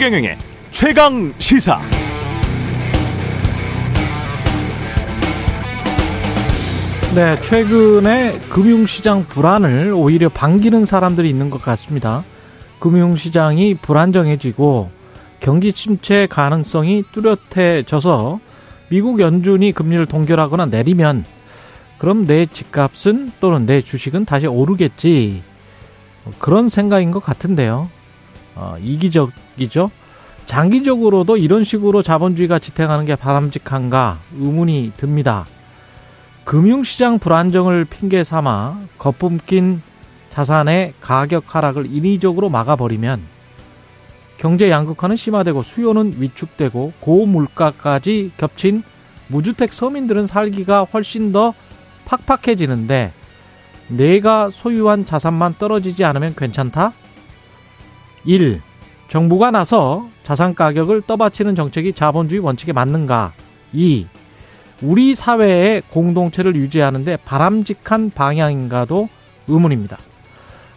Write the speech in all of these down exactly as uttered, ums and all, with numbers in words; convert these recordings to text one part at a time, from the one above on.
최경영의 최강 시사. 네, 최근에 금융시장 불안을 오히려 반기는 사람들이 있는 것 같습니다. 금융시장이 불안정해지고 경기 침체 가능성이 뚜렷해져서 미국 연준이 금리를 동결하거나 내리면 그럼 내 집값은 또는 내 주식은 다시 오르겠지, 그런 생각인 것 같은데요. 어, 이기적이죠. 장기적으로도 이런 식으로 자본주의가 지탱하는 게 바람직한가 의문이 듭니다. 금융시장 불안정을 핑계 삼아 거품 낀 자산의 가격 하락을 인위적으로 막아버리면 경제 양극화는 심화되고 수요는 위축되고 고물가까지 겹친 무주택 서민들은 살기가 훨씬 더 팍팍해지는데, 내가 소유한 자산만 떨어지지 않으면 괜찮다? 일. 정부가 나서 자산 가격을 떠받치는 정책이 자본주의 원칙에 맞는가? 이. 우리 사회의 공동체를 유지하는 데 바람직한 방향인가도 의문입니다.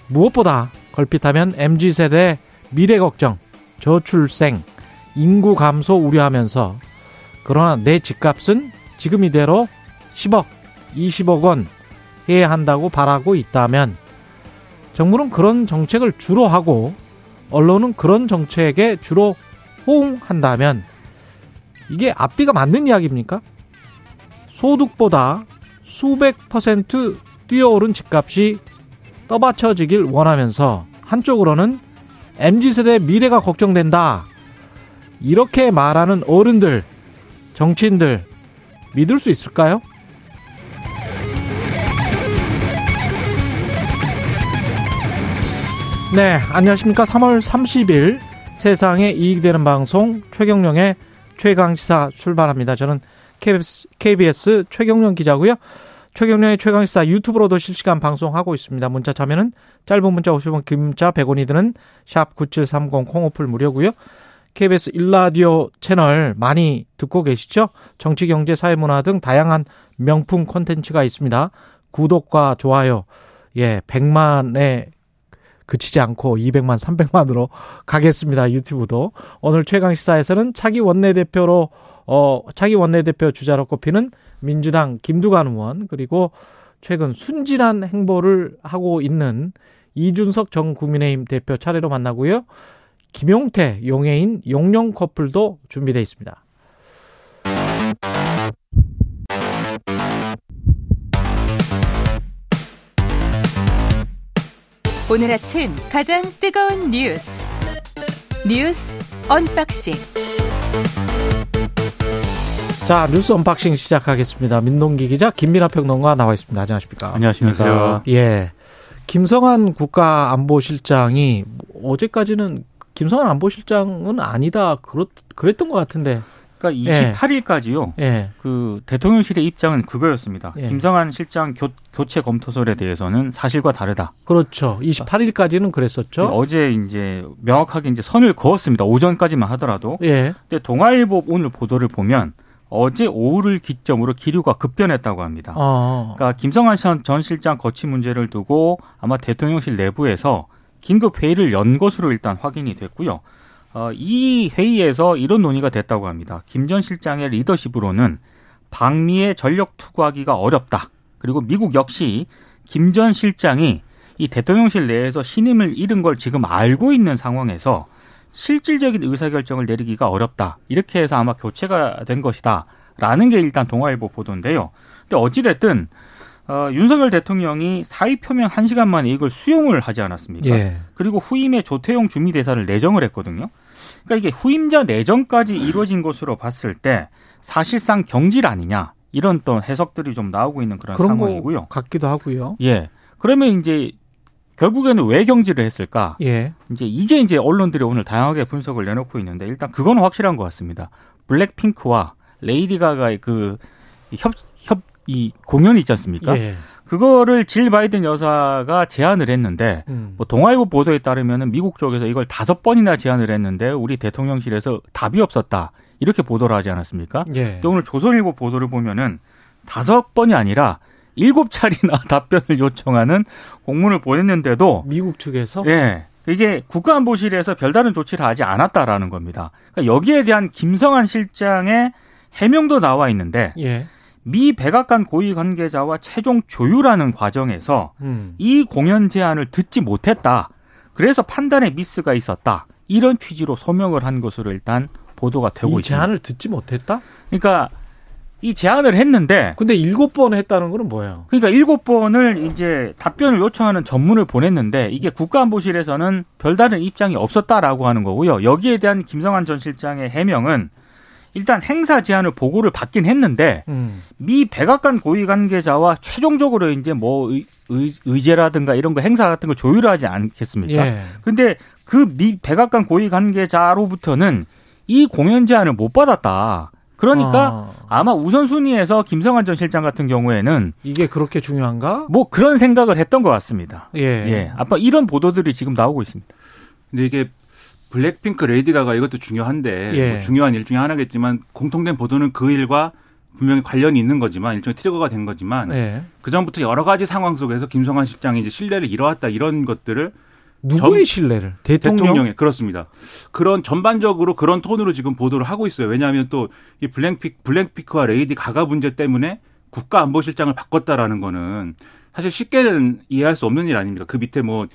무엇보다 걸핏하면 엠지세대 미래 걱정, 저출생, 인구 감소 우려하면서 그러나 내 집값은 지금 이대로 십억, 이십억 원 해야 한다고 바라고 있다면, 정부는 그런 정책을 주로 하고 언론은 그런 정책에 주로 호응한다면 이게 앞뒤가 맞는 이야기입니까? 소득보다 수백 퍼센트 뛰어오른 집값이 떠받쳐지길 원하면서 한쪽으로는 엠지세대 미래가 걱정된다, 이렇게 말하는 어른들, 정치인들 믿을 수 있을까요? 네, 안녕하십니까. 삼월 삼십일 세상에 이익되는 방송 최경령의 최강시사 출발합니다. 저는 케이비에스, 케이비에스 최경령 기자고요. 최경령의 최강시사 유튜브로도 실시간 방송하고 있습니다. 문자 참여는 짧은 문자 오십 원, 김자 백 원이 드는 샵 구칠삼공, 콩오플 무료고요. 케이비에스 일라디오 채널 많이 듣고 계시죠? 정치, 경제, 사회문화 등 다양한 명품 콘텐츠가 있습니다. 구독과 좋아요, 예, 백만에 그치지 않고 이백만, 삼백만으로 가겠습니다. 유튜브도. 오늘 최강시사에서는 차기 원내대표로 어, 차기 원내대표 주자로 꼽히는 민주당 김두관 의원, 그리고 최근 순진한 행보를 하고 있는 이준석 전 국민의힘 대표 차례로 만나고요. 김용태, 용혜인, 용령 커플도 준비되어 있습니다. 오늘 아침 가장 뜨거운 뉴스, 뉴스 언박싱. 자, 뉴스 언박싱 시작하겠습니다. 민동기 기자, 김민하 평론가 나와 있습니다. 안녕하십니까? 안녕하십니까? 예, 김성한 국가안보실장이 어제까지는 김성한 안보실장은 아니다, 그렇 그랬던 것 같은데. 그러니까 이십팔일까지요. 예. 그 대통령실의 입장은 그거였습니다. 예. 김성한 실장 교, 교체 검토설에 대해서는 사실과 다르다. 그렇죠. 이십팔일까지는 그랬었죠. 어제 이제 명확하게 이제 선을 그었습니다. 오전까지만 하더라도. 예. 근데 동아일보 오늘 보도를 보면 어제 오후를 기점으로 기류가 급변했다고 합니다. 어. 그러니까 김성한 전 실장 거취 문제를 두고 아마 대통령실 내부에서 긴급 회의를 연 것으로 일단 확인이 됐고요. 어, 이 회의에서 이런 논의가 됐다고 합니다. 김 전 실장의 리더십으로는 방미에 전력 투구하기가 어렵다. 그리고 미국 역시 김 전 실장이 이 대통령실 내에서 신임을 잃은 걸 지금 알고 있는 상황에서 실질적인 의사결정을 내리기가 어렵다. 이렇게 해서 아마 교체가 된 것이다. 라는 게 일단 동아일보 보도인데요. 근데 어찌됐든 어, 윤석열 대통령이 사의 표명 한 시간 만에 이걸 수용을 하지 않았습니까? 예. 그리고 후임의 조태용 주미대사를 내정을 했거든요. 그러니까 이게 후임자 내정까지 이루어진 것으로 봤을 때 사실상 경질 아니냐, 이런 또 해석들이 좀 나오고 있는 그런, 그런 상황이고요. 거 같기도 하고요. 예. 그러면 이제 결국에는 왜 경질을 했을까? 예. 이제 이게 이제 언론들이 오늘 다양하게 분석을 내놓고 있는데, 일단 그건 확실한 것 같습니다. 블랙핑크와 레이디가가의 그 협 협 이 공연이 있지 않습니까? 예. 그거를 질 바이든 여사가 제안을 했는데, 음. 뭐 동아일보 보도에 따르면은 미국 쪽에서 이걸 다섯 번이나 제안을 했는데 우리 대통령실에서 답이 없었다, 이렇게 보도를 하지 않았습니까? 예. 또 오늘 조선일보 보도를 보면은 다섯 번이 아니라 일곱 차례나 답변을 요청하는 공문을 보냈는데도 미국 측에서, 예, 이게 국가안보실에서 별다른 조치를 하지 않았다라는 겁니다. 그러니까 여기에 대한 김성한 실장의 해명도 나와 있는데 예. 미 백악관 고위 관계자와 최종 조율하는 과정에서 음. 이 공연 제안을 듣지 못했다. 그래서 판단에 미스가 있었다. 이런 취지로 소명을 한 것으로 일단 보도가 되고 있습니다. 이 제안을 있습니다. 듣지 못했다? 그러니까 이 제안을 했는데. 근데 일곱 번 했다는 건 뭐예요? 그러니까 일곱 번을 이제 답변을 요청하는 전문을 보냈는데 이게 국가안보실에서는 별다른 입장이 없었다라고 하는 거고요. 여기에 대한 김성한 전 실장의 해명은 일단 행사 제안을 보고를 받긴 했는데 음. 미 백악관 고위 관계자와 최종적으로 이제 뭐 의, 의, 의제라든가 이런 거 행사 같은 걸 조율하지 않겠습니까? 예. 근데 그 미 백악관 고위 관계자로부터는 이 공연 제안을 못 받았다. 그러니까 아. 아마 우선순위에서 김성한 전 실장 같은 경우에는 이게 그렇게 중요한가? 뭐 그런 생각을 했던 것 같습니다. 예. 예. 아빠 이런 보도들이 지금 나오고 있습니다. 근데 이게 블랙핑크 레이디가가 이것도 중요한데 예. 뭐 중요한 일 중에 하나겠지만 공통된 보도는 그 일과 분명히 관련이 있는 거지만 일종의 트리거가 된 거지만 예. 그전부터 여러 가지 상황 속에서 김성한 실장이 이제 신뢰를 잃어왔다 이런 것들을 누구의 신뢰를? 대통령? 대통령의 그렇습니다. 그런 전반적으로 그런 톤으로 지금 보도를 하고 있어요. 왜냐하면 또 이 블랙핑크, 블랙핑크와 레이디 가가 문제 때문에 국가안보실장을 바꿨다라는 거는 사실 쉽게는 이해할 수 없는 일 아닙니까? 그 밑에 뭐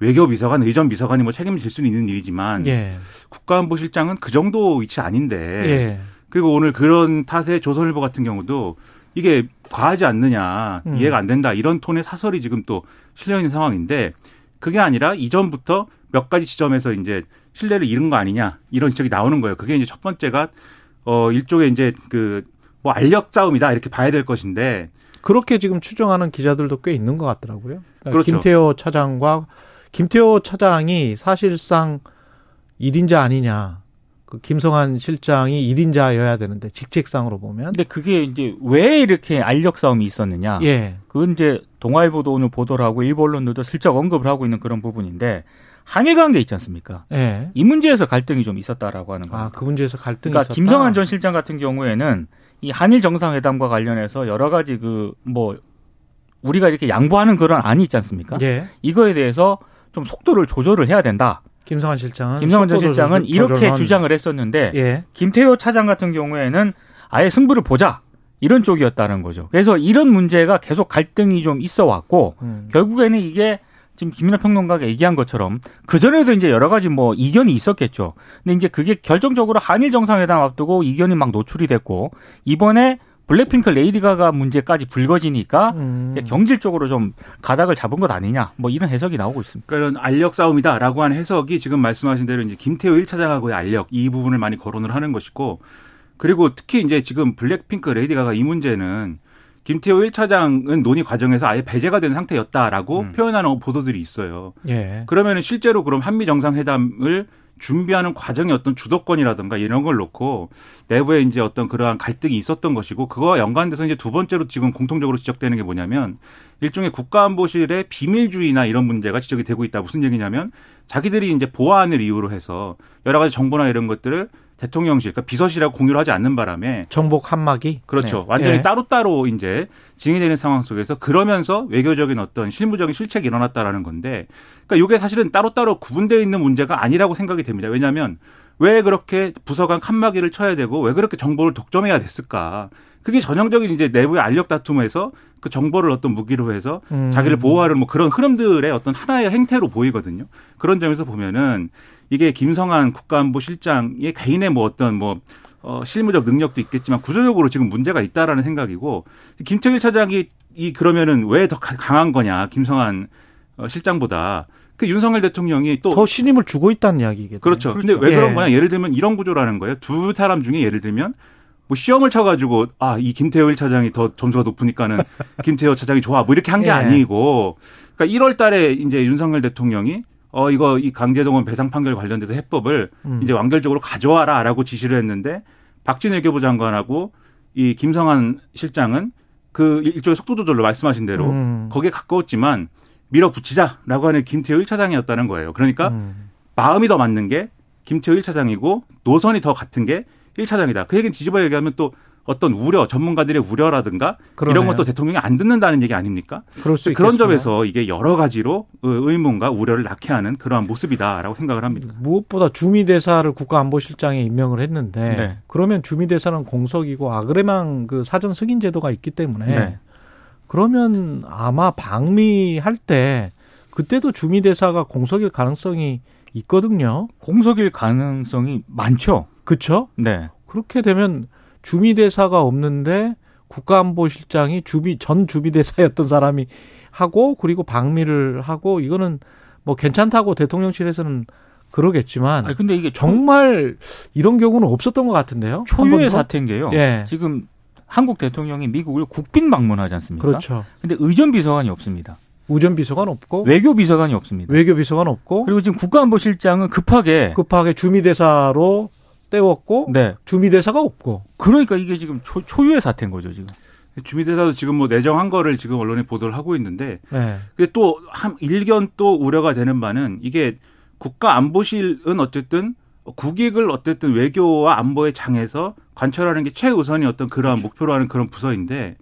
외교비서관, 의전비서관이 뭐 책임질 수는 있는 일이지만 예. 국가안보실장은 그 정도 위치 아닌데 예. 그리고 오늘 그런 탓에 조선일보 같은 경우도 이게 과하지 않느냐 음. 이해가 안 된다 이런 톤의 사설이 지금 또 실려 있는 상황인데. 그게 아니라 이전부터 몇 가지 지점에서 이제 신뢰를 잃은 거 아니냐 이런 지적이 나오는 거예요. 그게 이제 첫 번째가 어 일종의 이제 그 뭐 알력 싸움이다 이렇게 봐야 될 것인데 그렇게 지금 추정하는 기자들도 꽤 있는 것 같더라고요. 그러니까 그렇죠. 김태효 차장과 김태효 차장이 사실상 일인자 아니냐. 그 김성한 실장이 일인자여야 되는데 직책상으로 보면. 근데 그게 이제 왜 이렇게 알력 싸움이 있었느냐. 예. 그건 이제 동아일보도 오늘 보도를 하고 일본론들도 슬쩍 언급을 하고 있는 그런 부분인데 한일 관계 있지 않습니까? 예. 이 문제에서 갈등이 좀 있었다라고 하는 겁니다. 아, 그 문제에서 갈등이 그러니까 있었다. 김성한 전 실장 같은 경우에는 이 한일정상회담과 관련해서 여러 가지 그 뭐 우리가 이렇게 양보하는 그런 안이 있지 않습니까? 예. 이거에 대해서 좀 속도를 조절을 해야 된다. 김성한 실장은 김성한 전 실장은 조절, 이렇게 조절한... 주장을 했었는데 예. 김태효 차장 같은 경우에는 아예 승부를 보자. 이런 쪽이었다는 거죠. 그래서 이런 문제가 계속 갈등이 좀 있어 왔고 음. 결국에는 이게 지금 김민하 평론가가 얘기한 것처럼 그전에도 이제 여러 가지 뭐 이견이 있었겠죠. 근데 이제 그게 결정적으로 한일 정상회담 앞두고 이견이 막 노출이 됐고 이번에 블랙핑크 레이디가가 문제까지 불거지니까 음. 경질적으로 좀 가닥을 잡은 것 아니냐 뭐 이런 해석이 나오고 있습니다. 그러니까 이런 알력 싸움이다라고 하는 해석이 지금 말씀하신 대로 이제 김태효 일 차장하고의 알력 이 부분을 많이 거론을 하는 것이고 그리고 특히 이제 지금 블랙핑크 레이디가가 이 문제는 김태효 일 차장은 논의 과정에서 아예 배제가 된 상태였다라고 음. 표현하는 보도들이 있어요. 예. 그러면은 실제로 그럼 한미 정상회담을 준비하는 과정의 어떤 주도권이라든가 이런 걸 놓고 내부에 이제 어떤 그러한 갈등이 있었던 것이고 그거와 연관돼서 이제 두 번째로 지금 공통적으로 지적되는 게 뭐냐면 일종의 국가안보실의 비밀주의나 이런 문제가 지적이 되고 있다. 무슨 얘기냐면 자기들이 이제 보안을 이유로 해서 여러 가지 정보나 이런 것들을 대통령실, 그러니까 비서실하고 공유를 하지 않는 바람에 정복 한막이 그렇죠. 네. 완전히 예. 따로따로 이제 진행되는 상황 속에서 그러면서 외교적인 어떤 실무적인 실책이 일어났다라는 건데, 그러니까 이게 사실은 따로따로 구분되어 있는 문제가 아니라고 생각이 됩니다. 왜냐하면 왜 그렇게 부서간 칸막이를 쳐야 되고 왜 그렇게 정보를 독점해야 됐을까? 그게 전형적인 이제 내부의 알력 다툼에서 그 정보를 어떤 무기로 해서 음. 자기를 보호하는 뭐 그런 흐름들의 어떤 하나의 행태로 보이거든요. 그런 점에서 보면은. 이게 김성한 국가안보실장의 개인의 뭐 어떤 뭐 어 실무적 능력도 있겠지만 구조적으로 지금 문제가 있다라는 생각이고 김태일 차장이 이 그러면은 왜 더 강한 거냐 김성한 어 실장보다 그 윤석열 대통령이 또 더 신임을 주고 있다는 이야기겠죠. 그렇죠. 그런데 그렇죠. 왜 그런 거냐? 예를 들면 이런 구조라는 거예요. 두 사람 중에 예를 들면 뭐 시험을 쳐가지고 아 이 김태효 일 차장이 더 점수가 높으니까는 김태효 차장이 좋아 뭐 이렇게 한 게 예. 아니고 그러니까 일월 달에 이제 윤석열 대통령이 어 이거 이 강제동원 배상 판결 관련돼서 해법을 음. 이제 완결적으로 가져와라라고 지시를 했는데 박진 외교부 장관하고 이 김성한 실장은 그 일종의 속도 조절로 말씀하신 대로 음. 거기에 가까웠지만 밀어붙이자라고 하는 김태효 일 차장이었다는 거예요. 그러니까 음. 마음이 더 맞는 게 김태효 일 차장이고 노선이 더 같은 게 일 차장이다. 그 얘기는 뒤집어 얘기하면 또 어떤 우려, 전문가들의 우려라든가 그러네요. 이런 것도 대통령이 안 듣는다는 얘기 아닙니까? 그럴 수 그런 점에서 이게 여러 가지로 의문과 우려를 낳게 하는 그러한 모습이다라고 생각을 합니다. 무엇보다 주미대사를 국가안보실장에 임명을 했는데 네. 그러면 주미대사는 공석이고 아그레망 그 사전 승인 제도가 있기 때문에 네. 그러면 아마 방미할 때 그때도 주미대사가 공석일 가능성이 있거든요. 공석일 가능성이 많죠. 그렇죠? 네. 그렇게 되면 주미대사가 없는데 국가안보실장이 주미, 전 주미대사였던 사람이 하고 그리고 방미를 하고 이거는 뭐 괜찮다고 대통령실에서는 그러겠지만 아니, 근데 이게 정말 초, 이런 경우는 없었던 것 같은데요. 초유의 사태인 게요. 예. 지금 한국 대통령이 미국을 국빈 방문하지 않습니까? 그렇죠. 근데 의전비서관이 없습니다. 의전비서관 없고 외교비서관이 없습니다. 외교비서관 없고 그리고 지금 국가안보실장은 급하게 급하게 주미대사로 때웠고 네. 주미대사가 없고 그러니까 이게 지금 초, 초유의 사태인 거죠 지금. 주미대사도 지금 뭐 내정한 거를 지금 언론이 보도를 하고 있는데 네. 근데 또 한 일견 또 우려가 되는 바는 이게 국가안보실은 어쨌든 국익을 어쨌든 외교와 안보의 장에서 관철하는 게 최우선이었던 그러한 그렇죠. 목표로 하는 그런 부서인데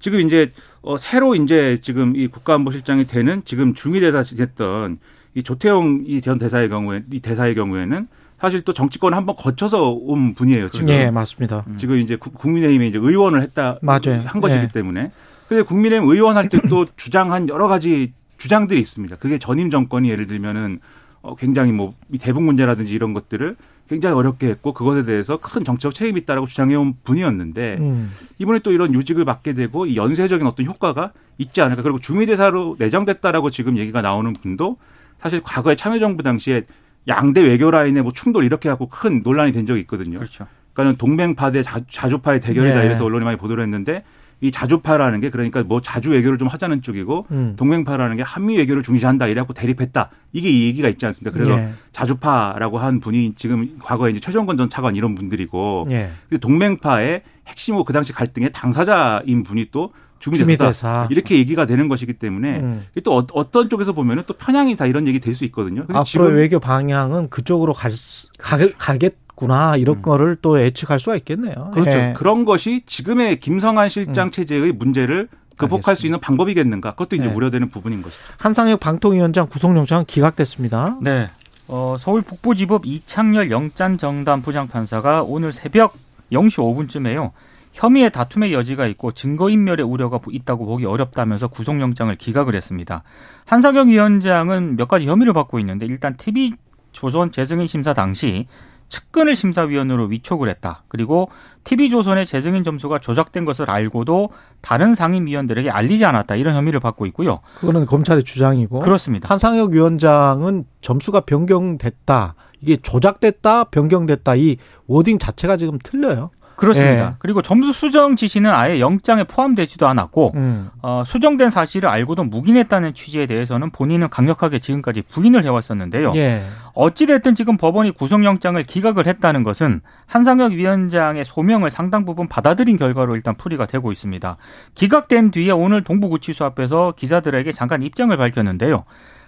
지금 이제 어 새로 이제 지금 이 국가안보실장이 되는 지금 주미대사 됐던 이 조태용 이 전 대사의 경우에 이 대사의 경우에는 사실 또 정치권을 한번 거쳐서 온 분이에요 지금. 네, 맞습니다. 지금 이제 국민의힘에 이제 의원을 했다 맞아요. 한 것이기 네. 때문에. 근데 국민의힘 의원할 때 또 주장한 여러 가지 주장들이 있습니다. 그게 전임 정권이 예를 들면은 어 굉장히 뭐 대북 문제라든지 이런 것들을 굉장히 어렵게 했고 그것에 대해서 큰 정치적 책임이 있다라고 주장해온 분이었는데 음. 이번에 또 이런 요직을 맡게 되고 이 연쇄적인 어떤 효과가 있지 않을까. 그리고 주미대사로 내정됐다라고 지금 얘기가 나오는 분도 사실 과거에 참여정부 당시에 양대 외교 라인의 뭐 충돌 이렇게 하고 큰 논란이 된 적이 있거든요. 그렇죠. 그러니까는 동맹파 대 자, 자주파의 대결이다 네. 이래서 언론이 많이 보도를 했는데 이 자주파라는 게 그러니까 뭐 자주 외교를 좀 하자는 쪽이고 음. 동맹파라는 게 한미 외교를 중시한다 이래갖고 대립했다. 이게 이 얘기가 있지 않습니까? 그래서 네. 자주파라고 한 분이 지금 과거에 이제 최정권 전 차관 이런 분들이고 네. 동맹파의 핵심 그 당시 갈등의 당사자인 분이 또 주미대사 이렇게 얘기가 되는 것이기 때문에 음. 또 어, 어떤 쪽에서 보면은 또 편향이다 이런 얘기 될 수 있거든요. 근데 앞으로 지금 외교 방향은 그쪽으로 갈, 가, 가겠구나 이런 음. 거를 또 예측할 수가 있겠네요. 그렇죠. 예. 그런 것이 지금의 김성한 실장 음. 체제의 문제를 극복할 알겠습니다. 수 있는 방법이겠는가? 그것도 이제 예. 우려되는 부분인 거죠. 한상혁 방통위원장 구속영장 기각됐습니다. 네. 어, 서울 북부지법 이창열 영장정단 부장판사가 오늘 새벽 영 시 오 분쯤에요. 혐의의 다툼의 여지가 있고 증거인멸의 우려가 있다고 보기 어렵다면서 구속영장을 기각을 했습니다. 한상혁 위원장은 몇 가지 혐의를 받고 있는데 일단 티비조선 재승인 심사 당시 측근을 심사위원으로 위촉을 했다. 그리고 티비조선의 재승인 점수가 조작된 것을 알고도 다른 상임위원들에게 알리지 않았다. 이런 혐의를 받고 있고요. 그거는 검찰의 주장이고. 그렇습니다. 한상혁 위원장은 점수가 변경됐다. 이게 조작됐다, 변경됐다. 이 워딩 자체가 지금 틀려요. 그렇습니다. 예. 그리고 점수 수정 지시는 아예 영장에 포함되지도 않았고 음. 어, 수정된 사실을 알고도 묵인했다는 취지에 대해서는 본인은 강력하게 지금까지 부인을 해왔었는데요. 예. 어찌됐든 지금 법원이 구속영장을 기각을 했다는 것은 한상혁 위원장의 소명을 상당 부분 받아들인 결과로 일단 풀이가 되고 있습니다. 기각된 뒤에 오늘 동부구치소 앞에서 기자들에게 잠깐 입장을 밝혔는데요.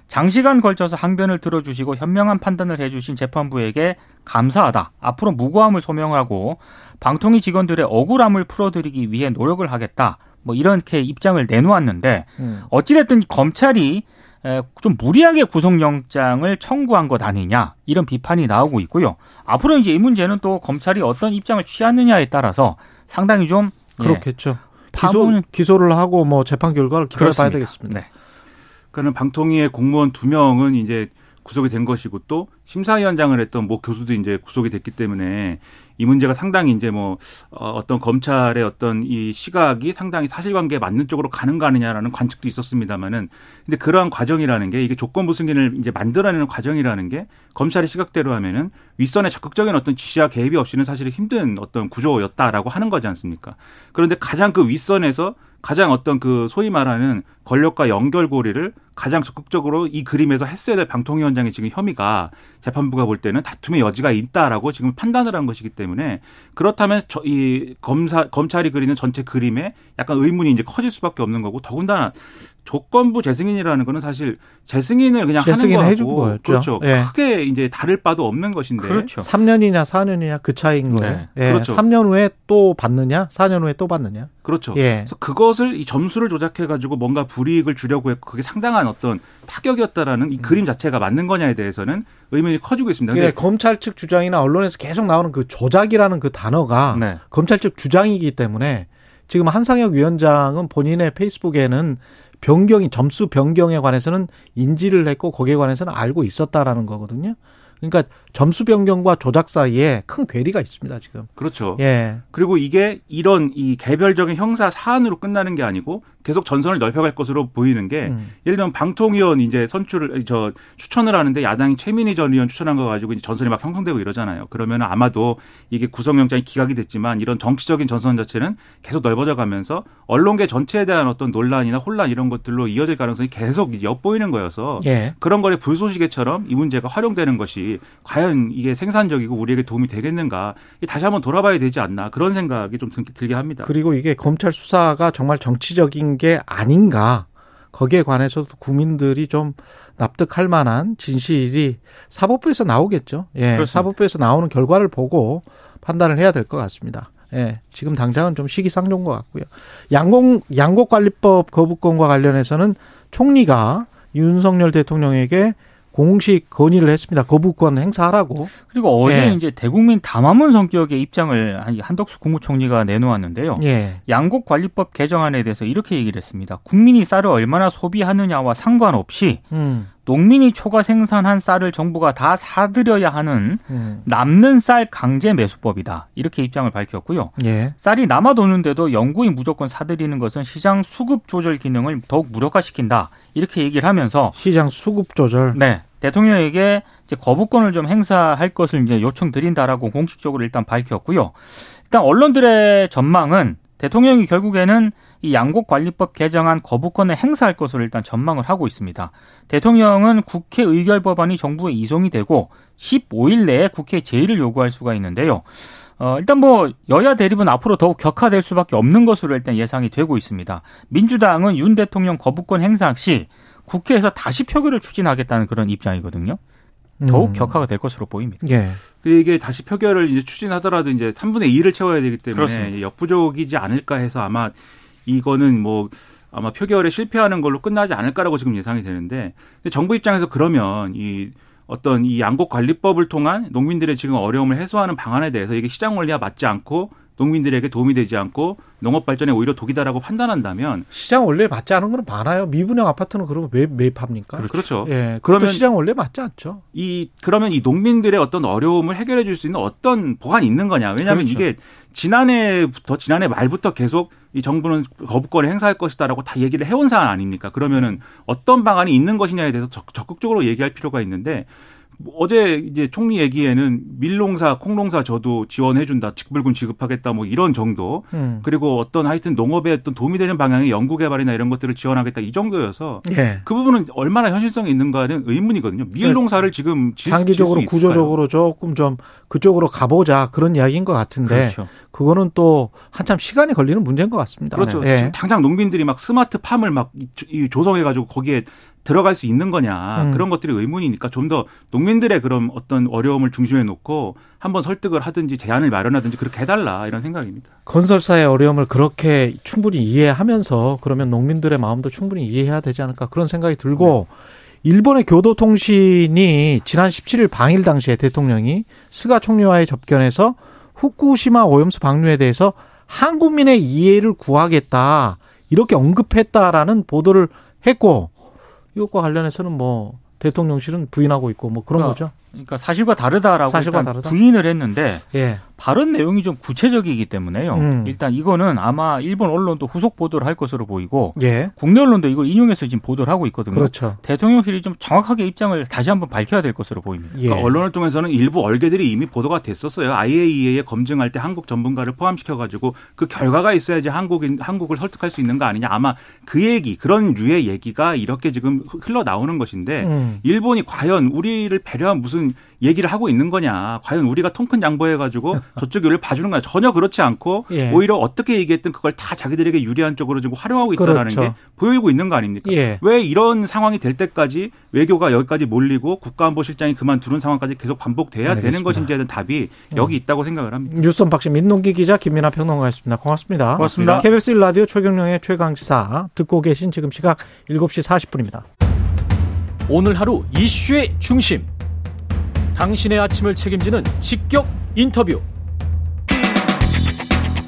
장시간 걸쳐서 항변을 들어주시고 현명한 판단을 해주신 재판부에게 감사하다. 앞으로 무고함을 소명하고 방통위 직원들의 억울함을 풀어드리기 위해 노력을 하겠다. 뭐 이렇게 입장을 내놓았는데 어찌됐든 검찰이 좀 무리하게 구속영장을 청구한 것 아니냐 이런 비판이 나오고 있고요. 앞으로 이제 이 문제는 또 검찰이 어떤 입장을 취하느냐에 따라서 상당히 좀 그렇겠죠. 예, 기소, 기소를 하고 뭐 재판 결과를 기다려봐야 되겠습니다. 네. 그러니까는 방통위의 공무원 두 명은 이제 구속이 된 것이고 또 심사위원장을 했던 뭐 교수도 이제 구속이 됐기 때문에 이 문제가 상당히 이제 뭐 어떤 검찰의 어떤 이 시각이 상당히 사실관계에 맞는 쪽으로 가는가 아니냐라는 관측도 있었습니다만은 근데 그러한 과정이라는 게 이게 조건부 승인을 이제 만들어내는 과정이라는 게 검찰의 시각대로 하면은 윗선의 적극적인 어떤 지시와 개입이 없이는 사실 힘든 어떤 구조였다라고 하는 거지 않습니까? 그런데 가장 그 윗선에서 가장 어떤 그 소위 말하는 권력과 연결고리를 가장 적극적으로 이 그림에서 했어야 될 방통위원장의 지금 혐의가 재판부가 볼 때는 다툼의 여지가 있다라고 지금 판단을 한 것이기 때문에, 그렇다면 저, 이 검사, 검찰이 그리는 전체 그림에 약간 의문이 이제 커질 수밖에 없는 거고, 더군다나 조건부 재승인이라는 거는 사실 재승인을 그냥 재승인 하는 거고, 그렇죠. 예. 크게 이제 다를 바도 없는 것인데, 그렇죠. 삼 년이냐 사 년이냐 그 차이인 거예요. 네. 예. 그렇죠. 삼 년 후에 또 받느냐, 사 년 후에 또 받느냐. 그렇죠. 예. 그래서 그것을 이 점수를 조작해 가지고 뭔가 불이익을 주려고 했고 그게 상당한 어떤 타격이었다라는 이 그림 자체가 맞는 거냐에 대해서는 의문이 커지고 있습니다. 근데 예, 검찰 측 주장이나 언론에서 계속 나오는 그 조작이라는 그 단어가 네. 검찰 측 주장이기 때문에 지금 한상혁 위원장은 본인의 페이스북에는 변경이, 점수 변경에 관해서는 인지를 했고 거기에 관해서는 알고 있었다라는 거거든요. 그러니까 점수 변경과 조작 사이에 큰 괴리가 있습니다, 지금. 그렇죠. 예. 그리고 이게 이런 이 개별적인 형사 사안으로 끝나는 게 아니고 계속 전선을 넓혀갈 것으로 보이는 게 음. 예를 들면 방통위원 이제 선출을, 저, 추천을 하는데 야당이 최민희 전 의원 추천한 거 가지고 이제 전선이 막 형성되고 이러잖아요. 그러면 아마도 이게 구성영장이 기각이 됐지만 이런 정치적인 전선 자체는 계속 넓어져 가면서 언론계 전체에 대한 어떤 논란이나 혼란 이런 것들로 이어질 가능성이 계속 엿보이는 거여서 예. 그런 거에 불쏘시개처럼 이 문제가 활용되는 것이 과연 이게 생산적이고 우리에게 도움이 되겠는가, 다시 한번 돌아봐야 되지 않나, 그런 생각이 좀 들게 합니다. 그리고 이게 검찰 수사가 정말 정치적인 게 아닌가, 거기에 관해서도 국민들이 좀 납득할 만한 진실이 사법부에서 나오겠죠. 예, 그렇습니다. 사법부에서 나오는 결과를 보고 판단을 해야 될 것 같습니다. 예, 지금 당장은 좀 시기상조인 것 같고요. 양곡, 양곡관리법 거부권과 관련해서는 총리가 윤석열 대통령에게 공식 건의를 했습니다. 거부권 행사하라고. 그리고 어제 예. 이제 대국민 담화문 성격의 입장을 한덕수 국무총리가 내놓았는데요. 예. 양곡관리법 개정안에 대해서 이렇게 얘기를 했습니다. 국민이 쌀을 얼마나 소비하느냐와 상관없이 음. 농민이 초과 생산한 쌀을 정부가 다 사들여야 하는 음. 남는 쌀 강제 매수법이다. 이렇게 입장을 밝혔고요. 예. 쌀이 남아도는데도 영구히 무조건 사들이는 것은 시장 수급 조절 기능을 더욱 무력화시킨다. 이렇게 얘기를 하면서 시장 수급 조절. 네. 대통령에게 이제 거부권을 좀 행사할 것을 이제 요청드린다라고 공식적으로 일단 밝혔고요. 일단 언론들의 전망은 대통령이 결국에는 이 양곡관리법 개정안 거부권을 행사할 것으로 일단 전망을 하고 있습니다. 대통령은 국회 의결 법안이 정부에 이송이 되고 십오 일 내에 국회 제의를 요구할 수가 있는데요. 어, 일단 뭐 여야 대립은 앞으로 더욱 격화될 수밖에 없는 것으로 일단 예상이 되고 있습니다. 민주당은 윤 대통령 거부권 행사 시 국회에서 다시 표결을 추진하겠다는 그런 입장이거든요. 더욱 격화가 될 것으로 보입니다. 예. 이게 다시 표결을 이제 추진하더라도 이제 삼분의 이를 채워야 되기 때문에 그렇습니다. 역부족이지 않을까 해서 아마 이거는 뭐 아마 표결에 실패하는 걸로 끝나지 않을까라고 지금 예상이 되는데, 근데 정부 입장에서 그러면 이 어떤 이 양곡관리법을 통한 농민들의 지금 어려움을 해소하는 방안에 대해서 이게 시장 원리와 맞지 않고 농민들에게 도움이 되지 않고 농업 발전에 오히려 독이다라고 판단한다면, 시장 원래 맞지 않은 건 많아요. 미분양 아파트는 그러면 왜 매입합니까? 그렇죠. 그렇죠. 예, 그러면 시장 원래 맞지 않죠. 이 그러면 이 농민들의 어떤 어려움을 해결해 줄 수 있는 어떤 보완이 있는 거냐? 왜냐하면 그렇죠. 이게 지난해부터 지난해 말부터 계속 이 정부는 거부권을 행사할 것이다라고 다 얘기를 해온 사안 아닙니까? 그러면은 어떤 방안이 있는 것이냐에 대해서 적, 적극적으로 얘기할 필요가 있는데. 어제 이제 총리 얘기에는 밀농사, 콩농사 저도 지원해준다, 직불금 지급하겠다, 뭐 이런 정도. 음. 그리고 어떤 하여튼 농업에 어떤 도움이 되는 방향의 연구개발이나 이런 것들을 지원하겠다 이 정도여서 예. 그 부분은 얼마나 현실성이 있는가는 의문이거든요. 밀농사를 지금 지을 수 있을까요? 장기적으로 구조적으로 조금 좀 그쪽으로 가보자 그런 이야기인 것 같은데 그렇죠. 그거는 또 한참 시간이 걸리는 문제인 것 같습니다. 그렇죠. 네. 지금 당장 농민들이 막 스마트 팜을 막 조성해가지고 거기에 들어갈 수 있는 거냐, 음. 그런 것들이 의문이니까 좀 더 농민들의 그런 어떤 어려움을 중심에 놓고 한번 설득을 하든지 제안을 마련하든지 그렇게 해달라, 이런 생각입니다. 건설사의 어려움을 그렇게 충분히 이해하면서 그러면 농민들의 마음도 충분히 이해해야 되지 않을까, 그런 생각이 들고 네. 일본의 교도통신이 지난 십칠 일 방일 당시에 대통령이 스가 총리와의 접견에서 후쿠시마 오염수 방류에 대해서 한국민의 이해를 구하겠다 이렇게 언급했다라는 보도를 했고, 이것과 관련해서는 뭐 대통령실은 부인하고 있고 뭐 그런 그러니까, 거죠. 그러니까 사실과 다르다라고 사실과 다르다? 부인을 했는데 예. 발언 내용이 좀 구체적이기 때문에요. 음. 일단 이거는 아마 일본 언론도 후속 보도를 할 것으로 보이고 예. 국내 언론도 이걸 인용해서 지금 보도를 하고 있거든요. 그렇죠. 대통령실이 좀 정확하게 입장을 다시 한번 밝혀야 될 것으로 보입니다. 예. 그러니까 언론을 통해서는 일부 얼개들이 이미 보도가 됐었어요. 아이에이이에이에 검증할 때 한국 전문가를 포함시켜가지고 그 결과가 있어야지 한국인, 한국을 설득할 수 있는 거 아니냐. 아마 그 얘기, 그런 류의 얘기가 이렇게 지금 흘러나오는 것인데 음. 일본이 과연 우리를 배려한 무슨 얘기를 하고 있는 거냐. 과연 우리가 통큰 양보해가지고 저쪽이 우리를 봐주는 거냐. 전혀 그렇지 않고 예. 오히려 어떻게 얘기했든 그걸 다 자기들에게 유리한 쪽으로 지금 활용하고 있다는 그렇죠. 게 보이고 있는 거 아닙니까? 예. 왜 이런 상황이 될 때까지 외교가 여기까지 몰리고 국가안보실장이 그만두는 상황까지 계속 반복돼야 알겠습니다. 되는 것인지에 대한 답이 여기 있다고 생각을 합니다. 뉴스 언박싱 민동기 기자 김민하 평론가였습니다. 고맙습니다. 고맙습니다. 케이비에스 일 라디오 최경령의 최강시사 듣고 계신 지금 시각 일곱 시 사십 분입니다. 오늘 하루 이슈의 중심. 당신의 아침을 책임지는 직격 인터뷰.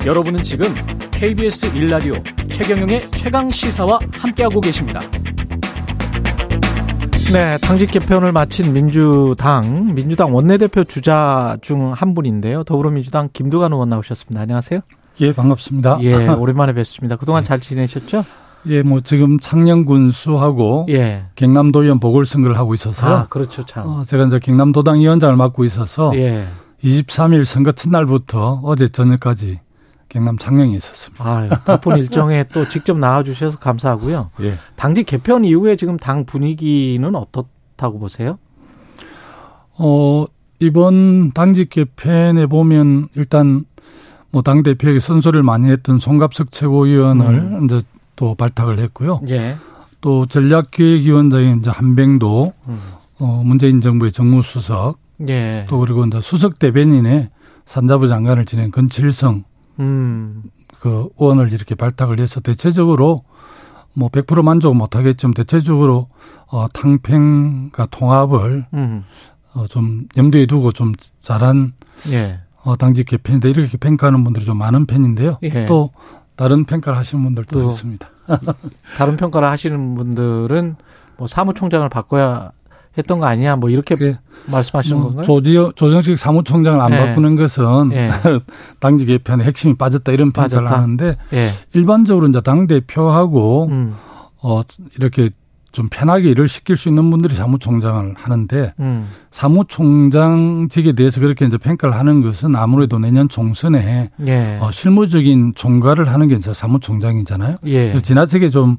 여러분은 지금 케이비에스 일 라디오 최경영의 최강시사와 함께하고 계십니다. 네, 당직 개편을 마친 민주당, 민주당 원내대표 주자 중 한 분인데요. 더불어민주당 김두관 의원 나오셨습니다. 안녕하세요. 예, 반갑습니다. 예, 오랜만에 뵙습니다. 그동안 예. 잘 지내셨죠? 예, 뭐 지금 창녕군수하고 예. 경남도의원 보궐선거를 하고 있어서 아, 그렇죠, 참. 어, 제가 이제 경남도당 위원장을 맡고 있어서 예. 이십삼 일 선거 첫날부터 어제 저녁까지 경남 창녕에 있었습니다. 아유, 바쁜 일정에 또 직접 나와주셔서 감사하고요. 예. 당직 개편 이후에 지금 당 분위기는 어떻다고 보세요? 어, 이번 당직 개편에 보면 일단 뭐 당 대표에게 선서를 많이 했던 송갑석 최고위원을 음. 이제 또 발탁을 했고요. 예. 또 전략기획위원장인 이제 한병도 음. 어, 문재인 정부의 정무수석, 예. 또 그리고 이제 수석 대변인의 산자부 장관을 지낸 건칠성 음. 그 의원을 이렇게 발탁을 해서 대체적으로 뭐 백 퍼센트 만족 못하겠지만 대체적으로 어, 탕평과 통합을 음. 어, 좀 염두에 두고 좀 잘한 예. 어, 당직 개편인데 이렇게 평가하는 분들이 좀 많은 편인데요. 예. 또 다른 평가를 하시는 분들도 있습니다. 다른 평가를 하시는 분들은 뭐 사무총장을 바꿔야 했던 거 아니냐, 뭐 이렇게 네. 말씀하시는 뭐 건가요? 조지어, 조정식 사무총장을 안 네. 바꾸는 것은 네. 당직 개편의 핵심이 빠졌다 이런 평가를 빠졌다. 하는데 네. 일반적으로 이제 당 대표하고 음. 어, 이렇게 좀 편하게 일을 시킬 수 있는 분들이 사무총장을 하는데 음. 사무총장직에 대해서 그렇게 이제 평가를 하는 것은 아무래도 내년 총선에 예. 어, 실무적인 총괄을 하는 게 이제 사무총장이잖아요. 예. 그래서 지나치게 좀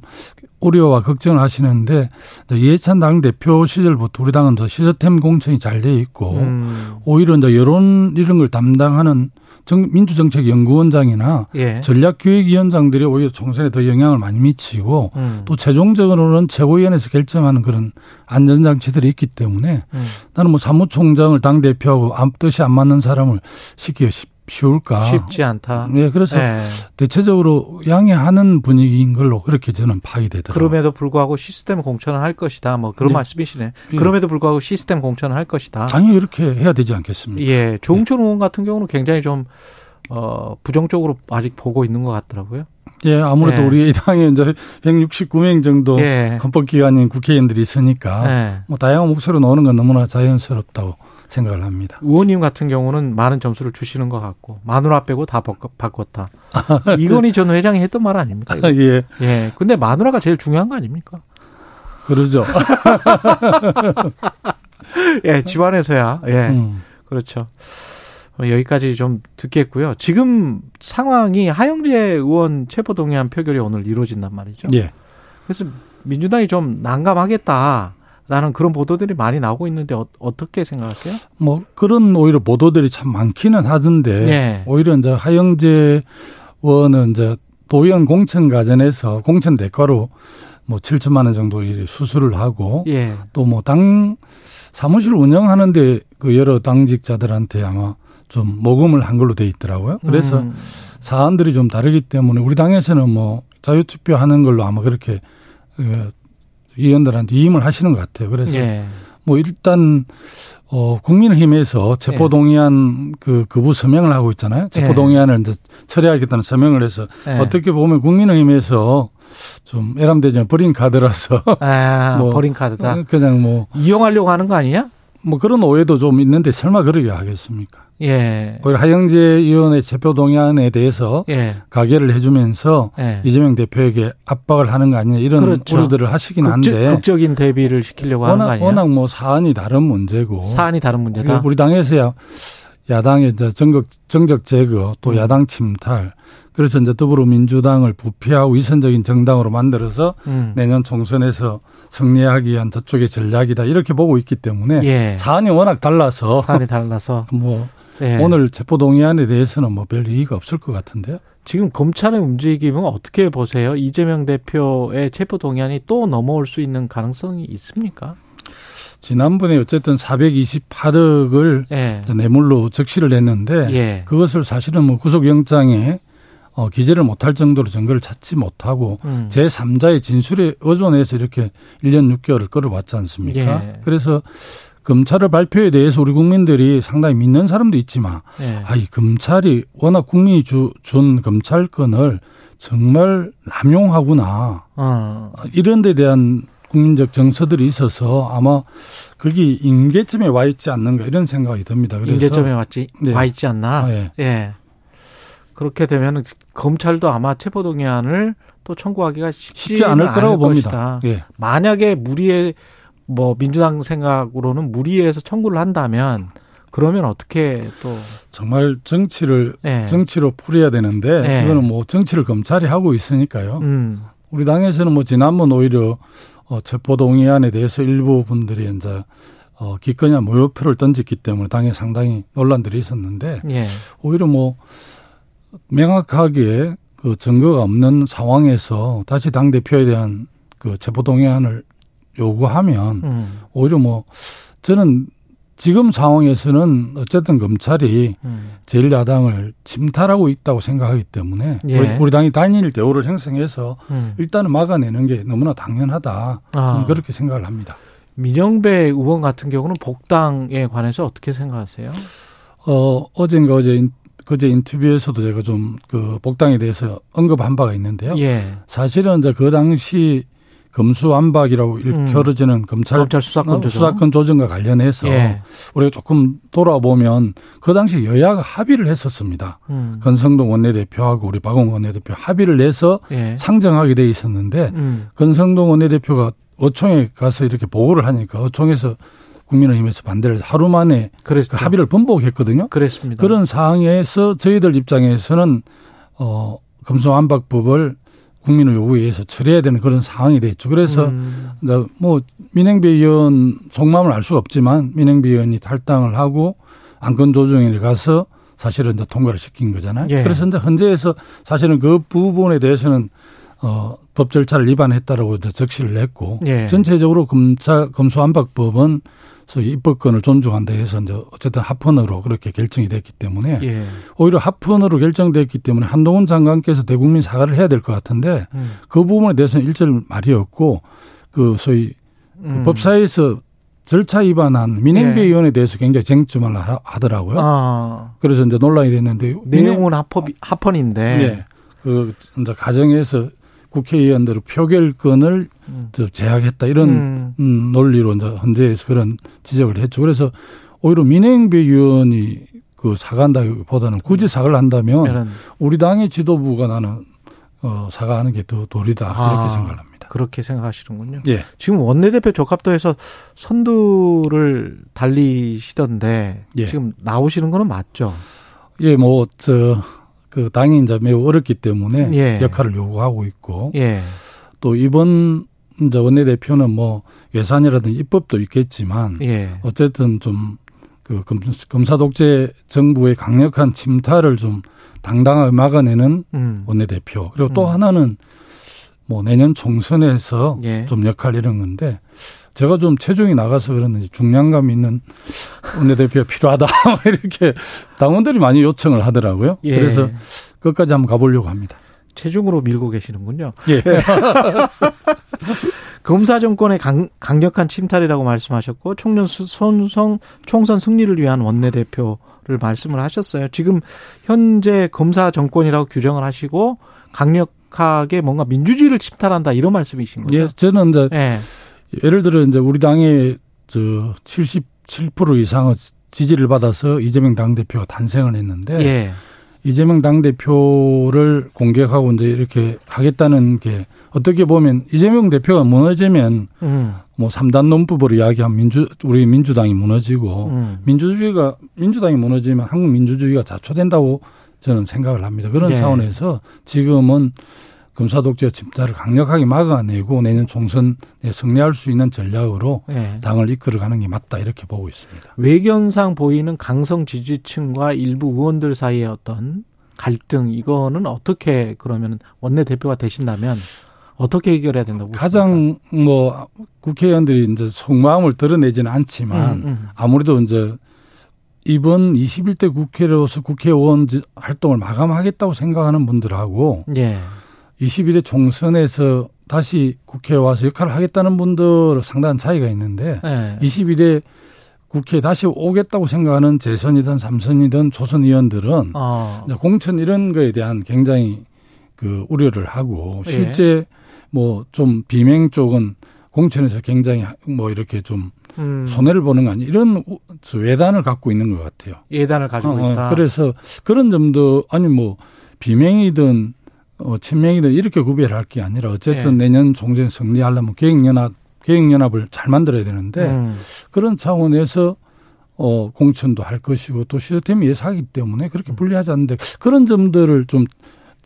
우려와 걱정을 하시는데 이해찬 당대표 시절부터 우리 당은 저 시스템 공천이 잘 돼 있고 음. 오히려 이제 여론 이런 걸 담당하는 정, 민주정책연구원장이나 예. 전략기획위원장들이 오히려 총선에 더 영향을 많이 미치고 음. 또 최종적으로는 최고위원회에서 결정하는 그런 안전장치들이 있기 때문에 음. 나는 뭐 사무총장을 당대표하고 뜻이 안 맞는 사람을 시키기 쉬울까. 쉽지 않다. 네, 그래서 예. 대체적으로 양해하는 분위기인 걸로 그렇게 저는 파악이 되더라고요. 그럼에도 불구하고 시스템 공천을 할 것이다. 뭐 그런 네. 말씀이시네. 예. 그럼에도 불구하고 시스템 공천을 할 것이다. 당연히 이렇게 해야 되지 않겠습니까? 예, 조응천 의원 예. 같은 경우는 굉장히 좀 어, 부정적으로 아직 보고 있는 것 같더라고요. 예, 아무래도 예. 우리 당에 이제 백육십구 명 정도 예. 헌법기관인 국회의원들이 있으니까 예. 뭐 다양한 목소리로 나오는 건 너무나 자연스럽다고 생각을 합니다. 의원님 같은 경우는 많은 점수를 주시는 것 같고 마누라 빼고 다 바꿨다. 이건희 전 회장이 했던 말 아닙니까? 이거? 예. 예. 근데 마누라가 제일 중요한 거 아닙니까? 그러죠. 예, 집안에서야. 예. 음. 그렇죠. 여기까지 좀 듣겠고요. 지금 상황이 하영재 의원 체포동의안 표결이 오늘 이루어진단 말이죠. 예. 그래서 민주당이 좀 난감하겠다. 라는 그런 보도들이 많이 나오고 있는데 어, 어떻게 생각하세요? 뭐 그런 오히려 보도들이 참 많기는 하던데 네. 오히려 이제 하영재 의원은 이제 도의원 공천 과정에서 공천 대가로 뭐 칠천만 원 정도 수수를 하고 네. 또 뭐 당 사무실 운영하는데 그 여러 당직자들한테 아마 좀 모금을 한 걸로 돼 있더라고요. 그래서 음. 사안들이 좀 다르기 때문에 우리 당에서는 뭐 자유투표하는 걸로 아마 그렇게. 의원들한테 위임을 하시는 것 같아요. 그래서 예. 뭐 일단 어 국민의힘에서 체포동의안 예. 그 거부 서명을 하고 있잖아요. 체포동의안을 예. 이제 철회하겠다는 서명을 해서 예. 어떻게 보면 국민의힘에서 좀 애람되지만 버린 카드라서 아, 뭐 버린 카드다. 그냥 뭐 이용하려고 하는 거 아니냐? 뭐 그런 오해도 좀 있는데 설마 그러게 하겠습니까? 예. 오히려 하영재 의원의 체포 동의안에 대해서 예. 가결을 해주면서 예. 이재명 대표에게 압박을 하는 거 아니냐 이런 그렇죠. 우려들을 하시긴 한데 극적, 극적인 대비를 시키려고 워낙, 하는 거 아니냐. 워낙 뭐 사안이 다른 문제고 사안이 다른 문제다. 우리 당에서야 야당의 이제 정적, 정적 제거 또 음. 야당 침탈 그래서 이제 더불어민주당을 부패하고 위선적인 정당으로 만들어서 음. 내년 총선에서 승리하기 위한 저쪽의 전략이다 이렇게 보고 있기 때문에 예. 사안이 워낙 달라서 사안이 달라서 뭐 예. 오늘 체포동의안에 대해서는 뭐 별 이의가 없을 것 같은데요. 지금 검찰의 움직임은 어떻게 보세요? 이재명 대표의 체포동의안이 또 넘어올 수 있는 가능성이 있습니까? 지난번에 어쨌든 사백이십팔억을 예. 뇌물로 적시를 했는데 예. 그것을 사실은 뭐 구속영장에 어, 기재를 못할 정도로 증거를 찾지 못하고 음. 제삼자의 진술에 의존해서 이렇게 일 년 육 개월을 끌어왔지 않습니까? 예. 그래서 검찰의 발표에 대해서 우리 국민들이 상당히 믿는 사람도 있지만 예. 아, 이 검찰이 워낙 국민이 주, 준 검찰권을 정말 남용하구나. 어. 이런 데 대한 국민적 정서들이 있어서 아마 그게 임계점에 와 있지 않는가 이런 생각이 듭니다. 그래서 임계점에 왔지, 네. 와 있지 않나? 아, 예. 예. 그렇게 되면 검찰도 아마 체포동의안을 또 청구하기가 쉽지 않을 거라고 봅니다. 예. 만약에 무리에 뭐 민주당 생각으로는 무리해서 청구를 한다면 그러면 어떻게 또 정말 정치를 예. 정치로 풀어야 되는데 예. 이거는 뭐 정치를 검찰이 하고 있으니까요. 음. 우리 당에서는 뭐 지난번 오히려 어, 체포동의안에 대해서 일부 분들이 이제 어, 기권이나 무효표를 던졌기 때문에 당에 상당히 논란들이 있었는데 예. 오히려 뭐 명확하게 그 증거가 없는 상황에서 다시 당 대표에 대한 그 체포동의안을 요구하면 음. 오히려 뭐 저는 지금 상황에서는 어쨌든 검찰이 음. 제일 야당을 침탈하고 있다고 생각하기 때문에 예. 우리 당이 단일 대우를 형성해서 음. 일단은 막아내는 게 너무나 당연하다. 아. 그렇게 생각을 합니다. 민형배 의원 같은 경우는 복당에 관해서 어떻게 생각하세요? 어, 어젠가 어제 그제 인터뷰에서도 제가 좀 그 복당에 대해서 언급한 바가 있는데요. 예. 사실은 이제 그 당시 검수완박이라고 일컬어지는 음. 검찰, 검찰 수사권, 조정. 수사권 조정과 관련해서 예. 우리가 조금 돌아보면 그 당시 여야가 합의를 했었습니다. 음. 권성동 원내대표하고 우리 박홍 원내대표 합의를 해서 예. 상정하게 돼 있었는데 음. 권성동 원내대표가 어총에 가서 이렇게 보고를 하니까 어총에서 국민의힘에서 반대를 하루 만에 그 합의를 번복했거든요. 그랬습니다. 그런 상황에서 저희들 입장에서는 어, 검수완박법을 국민의 요구에 의해서 처리해야 되는 그런 상황이 됐죠. 그래서 음. 뭐 민형배 의원 속마음을 알 수가 없지만 민형배 의원이 탈당을 하고 안건 조정에 가서 사실은 이제 통과를 시킨 거잖아요. 예. 그래서 이제 헌재에서 사실은 그 부분에 대해서는 어, 법 절차를 위반했다라고 이제 적시를 했고 예. 전체적으로 검사 검수완박법은 소위 입법권을 존중한다 해서 이제 어쨌든 합헌으로 그렇게 결정이 됐기 때문에 예. 오히려 합헌으로 결정됐기 때문에 한동훈 장관께서 대국민 사과를 해야 될 것 같은데 음. 그 부분에 대해서는 일절 말이 없고 그 소위 음. 그 법사위에서 절차 위반한 민행배 예. 의원에 대해서 굉장히 쟁점을 하더라고요. 아. 그래서 이제 논란이 됐는데 내용은 합헌 합헌인데 예. 그 이제 가정에서 국회의원들의 표결권을 음. 제약했다 이런 음. 음, 논리로 이제 헌재에서 그런 지적을 했죠. 그래서 오히려 민행배 의원이 그 사과한다기보다는 굳이 사과를 한다면 이런. 우리 당의 지도부가 나는 어, 사과하는 게 더 도리다 그렇게 아, 생각합니다. 그렇게 생각하시는군요. 예. 지금 원내대표 적합도에서 선두를 달리시던데 예. 지금 나오시는 거는 맞죠? 예, 뭐 저. 그 당이 이제 매우 어렵기 때문에 예. 역할을 요구하고 있고 예. 또 이번 이제 원내대표는 뭐 예산이라든지 입법도 있겠지만 예. 어쨌든 좀 그 검사 독재 정부의 강력한 침탈을 좀 당당하게 막아내는 음. 원내대표 그리고 또 음. 하나는 뭐 내년 총선에서 예. 좀 역할 이런 건데 제가 좀 체중이 나가서 그러는지 중량감 있는 원내대표가 필요하다 이렇게 당원들이 많이 요청을 하더라고요. 예. 그래서 끝까지 한번 가보려고 합니다. 체중으로 밀고 계시는군요. 예. 검사 정권의 강, 강력한 침탈이라고 말씀하셨고 총선, 총선, 총선 승리를 위한 원내대표를 말씀을 하셨어요. 지금 현재 검사 정권이라고 규정을 하시고 강력하게 뭔가 민주주의를 침탈한다 이런 말씀이신 거죠? 예, 저는 이제 예. 예를 들어, 이제, 우리 당의, 저, 칠십칠 퍼센트 이상의 지지를 받아서 이재명 당대표가 탄생을 했는데 예. 이재명 당대표를 공격하고 이제 이렇게 하겠다는 게 어떻게 보면 이재명 대표가 무너지면 음. 뭐 삼단 논법으로 이야기하면 민주, 우리 민주당이 무너지고 음. 민주주의가, 민주당이 무너지면 한국 민주주의가 자초된다고 저는 생각을 합니다. 그런 네. 차원에서 지금은 검사독재 침탈을 강력하게 막아내고 내년 총선에 승리할 수 있는 전략으로 네. 당을 이끌어가는 게 맞다 이렇게 보고 있습니다. 외견상 보이는 강성 지지층과 일부 의원들 사이의 어떤 갈등, 이거는 어떻게 그러면 원내대표가 되신다면 어떻게 해결해야 된다고 가장 보십니까? 뭐 국회의원들이 이제 속마음을 드러내지는 않지만 음, 음. 아무래도 이제 이번 이십일 대 국회로서 국회의원 활동을 마감하겠다고 생각하는 분들하고 예. 이십일 대 총선에서 다시 국회에 와서 역할을 하겠다는 분들 상당한 차이가 있는데 예. 이십이 대 국회에 다시 오겠다고 생각하는 재선이든 삼선이든 초선 의원들은 어. 공천 이런 거에 대한 굉장히 그 우려를 하고 실제 예. 뭐 좀 비명 쪽은 공천에서 굉장히 뭐 이렇게 좀 음. 손해를 보는 거 아니 이런 외단을 갖고 있는 것 같아요. 예단을 가지고 어, 있다. 그래서 그런 점도 아니 뭐 비명이든 어, 친명이든 이렇게 구별할 게 아니라 어쨌든 예. 내년 총선 승리하려면 계획연합, 계획연합을 잘 만들어야 되는데 음. 그런 차원에서 어, 공천도 할 것이고 또 시스템이 예사하기 때문에 그렇게 불리하지 않는데 그런 점들을 좀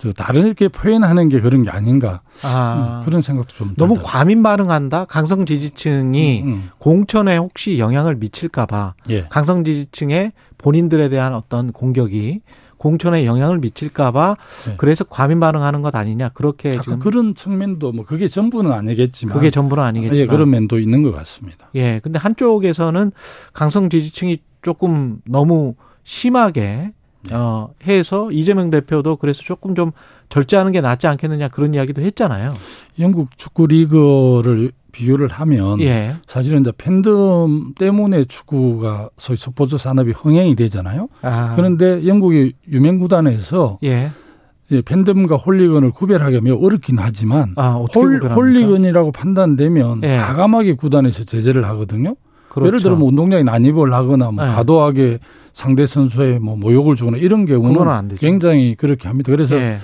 저 다르게 표현하는 게 그런 게 아닌가 아, 그런 생각도 좀 너무 들다. 과민 반응한다. 강성 지지층이 음, 음. 공천에 혹시 영향을 미칠까 봐 예. 강성 지지층의 본인들에 대한 어떤 공격이 공천에 영향을 미칠까 봐 예. 그래서 과민 반응하는 것 아니냐 그렇게 지금 그런 측면도 뭐 그게 전부는 아니겠지만 그게 전부는 아니겠지만 예, 그런 면도 있는 것 같습니다. 예, 근데 한쪽에서는 강성 지지층이 조금 너무 심하게 네. 어, 해서 이재명 대표도 그래서 조금 좀 절제하는 게 낫지 않겠느냐 그런 이야기도 했잖아요. 영국 축구 리그를 비유를 하면 예. 사실은 이제 팬덤 때문에 축구가 소위 스포츠 산업이 흥행이 되잖아요. 아. 그런데 영국의 유명 구단에서 예. 팬덤과 홀리건을 구별하기 매우 어렵긴 하지만 아, 홀, 홀리건이라고 판단되면 예. 과감하게 구단에서 제재를 하거든요. 그렇죠. 예를 들어 뭐 운동장에 난입을 하거나 뭐 네. 과도하게 상대 선수의 뭐 모욕을 주거나 이런 경우는 굉장히 그렇게 합니다. 그래서 예.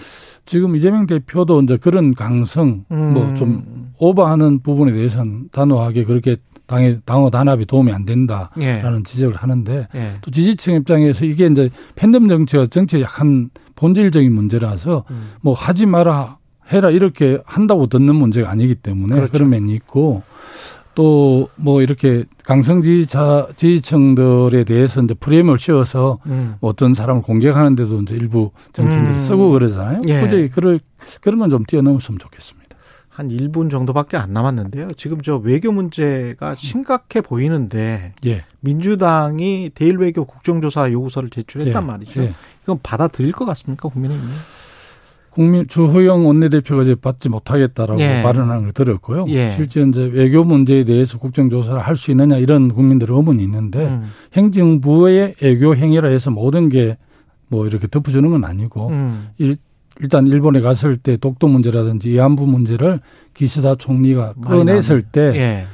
지금 이재명 대표도 이제 그런 강성 음. 뭐 좀 오버하는 부분에 대해서는 단호하게 그렇게 당의 당호 단합이 도움이 안 된다라는 예. 지적을 하는데 예. 또 지지층 입장에서 이게 이제 팬덤 정치가 정치의 약한 본질적인 문제라서 음. 뭐 하지 마라 해라 이렇게 한다고 듣는 문제가 아니기 때문에 그렇죠. 그런 면이 있고. 또 뭐 이렇게 강성 지지자 지지층들에 대해서 이제 프레임을 씌워서 음. 어떤 사람을 공격하는데도 이제 일부 정치인들이 음. 쓰고 그러잖아요. 예. 굳이 그런 그런 건 좀 뛰어넘었으면 좋겠습니다. 한 일 분 정도밖에 안 남았는데요. 지금 저 외교 문제가 심각해 보이는데 예. 민주당이 대일 외교 국정조사 요구서를 제출했단 예. 말이죠. 예. 이건 받아들일 것 같습니까, 국민의힘이? 국민 주호영 원내대표가 이제 받지 못하겠다라고 예. 발언한 걸 들었고요. 예. 실제 이제 외교 문제에 대해서 국정조사를 할 수 있느냐 이런 국민들의 의문이 있는데 음. 행정부의 외교 행위라 해서 모든 게 뭐 이렇게 덮어주는 건 아니고 음. 일, 일단 일본에 갔을 때 독도 문제라든지 위안부 문제를 기시다 총리가 꺼냈을 때 예.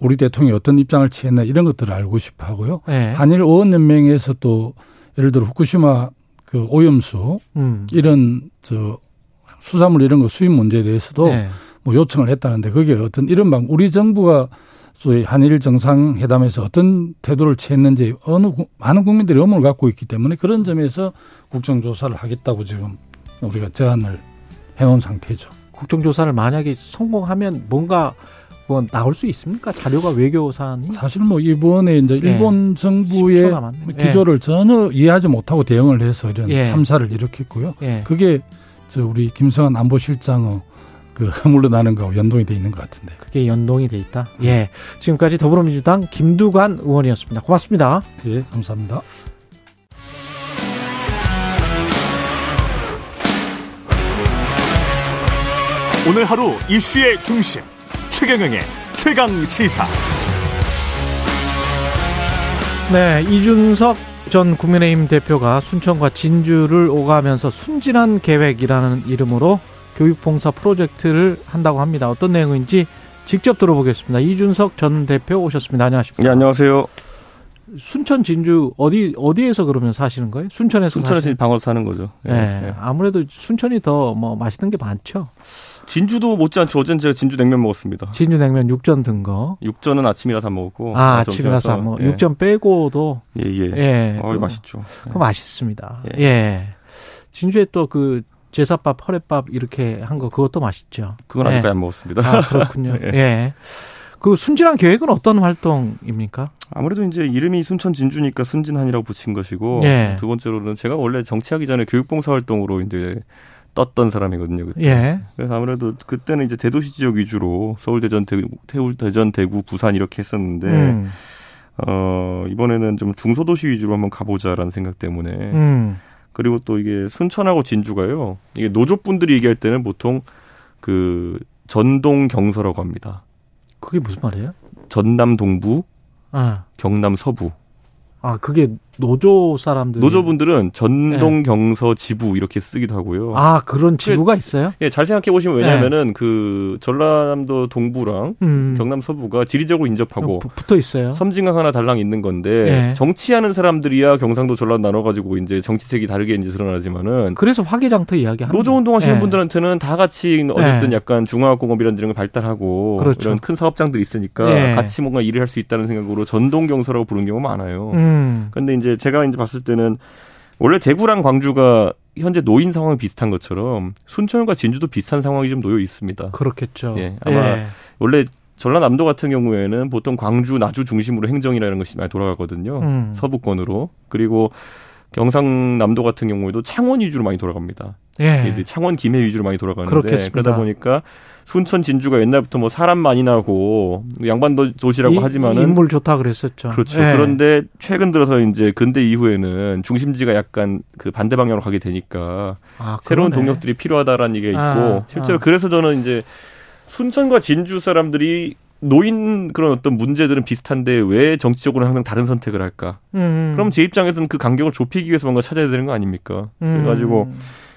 우리 대통령이 어떤 입장을 취했나 이런 것들을 알고 싶어 하고요. 예. 한일 의원연맹에서 또 예를 들어 후쿠시마 그 오염수 음. 이런 저 수산물 이런 거 수입 문제에 대해서도 네. 뭐 요청을 했다는데 그게 어떤 이런 방 우리 정부가 소위 한일 정상회담에서 어떤 태도를 취했는지 어느 많은 국민들이 의문을 갖고 있기 때문에 그런 점에서 국정조사를 하겠다고 지금 우리가 제안을 해놓은 상태죠. 국정조사를 만약에 성공하면 뭔가 뭐 나올 수 있습니까? 자료가 외교 사안이? 사실 뭐 이번에 이제 일본 예. 정부의 기조를 예. 전혀 이해하지 못하고 대응을 해서 이런 예. 참사를 일으켰고요. 예. 그게 저 우리 김성한 안보실장의 그 물러나는 거하고 연동이 돼 있는 것 같은데. 그게 연동이 돼 있다? 예. 지금까지 더불어민주당 김두관 의원이었습니다. 고맙습니다. 예, 감사합니다. 오늘 하루 이슈의 중심. 최경영의 최강시사. 네, 이준석 전 국민의힘 대표가 순천과 진주를 오가면서 순진한 계획이라는 이름으로 교육봉사 프로젝트를 한다고 합니다. 어떤 내용인지 직접 들어보겠습니다. 이준석 전 대표 오셨습니다. 안녕하십니까? 네, 안녕하세요. 순천 진주 어디 어디에서 그러면 사시는 거예요? 순천에서 순천에서 사시는... 방어를 사는 거죠. 예. 네. 네. 아무래도 순천이 더 뭐 맛있는 게 많죠. 진주도 못지않죠. 어제는 제가 진주 냉면 먹었습니다. 진주 냉면 육전 든 거. 육전은 아침이라서 안 먹었고. 아, 아침이라서 안 먹. 예. 육전 빼고도. 예예. 예. 예. 어, 맛있죠. 그 예. 맛있습니다. 예. 예. 진주에 또 그 제사밥, 허레밥 이렇게 한 거 그것도 맛있죠. 그건 아직까지 예. 안 먹었습니다. 아, 그렇군요. 예. 예. 그 순진한 계획은 어떤 활동입니까? 아무래도 이제 이름이 순천 진주니까 순진한이라고 붙인 것이고 예. 두 번째로는 제가 원래 정치하기 전에 교육봉사 활동으로 이제 떴던 사람이거든요. 그때. 예. 그래서 아무래도 그때는 이제 대도시 지역 위주로 서울, 대전, 대구, 태울, 대전, 대구, 부산 이렇게 했었는데 음. 어, 이번에는 좀 중소도시 위주로 한번 가보자라는 생각 때문에 음. 그리고 또 이게 순천하고 진주가요. 이게 노조분들이 얘기할 때는 보통 그 전동 경서라고 합니다. 그게 무슨 말이에요? 전남 동부, 아. 경남 서부. 아, 그게 노조 사람들. 노조분들은 전동 네. 경서 지부 이렇게 쓰기도 하고요. 아, 그런 지부가 그게, 있어요? 예, 잘 생각해 보시면 왜냐면은 네. 그 전라남도 동부랑 음. 경남 서부가 지리적으로 인접하고 부, 붙어 있어요. 섬진강 하나 달랑 있는 건데 네. 정치하는 사람들이야 경상도 전라도 나눠 가지고 이제 정치색이 다르게 이제 드러나지만은 그래서 화개장터 이야기하는 노조 운동하시는 네. 분들한테는 다 같이 어쨌든 네. 약간 중화공업이라는 이런 걸 발달하고 그렇죠. 이런 큰 사업장들이 있으니까 네. 같이 뭔가 일을 할 수 있다는 생각으로 전동 경서라고 부르는 경우가 많아요. 음. 근데 이제 제가 이제 봤을 때는 원래 대구랑 광주가 현재 노인 상황이 비슷한 것처럼 순천과 진주도 비슷한 상황이 좀 놓여 있습니다. 그렇겠죠. 예, 아마 예. 원래 전라남도 같은 경우에는 보통 광주, 나주 중심으로 행정이라는 것이 많이 돌아가거든요. 음. 서부권으로. 그리고 경상남도 같은 경우에도 창원 위주로 많이 돌아갑니다. 예. 창원, 김해 위주로 많이 돌아가는데 그렇겠습니다. 그러다 보니까 순천, 진주가 옛날부터 뭐 사람 많이 나고 양반 도시라고 하지만은 인물 좋다 그랬었죠. 그렇죠. 예. 그런데 최근 들어서 이제 근대 이후에는 중심지가 약간 그 반대 방향으로 가게 되니까 아, 새로운 동력들이 필요하다라는 얘기가 있고 아, 실제로 아. 그래서 저는 이제 순천과 진주 사람들이 노인 그런 어떤 문제들은 비슷한데 왜 정치적으로는 항상 다른 선택을 할까? 음. 그럼 제 입장에서는 그 간격을 좁히기 위해서 뭔가 찾아야 되는 거 아닙니까? 음. 그래가지고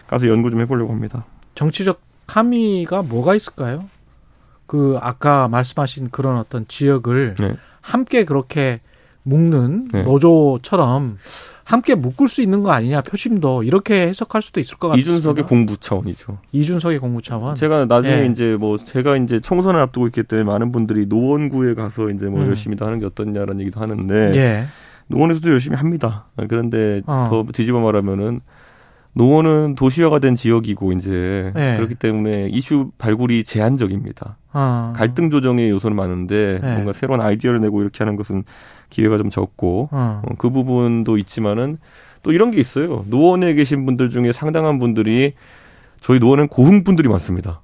가서 연구 좀 해보려고 합니다. 정치적 함의가 뭐가 있을까요? 그 아까 말씀하신 그런 어떤 지역을 네. 함께 그렇게 묶는 네. 노조처럼 함께 묶을 수 있는 거 아니냐 표심도 이렇게 해석할 수도 있을 것 같아요. 이준석의 공부 차원이죠. 이준석의 공부 차원. 제가 나중에 예. 이제 뭐 제가 이제 총선을 앞두고 있기 때문에 많은 분들이 노원구에 가서 이제 뭐 음. 열심히 다 하는 게 어떻냐라는 얘기도 하는데 예. 노원에서도 열심히 합니다. 그런데 어. 더 뒤집어 말하면은 노원은 도시화가 된 지역이고 이제 예. 그렇기 때문에 이슈 발굴이 제한적입니다. 아. 갈등 조정의 요소는 많은데 예. 뭔가 새로운 아이디어를 내고 이렇게 하는 것은 기회가 좀 적고 아. 어, 그 부분도 있지만은 또 이런 게 있어요. 노원에 계신 분들 중에 상당한 분들이 저희 노원은 고흥 분들이 많습니다.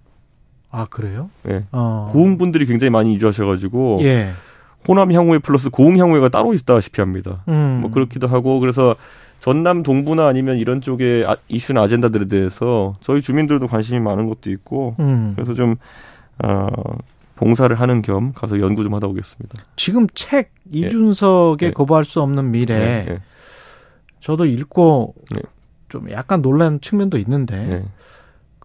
아 그래요? 네. 어. 고흥 분들이 굉장히 많이 이주하셔가지고 예. 호남 향후회 플러스 고흥 향후회가 따로 있다시피 합니다. 음. 뭐 그렇기도 하고 그래서. 전남 동부나 아니면 이런 쪽의 이슈나 아젠다들에 대해서 저희 주민들도 관심이 많은 것도 있고 음. 그래서 좀 어, 봉사를 하는 겸 가서 연구 좀 하다 오겠습니다. 지금 책 이준석에 예. 거부할 수 없는 미래 예. 예. 저도 읽고 예. 좀 약간 놀란 측면도 있는데 예.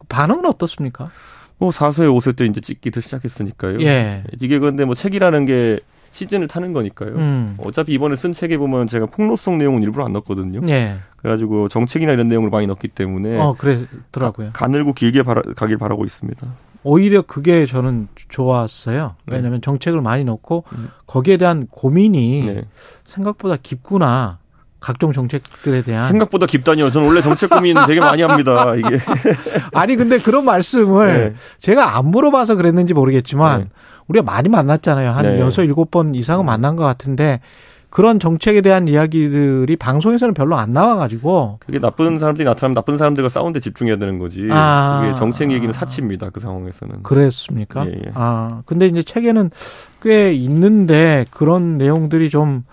반응은 어떻습니까? 뭐 사서에 옷을 때 이제 찍기도 시작했으니까요. 예. 이게 그런데 뭐 책이라는 게 시즌을 타는 거니까요. 음. 어차피 이번에 쓴 책에 보면 제가 폭로성 내용은 일부러 안 넣었거든요. 예. 그래가지고 정책이나 이런 내용을 많이 넣었기 때문에. 어, 그랬더라고요. 가, 가늘고 길게 바라, 가길 바라고 있습니다. 오히려 그게 저는 좋았어요. 왜냐하면 네. 정책을 많이 넣고 음. 거기에 대한 고민이 네. 생각보다 깊구나. 각종 정책들에 대한. 생각보다 깊다니요. 저는 원래 정책 고민 되게 많이 합니다. 이게. 아니 근데 그런 말씀을 네. 제가 안 물어봐서 그랬는지 모르겠지만 네. 우리가 많이 만났잖아요. 한 네. 여섯, 일곱 번 이상은 만난 것 같은데 그런 정책에 대한 이야기들이 방송에서는 별로 안 나와가지고. 그게 나쁜 사람들이 나타나면 나쁜 사람들과 싸우는 데 집중해야 되는 거지. 아. 그게 정책 얘기는 사치입니다. 그 상황에서는. 그랬습니까? 예, 예. 아 근데 이제 책에는 꽤 있는데 그런 내용들이 좀.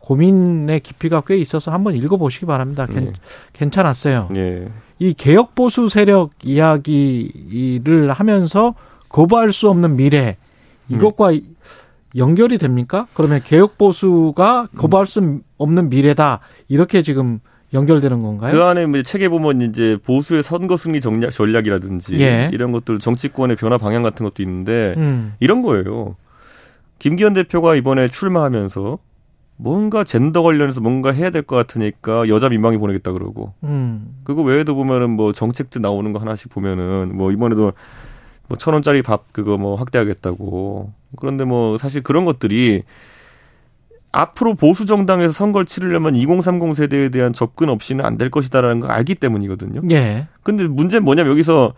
고민의 깊이가 꽤 있어서 한번 읽어보시기 바랍니다. 괜, 예. 괜찮았어요. 예. 이 개혁보수 세력 이야기를 하면서 거부할 수 없는 미래 이것과 예. 연결이 됩니까? 그러면 개혁보수가 거부할 수 없는 미래다 이렇게 지금 연결되는 건가요? 그 안에 뭐 책에 보면 이제 보수의 선거 승리 전략, 전략이라든지 예. 이런 것들 정치권의 변화 방향 같은 것도 있는데 음. 이런 거예요. 김기현 대표가 이번에 출마하면서 뭔가 젠더 관련해서 뭔가 해야 될 것 같으니까 여자 민방위 보내겠다 그러고. 음. 그거 외에도 보면은 뭐 정책들 나오는 거 하나씩 보면은 뭐 이번에도 뭐 천 원짜리 밥 그거 뭐 확대하겠다고. 그런데 뭐 사실 그런 것들이 앞으로 보수 정당에서 선거를 치르려면 이공삼공 세대에 대한 접근 없이는 안 될 것이다라는 걸 알기 때문이거든요. 예. 근데 문제는 뭐냐면 여기서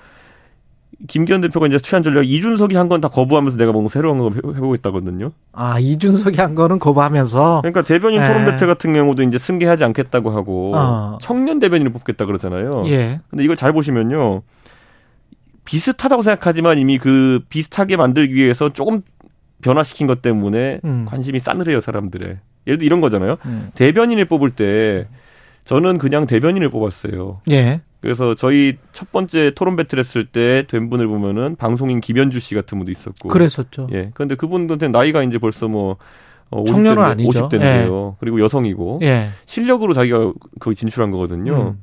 김기현 대표가 이제 취한 전략 이준석이 한 건 다 거부하면서 내가 뭔가 새로운 거 해보고 있다거든요. 아, 이준석이 한 거는 거부하면서. 그러니까 대변인 예. 토론 배틀 같은 경우도 이제 승계하지 않겠다고 하고 어. 청년 대변인을 뽑겠다 그러잖아요. 예. 근데 이걸 잘 보시면요. 비슷하다고 생각하지만 이미 그 비슷하게 만들기 위해서 조금 변화시킨 것 때문에 음. 관심이 싸늘해요, 사람들의. 예를 들어 이런 거잖아요. 음. 대변인을 뽑을 때 저는 그냥 대변인을 뽑았어요. 예. 그래서 저희 첫 번째 토론 배틀 했을 때 된 분을 보면은 방송인 김현주 씨 같은 분도 있었고. 그랬었죠. 예. 그런데 그분들한테는 나이가 이제 벌써 뭐 청년은 아니죠. 오십 대인데요. 예. 그리고 여성이고. 예. 실력으로 자기가 거기 진출한 거거든요. 음.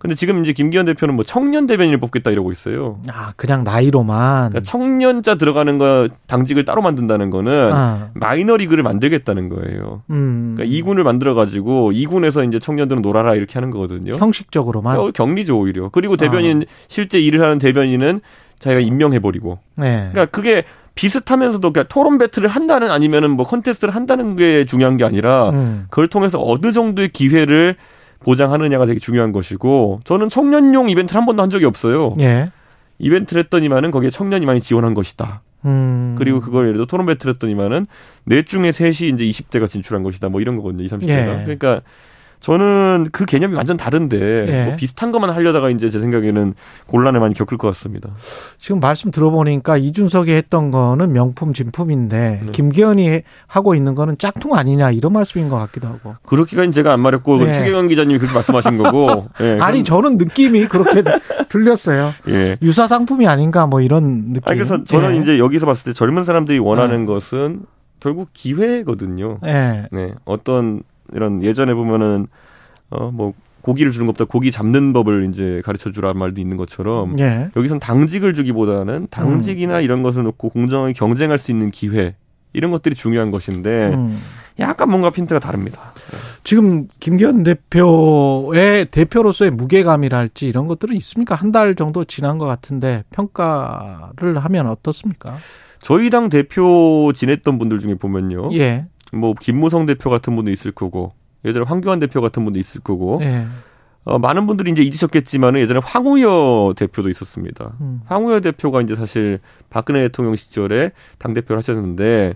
근데 지금 이제 김기현 대표는 뭐 청년 대변인을 뽑겠다 이러고 있어요. 아, 그냥 나이로만. 그러니까 청년자 들어가는 거 당직을 따로 만든다는 거는 아. 마이너리그를 만들겠다는 거예요. 음. 그러니까 이 군을 만들어가지고 이 군에서 이제 청년들은 놀아라 이렇게 하는 거거든요. 형식적으로만. 그러니까 격리죠, 오히려. 그리고 대변인, 아. 실제 일을 하는 대변인은 자기가 임명해버리고. 네. 그러니까 그게 비슷하면서도 그러니까 토론 배틀을 한다는 아니면은 뭐 컨테스트를 한다는 게 중요한 게 아니라 음. 그걸 통해서 어느 정도의 기회를 보장하느냐가 되게 중요한 것이고, 저는 청년용 이벤트를 한 번도 한 적이 없어요. 예. 이벤트를 했더니만은 거기에 청년이 많이 지원한 것이다. 음. 그리고 그걸 예를 들어 토론 배틀을 했더니만은 넷 중에 셋이 이제 이십 대가 진출한 것이다. 뭐 이런 거거든요. 이십, 삼십 대가. 예. 그러니까 저는 그 개념이 완전 다른데 예. 뭐 비슷한 것만 하려다가 이제 제 생각에는 곤란을 많이 겪을 것 같습니다. 지금 말씀 들어보니까 이준석이 했던 거는 명품 진품인데 네. 김기현이 하고 있는 거는 짝퉁 아니냐 이런 말씀인 것 같기도 하고. 그렇게까지는 제가 안 말했고 네. 최경영 기자님이 그렇게 말씀하신 거고. 네, 아니 저는 느낌이 그렇게 들렸어요. 예. 유사 상품이 아닌가 뭐 이런 느낌. 아, 그래서 저는 예. 이제 여기서 봤을 때 젊은 사람들이 원하는 네. 것은 결국 기회거든요. 예. 네. 어떤 이런 예전에 보면은 어 뭐 고기를 주는 것보다 고기 잡는 법을 이제 가르쳐 주라는 말도 있는 것처럼 예. 여기선 당직을 주기보다는 당직이나 음. 이런 것을 놓고 공정하게 경쟁할 수 있는 기회 이런 것들이 중요한 것인데 음. 약간 뭔가 핀트가 다릅니다. 지금 김기현 대표의 대표로서의 무게감이랄지 이런 것들은 있습니까? 한 달 정도 지난 것 같은데 평가를 하면 어떻습니까? 저희 당 대표 지냈던 분들 중에 보면요. 예. 뭐 김무성 대표 같은 분도 있을 거고 예전에 황교안 대표 같은 분도 있을 거고 네. 어, 많은 분들이 이제 잊으셨겠지만 예전에 황우여 대표도 있었습니다. 음. 황우여 대표가 이제 사실 박근혜 대통령 시절에 당 대표를 하셨는데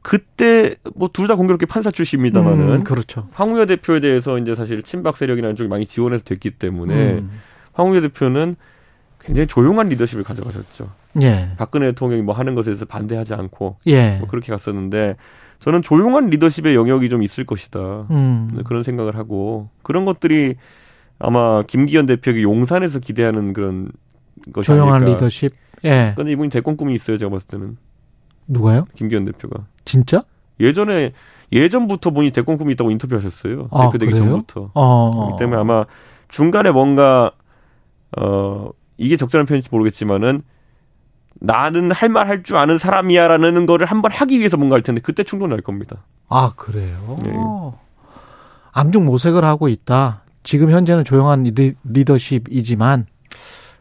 그때 뭐 둘 다 공교롭게 판사 출신입니다만은 음, 그렇죠. 황우여 대표에 대해서 이제 사실 친박 세력이라는 쪽이 많이 지원해서 됐기 때문에 음. 황우여 대표는 굉장히 조용한 리더십을 가져가셨죠. 예. 박근혜 대통령이 뭐 하는 것에 대해서 반대하지 않고 예. 뭐 그렇게 갔었는데. 저는 조용한 리더십의 영역이 좀 있을 것이다. 음. 그런 생각을 하고 그런 것들이 아마 김기현 대표에게 용산에서 기대하는 그런 것이 조용한 아닐까. 리더십. 예. 그런데 이분이 대권 꿈이 있어요. 제가 봤을 때는. 누가요? 김기현 대표가. 진짜? 예전에 예전부터 본인이 대권 꿈이 있다고 인터뷰하셨어요. 아, 대표되기 그래요? 전부터. 어. 그렇기 때문에 아마 중간에 뭔가 어, 이게 적절한 표현인지 모르겠지만은. 나는 할 말 할 줄 아는 사람이야라는 거를 한번 하기 위해서 뭔가 할 텐데 그때 충돌 날 겁니다. 아 그래요? 네. 암중 모색을 하고 있다. 지금 현재는 조용한 리, 리더십이지만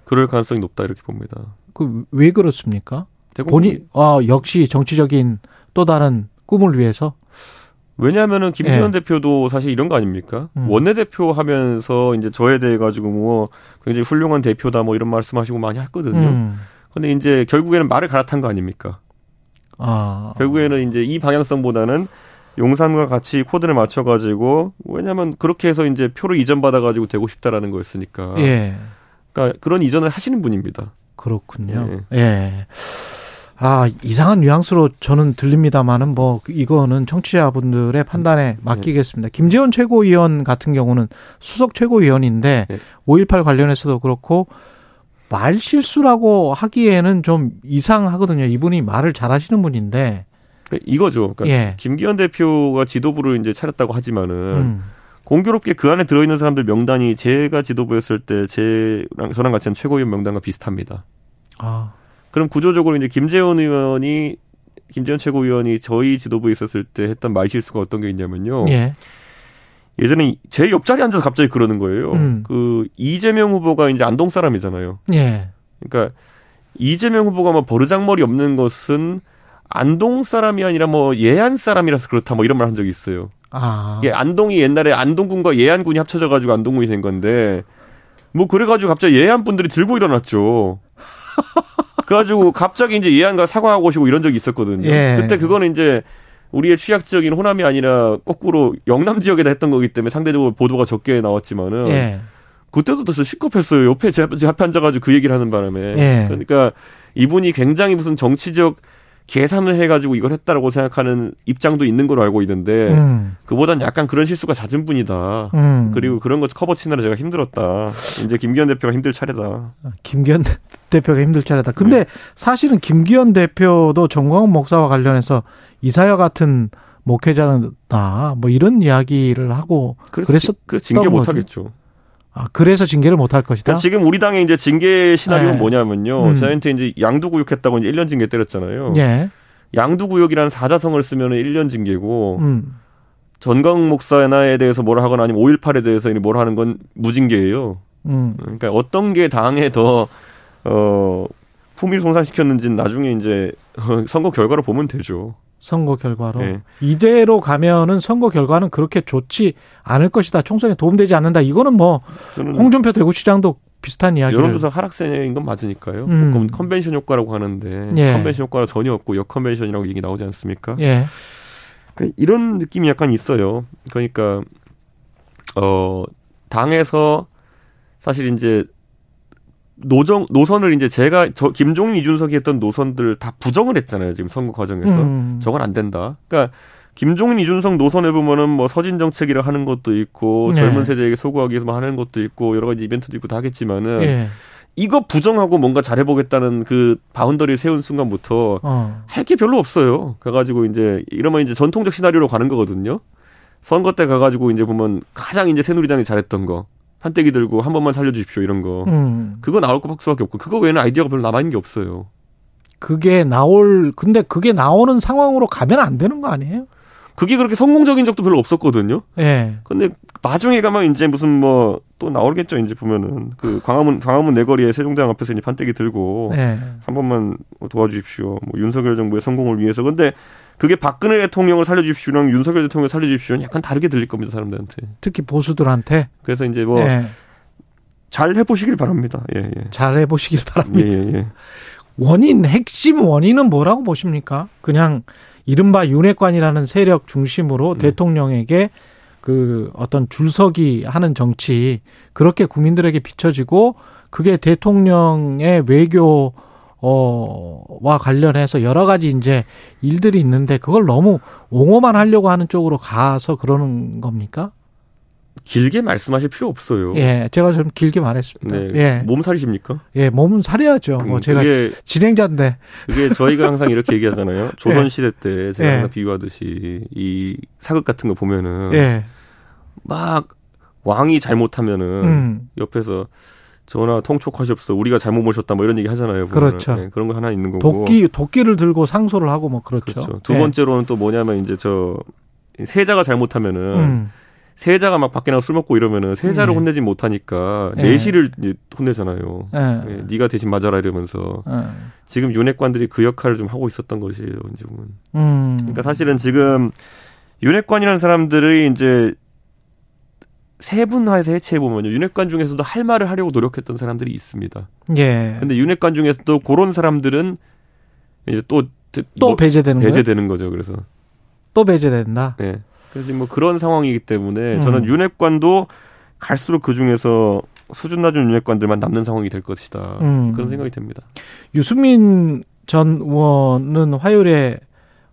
그럴 가능성이 높다 이렇게 봅니다. 그 왜 그렇습니까? 본인 아 역시 정치적인 또 다른 꿈을 위해서. 왜냐하면은 김기현 예. 대표도 사실 이런 거 아닙니까? 음. 원내대표 하면서 이제 저에 대해 가지고 뭐 굉장히 훌륭한 대표다 뭐 이런 말씀하시고 많이 했거든요. 음. 근데 이제 결국에는 말을 갈아탄 거 아닙니까? 아. 결국에는 이제 이 방향성보다는 용산과 같이 코드를 맞춰가지고, 왜냐면 그렇게 해서 이제 표를 이전받아가지고 되고 싶다라는 거였으니까. 예. 그러니까 그런 이전을 하시는 분입니다. 그렇군요. 예. 예. 아, 이상한 뉘앙스로 저는 들립니다만은 뭐, 이거는 청취자분들의 판단에 맡기겠습니다. 예. 김재원 최고위원 같은 경우는 수석 최고위원인데, 예. 오일팔 관련해서도 그렇고, 말 실수라고 하기에는 좀 이상하거든요. 이분이 말을 잘하시는 분인데 이거죠. 그러니까 예. 김기현 대표가 지도부를 이제 차렸다고 하지만은 음. 공교롭게 그 안에 들어있는 사람들 명단이 제가 지도부였을 때 제랑 저랑 같이 한 최고위원 명단과 비슷합니다. 아. 그럼 구조적으로 이제 김재원 의원이 김재원 최고위원이 저희 지도부에 있었을 때 했던 말실수가 어떤 게 있냐면요. 예. 예전에 제 옆자리에 앉아서 갑자기 그러는 거예요. 음. 그 이재명 후보가 이제 안동 사람이잖아요. 예. 그러니까 이재명 후보가 뭐 버르장머리 없는 것은 안동 사람이 아니라 뭐 예안 사람이라서 그렇다 뭐 이런 말 한 적이 있어요. 아. 이게 안동이 옛날에 안동군과 예안군이 합쳐져 가지고 안동군이 된 건데 뭐 그래 가지고 갑자기 예안 분들이 들고 일어났죠. 그래가지고 갑자기 이제 예안과 사과하고 오시고 이런 적이 있었거든요. 예. 그때 그거는 이제 우리의 취약지역인 호남이 아니라 거꾸로 영남 지역에다 했던 거기 때문에 상대적으로 보도가 적게 나왔지만은 예. 그때도 더 시급했어요. 옆에 제 앞에 앉아가지고 그 얘기를 하는 바람에. 예. 그러니까 이분이 굉장히 무슨 정치적 계산을 해가지고 이걸 했다라고 생각하는 입장도 있는 걸로 알고 있는데 음. 그보단 약간 그런 실수가 잦은 분이다. 음. 그리고 그런 거 커버 치느라 제가 힘들었다. 이제 김기현 대표가 힘들 차례다. 김기현 대표가 힘들 차례다. 근데 네. 사실은 김기현 대표도 정광훈 목사와 관련해서 이사야 같은 목회자다 뭐 이런 이야기를 하고 그래서 그 징계 못 하겠죠. 아, 그래서 징계를 못할 것이다. 그러니까 지금 우리 당의 이제 징계 시나리오는 네. 뭐냐면요. 음. 저희한테 이제 양두구역했다고 이제 일 년 징계 때렸잖아요. 예. 양두구역이라는 사자성을 쓰면 일 년 징계고, 음. 전광훈 목사에 대해서 뭐라 하거나 아니면 오일팔에 대해서 뭐라 하는 건 무징계예요. 음. 그러니까 어떤 게 당에 더, 어, 품위를 손상시켰는지는 나중에 이제 선거 결과로 보면 되죠. 선거 결과로. 네. 이대로 가면은 선거 결과는 그렇게 좋지 않을 것이다. 총선에 도움되지 않는다. 이거는 뭐 홍준표 대구시장도 비슷한 이야기를. 여론조사 하락세인 건 맞으니까요. 음. 그럼 컨벤션 효과라고 하는데 예. 컨벤션 효과가 전혀 없고 역컨벤션이라고 얘기 나오지 않습니까? 예. 그러니까 이런 느낌이 약간 있어요. 그러니까 어, 당에서 사실 이제 노정 노선을 이제 제가 저 김종인 이준석이 했던 노선들 다 부정을 했잖아요. 지금 선거 과정에서 음. 저건 안 된다. 그러니까 김종인 이준석 노선에 보면은 뭐 서진 정책이라 하는 것도 있고 네. 젊은 세대에게 소구하기 위해서 하는 것도 있고 여러 가지 이벤트도 있고 다 하겠지만은 네. 이거 부정하고 뭔가 잘해보겠다는 그 바운더리를 세운 순간부터 어. 할 게 별로 없어요. 가가지고 이제 이러면 이제 전통적 시나리오로 가는 거거든요. 선거 때 가가지고 이제 보면 가장 이제 새누리당이 잘했던 거. 한때기 들고 한 번만 살려주십시오 이런 거. 음. 그거 나올 것 밖에 없고 그거 외에는 아이디어가 별로 남아있는 게 없어요. 그게 나올 근데 그게 나오는 상황으로 가면 안 되는 거 아니에요? 그게 그렇게 성공적인 적도 별로 없었거든요. 예. 근데 나중에 가면 이제 무슨 뭐 또 나오겠죠. 이제 보면은 그 광화문 광화문 내거리에 세종대왕 앞에서 이제 판때기 들고 예. 한 번만 도와주십시오. 뭐 윤석열 정부의 성공을 위해서. 근데 그게 박근혜 대통령을 살려주십시오랑 윤석열 대통령을 살려주십시오는 약간 다르게 들릴 겁니다. 사람들한테. 특히 보수들한테. 그래서 이제 뭐 잘 예. 해보시길 바랍니다. 예, 예. 잘 해보시길 바랍니다. 예, 예. 원인, 핵심 원인은 뭐라고 보십니까? 그냥 이른바 윤핵관이라는 세력 중심으로 음. 대통령에게 그 어떤 줄서기 하는 정치 그렇게 국민들에게 비춰지고 그게 대통령의 외교 어와 관련해서 여러 가지 이제 일들이 있는데 그걸 너무 옹호만 하려고 하는 쪽으로 가서 그러는 겁니까? 길게 말씀하실 필요 없어요. 예, 제가 좀 길게 말했습니다. 네, 예, 몸살이십니까? 예, 몸은 살해야죠. 음, 뭐 제가 그게, 진행자인데. 그게 저희가 항상 이렇게 얘기하잖아요. 조선 시대 때 제가 예. 항상 비유하듯이 이 사극 같은 거 보면은 예. 막 왕이 잘못하면은 음. 옆에서. 전하 통촉하시옵소서. 우리가 잘못 모셨다 뭐 이런 얘기 하잖아요. 보면은. 그렇죠. 네, 그런 거 하나 있는 거고. 도끼 도끼를 들고 상소를 하고 뭐 그렇죠. 그렇죠. 두 네. 번째로는 또 뭐냐면 이제 저 세자가 잘못하면은 음. 세자가 막 밖에 나가 술 먹고 이러면은 세자를 네. 혼내지 못하니까 네. 내시를 이제 혼내잖아요. 네. 네. 네가 대신 맞아라 이러면서 네. 지금 윤핵관들이 그 역할을 좀 하고 있었던 것이에요. 이제 보면. 음. 그러니까 사실은 지금 윤핵관이라는 사람들이 이제 세분화해서 해체해보면요. 윤핵관 중에서도 할 말을 하려고 노력했던 사람들이 있습니다. 예. 근데 윤핵관 중에서도 그런 사람들은 이제 또, 또 뭐, 배제되는 거예요? 배제되는 거죠. 그래서. 또 배제된다? 네. 그래서 뭐 그런 상황이기 때문에 음. 저는 윤핵관도 갈수록 그 중에서 수준 낮은 윤핵관들만 남는 상황이 될 것이다. 음. 그런 생각이 듭니다. 유승민 전 의원은 화요일에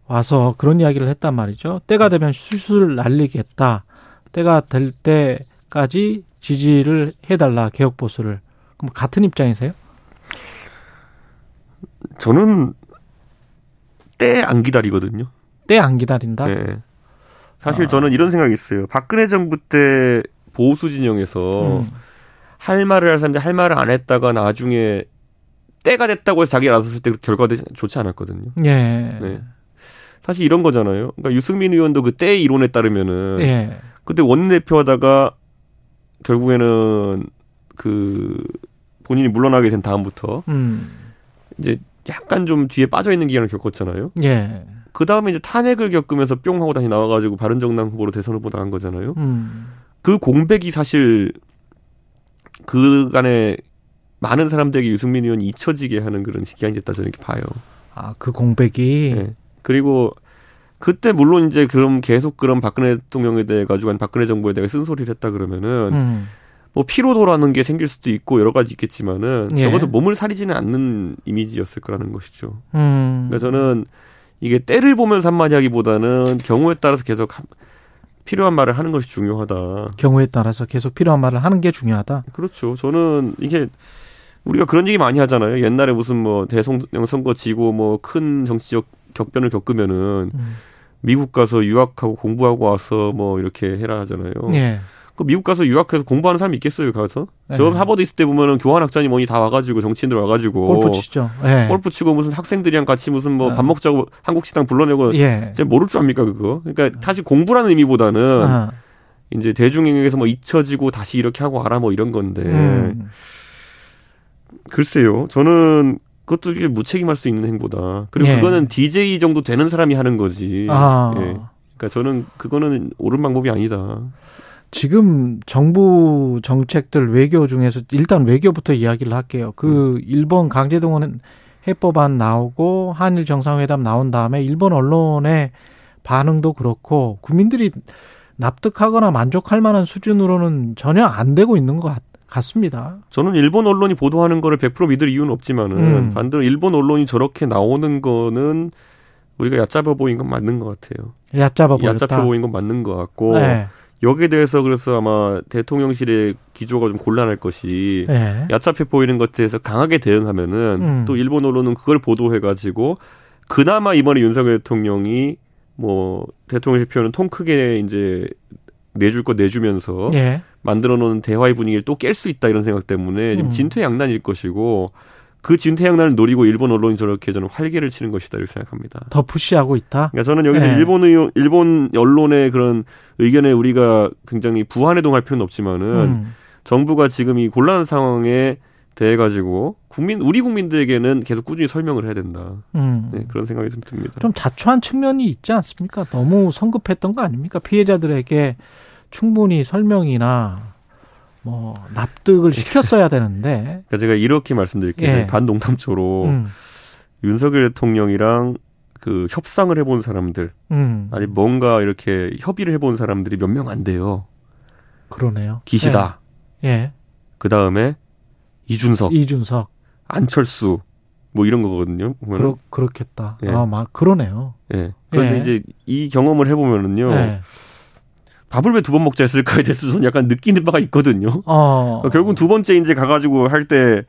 와서 그런 이야기를 했단 말이죠. 때가 되면 수술 날리겠다. 때가 될 때까지 지지를 해달라, 개혁보수를. 그럼 같은 입장이세요? 저는 때 안 기다리거든요. 때 안 기다린다? 네. 사실 아. 저는 이런 생각이 있어요. 박근혜 정부 때 보수 진영에서 음. 할 말을 할 사람들 할 말을 안 했다가 나중에 때가 됐다고 해서 자기가 나섰을 때 결과가 좋지 않았거든요. 예. 네. 사실 이런 거잖아요. 그러니까 유승민 의원도 그때 이론에 따르면은 예. 그때 원내대표 하다가 결국에는 그 본인이 물러나게 된 다음부터 음. 이제 약간 좀 뒤에 빠져 있는 기간을 겪었잖아요. 예. 그 다음에 이제 탄핵을 겪으면서 뿅 하고 다시 나와가지고 바른정당 후보로 대선 후보 나간 거잖아요. 음. 그 공백이 사실 그간에 많은 사람들에게 유승민 의원이 잊혀지게 하는 그런 기간이 됐다 저는 이렇게 봐요. 아, 그 공백이. 네. 그리고 그때 물론 이제 그럼 계속 그런 박근혜 대통령에 대해 가지고 한 박근혜 정부에 대해 쓴소리를 했다 그러면은 음. 뭐 피로도라는 게 생길 수도 있고 여러 가지 있겠지만은 예. 적어도 몸을 사리지는 않는 이미지였을 거라는 것이죠. 음. 그러니까 저는 이게 때를 보면서 한마디 하기보다는 경우에 따라서 계속 한, 필요한 말을 하는 것이 중요하다. 경우에 따라서 계속 필요한 말을 하는 게 중요하다. 그렇죠. 저는 이게 우리가 그런 얘기 많이 하잖아요. 옛날에 무슨 뭐 대통령 선거 지고 뭐 큰 정치적 격변을 겪으면은 음. 미국 가서 유학하고 공부하고 와서 뭐 이렇게 해라 하잖아요. 예. 그 미국 가서 유학해서 공부하는 사람이 있겠어요, 가서? 예. 저 하버드 있을 때 보면은 교환학자니 뭐니 다 와가지고 정치인들 와가지고 골프 치죠. 예. 골프 치고 무슨 학생들이랑 같이 무슨 뭐 밥 먹자고 한국 식당 불러내고 예. 제가 모를 줄 압니까 그거? 그러니까 사실 공부라는 의미보다는 아. 이제 대중에게서 뭐 잊혀지고 다시 이렇게 하고 알아 뭐 이런 건데. 음. 글쎄요. 저는 그것도 무책임할 수 있는 행보다. 그리고 예. 그거는 디제이 정도 되는 사람이 하는 거지. 아. 예. 그러니까 저는 그거는 옳은 방법이 아니다. 지금 정부 정책들 외교 중에서 일단 외교부터 이야기를 할게요. 그 음. 일본 강제동원 해법안 나오고 한일정상회담 나온 다음에 일본 언론의 반응도 그렇고 국민들이 납득하거나 만족할 만한 수준으로는 전혀 안 되고 있는 것 같아요. 같습니다. 저는 일본 언론이 보도하는 거를 백 퍼센트 믿을 이유는 없지만은 음. 반대로 일본 언론이 저렇게 나오는 거는 우리가 얕잡아 보인 건 맞는 것 같아요. 얕잡아 보였다. 얕잡혀 보인 건 맞는 것 같고 네. 여기에 대해서 그래서 아마 대통령실의 기조가 좀 곤란할 것이 네. 얕잡혀 보이는 것에 대해서 강하게 대응하면은 음. 또 일본 언론은 그걸 보도해가지고 그나마 이번에 윤석열 대통령이 뭐 대통령실 표현은 통 크게 이제 내줄 거 내주면서 예. 만들어놓은 대화의 분위기를 또 깰 수 있다 이런 생각 때문에 지금 진퇴양난일 것이고 그 진퇴양난을 노리고 일본 언론이 저렇게 저는 활개를 치는 것이다 이렇게 생각합니다. 더 푸시하고 있다. 그러니까 저는 여기서 예. 일본 의원, 일본 언론의 그런 의견에 우리가 굉장히 부한해동할 필요는 없지만은 음. 정부가 지금 이 곤란한 상황에 대해 가지고 국민 우리 국민들에게는 계속 꾸준히 설명을 해야 된다. 음. 네, 그런 생각이 좀 듭니다. 좀 자초한 측면이 있지 않습니까? 너무 성급했던 거 아닙니까? 피해자들에게 충분히 설명이나 뭐 납득을 시켰어야 되는데. 그러니까 제가 이렇게 말씀드릴게요. 예. 반농담조로 음. 윤석열 대통령이랑 그 협상을 해본 사람들, 음. 아니 뭔가 이렇게 협의를 해본 사람들이 몇 명 안 돼요. 그러네요. 기시다. 예. 예. 그 다음에 이준석, 이준석, 안철수 뭐 이런 거거든요. 그러, 그렇겠다. 예. 아, 막 그러네요. 예. 그런데 예. 이제 이 경험을 해보면은요. 예. 밥을 왜 두 번 먹자 했을까에 대해서 저는 약간 느끼는 바가 있거든요. 어. 그러니까 결국은 두 번째 이제 가가지고 할 때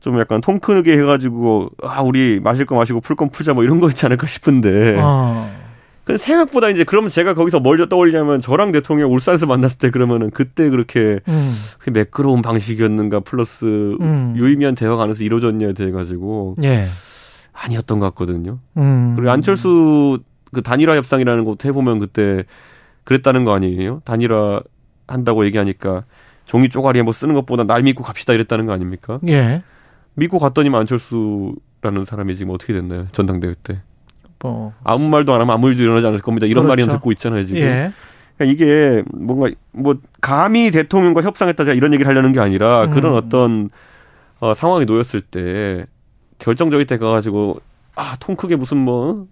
좀 약간 통 크게 해가지고, 아, 우리 마실 거 마시고 풀 건 풀자 뭐 이런 거 있지 않을까 싶은데. 어. 근데 생각보다 이제 그러면 제가 거기서 뭘 떠올리냐면 저랑 대통령 울산에서 만났을 때 그러면은 그때 그렇게 음. 매끄러운 방식이었는가 플러스 음. 유의미한 대화가 안에서 이루어졌냐에 대해가지고. 예. 아니었던 것 같거든요. 음. 그리고 안철수 그 단일화 협상이라는 것도 해보면 그때 그랬다는 거 아니에요? 단일화 한다고 얘기하니까 종이 쪼가리에 뭐 쓰는 것보다 날 믿고 갑시다 이랬다는 거 아닙니까? 예. 믿고 갔더니만 안철수라는 사람이 지금 어떻게 됐나요? 전당대회 때. 뭐. 아무 말도 안 하면 아무 일도 일어나지 않을 겁니다. 이런 그렇죠. 말이나 듣고 있잖아요, 지금. 예. 그러니까 이게 뭔가 뭐 감히 대통령과 협상했다 제가 이런 얘기를 하려는 게 아니라 그런 음. 어떤 어, 상황이 놓였을 때 결정적일 때 가가지고 아, 통 크게 무슨 뭐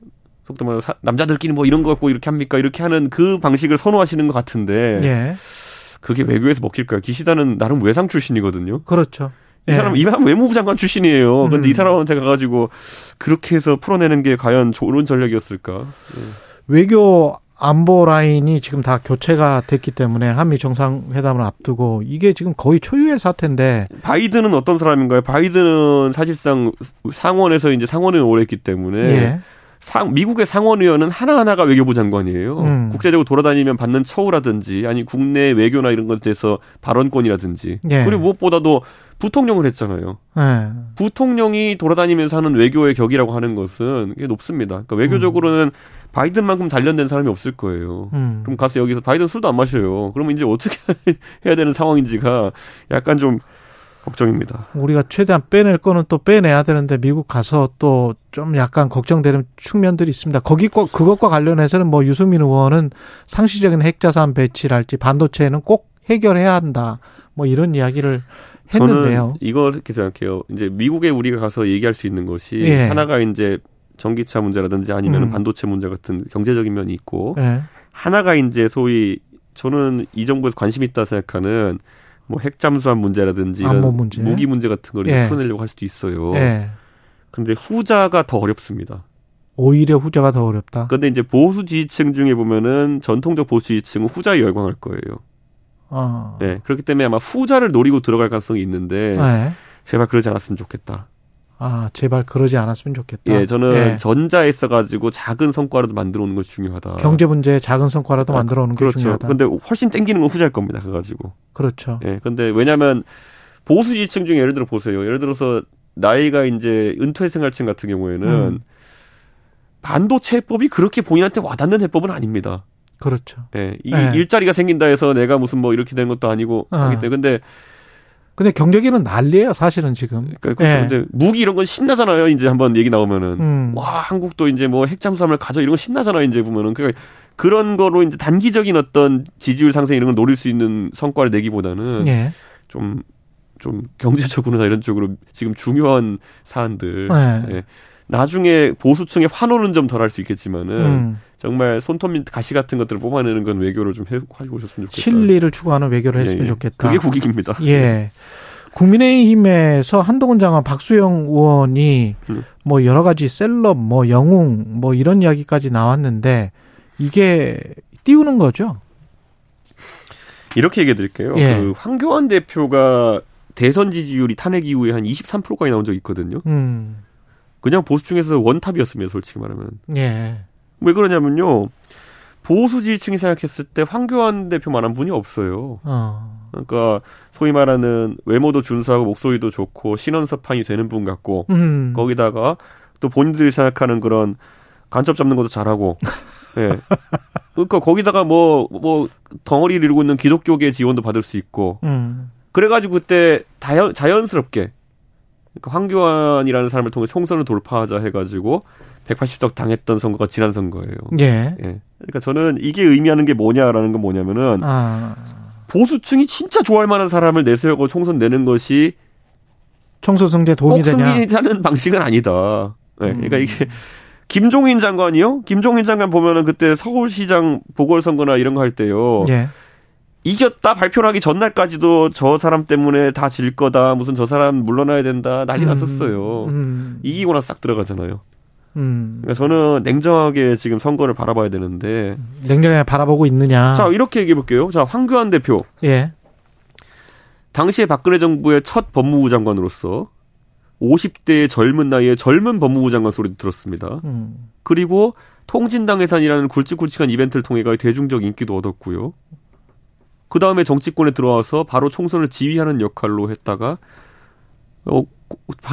속도 말로 남자들끼리 뭐 이런 거 갖고 이렇게 합니까? 이렇게 하는 그 방식을 선호하시는 것 같은데 예. 그게 외교에서 먹힐까요? 기시다는 나름 외상 출신이거든요. 그렇죠. 이 예. 사람 이 사람 외무부 장관 출신이에요. 그런데 음. 이 사람한테 가가지고 그렇게 해서 풀어내는 게 과연 좋은 전략이었을까? 예. 외교 안보 라인이 지금 다 교체가 됐기 때문에 한미 정상회담을 앞두고 이게 지금 거의 초유의 사태인데 바이든은 어떤 사람인가요? 바이든은 사실상 상원에서 이제 상원에 오래 했기 때문에. 예. 상, 미국의 상원의원은 하나하나가 외교부 장관이에요. 음. 국제적으로 돌아다니면 받는 처우라든지 아니 국내 외교나 이런 것에 대해서 발언권이라든지. 예. 그리고 무엇보다도 부통령을 했잖아요. 예. 부통령이 돌아다니면서 하는 외교의 격이라고 하는 것은 그게 높습니다. 그러니까 외교적으로는 음. 바이든만큼 단련된 사람이 없을 거예요. 음. 그럼 가서 여기서 바이든 술도 안 마셔요. 그러면 이제 어떻게 해야 되는 상황인지가 약간 좀 걱정입니다. 우리가 최대한 빼낼 거는 또 빼내야 되는데 미국 가서 또 좀 약간 걱정되는 측면들이 있습니다. 거기 그것과 관련해서는 뭐 유승민 의원은 상시적인 핵자산 배치랄지 반도체는 꼭 해결해야 한다. 뭐 이런 이야기를 했는데요. 저는 이걸 이렇게 생각해요. 이제 미국에 우리가 가서 얘기할 수 있는 것이 예. 하나가 이제 전기차 문제라든지 아니면 음. 반도체 문제 같은 경제적인 면이 있고 예. 하나가 이제 소위 저는 이 정부에서 관심 있다 생각하는 뭐 핵잠수함 문제라든지 이런 문제. 무기 문제 같은 걸 예. 풀어내려고 할 수도 있어요. 그런데 예. 후자가 더 어렵습니다. 오히려 후자가 더 어렵다. 그런데 이제 보수 지지층 중에 보면은 전통적 보수 지지층은 후자에 열광할 거예요. 어. 네, 그렇기 때문에 아마 후자를 노리고 들어갈 가능성이 있는데 예. 제발 그러지 않았으면 좋겠다. 아, 제발 그러지 않았으면 좋겠다. 예, 저는 예. 전자에 있어가지고 작은 성과라도 만들어 오는 것이 중요하다. 경제 문제에 작은 성과라도 아, 만들어 오는 게 그렇죠. 중요하다. 그런데 훨씬 땡기는 건 후자일 겁니다. 그거 가지고. 그렇죠. 예, 근데 왜냐하면 보수 지지층 중에 예를 들어 보세요. 예를 들어서 나이가 이제 은퇴 생활층 같은 경우에는 음. 반도체 해법이 그렇게 본인한테 와닿는 해법은 아닙니다. 그렇죠. 예, 이 예. 일자리가 생긴다 해서 내가 무슨 뭐 이렇게 되는 것도 아니고 아. 하기 때문에 근데 근데 경제계는 난리예요, 사실은 지금. 그러니까 예. 근데 무기 이런 건 신나잖아요, 이제 한번 얘기 나오면은. 음. 와, 한국도 이제 뭐 핵잠수함을 가져 이런 건 신나잖아요, 이제 보면은. 그러니까 그런 거로 이제 단기적인 어떤 지지율 상승 이런 걸 노릴 수 있는 성과를 내기보다는 예. 좀, 좀 경제적으로나 이런 쪽으로 지금 중요한 사안들. 예. 예. 나중에 보수층의 환호는 좀 덜 할 수 있겠지만은 음. 정말 손톱 밑 가시 같은 것들을 뽑아내는 건 외교를 좀 해가지고 오셨으면 좋겠다. 실리를 추구하는 외교를 했으면 예, 예. 좋겠다. 그게 국익입니다. 예. 국민의힘에서 한동훈 장관, 박수영 의원이 음. 뭐 여러 가지 셀럽, 뭐 영웅, 뭐 이런 이야기까지 나왔는데 이게 띄우는 거죠? 이렇게 얘기해 드릴게요. 예. 그 황교안 대표가 대선 지지율이 탄핵 이후에 한 이십삼 퍼센트까지 나온 적이 있거든요. 음. 그냥 보수 중에서 원탑이었습니다, 솔직히 말하면. 예. 왜 그러냐면요. 보수 지지층이 생각했을 때 황교안 대표만한 분이 없어요. 어. 그러니까 소위 말하는 외모도 준수하고 목소리도 좋고 신원서판이 되는 분 같고 음. 거기다가 또 본인들이 생각하는 그런 간첩 잡는 것도 잘하고 예. 그러니까 거기다가 뭐, 뭐 덩어리를 이루고 있는 기독교계 지원도 받을 수 있고 음. 그래가지고 그때 자연, 자연스럽게 그러니까 황교안이라는 사람을 통해 총선을 돌파하자 해가지고 백팔십 석 당했던 선거가 지난 선거예요. 예. 예. 그러니까 저는 이게 의미하는 게 뭐냐라는 건 뭐냐면은 아. 보수층이 진짜 좋아할 만한 사람을 내세우고 총선 내는 것이 총선 승리에 도움이 되냐? 꼭 승리하는 방식은 아니다. 예. 그러니까 음. 이게 김종인 장관이요. 김종인 장관 보면은 그때 서울시장 보궐선거나 이런 거 할 때요. 예. 이겼다 발표하기 전날까지도 저 사람 때문에 다 질 거다 무슨 저 사람 물러나야 된다 난리 났었어요. 음, 음. 이기고 나서 싹 들어가잖아요. 음. 그러니까 저는 냉정하게 지금 선거를 바라봐야 되는데 냉정하게 바라보고 있느냐. 자 이렇게 얘기해 볼게요. 자 황교안 대표. 예. 당시에 박근혜 정부의 첫 법무부 장관으로서 오십 대의 젊은 나이에 젊은 법무부 장관 소리도 들었습니다. 음. 그리고 통진당 해산이라는 굵직굵직한 이벤트를 통해가 대중적 인기도 얻었고요. 그 다음에 정치권에 들어와서 바로 총선을 지휘하는 역할로 했다가 어,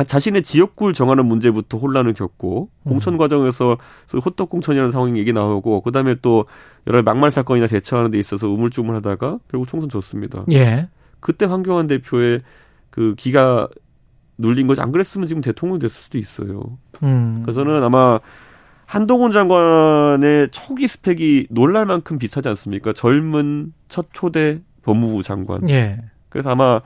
자신의 지역구를 정하는 문제부터 혼란을 겪고 음. 공천 과정에서 소위 호떡 공천이라는 상황이 얘기 나오고 그 다음에 또 여러 막말 사건이나 대처하는 데 있어서 우물쭈물하다가 결국 총선 졌습니다. 예. 그때 황교안 대표의 그 기가 눌린 거지 안 그랬으면 지금 대통령 됐을 수도 있어요. 음. 그래서는 아마 한동훈 장관의 초기 스펙이 놀랄 만큼 비슷하지 않습니까? 젊은 첫 초대 법무부 장관. 예. 그래서 아마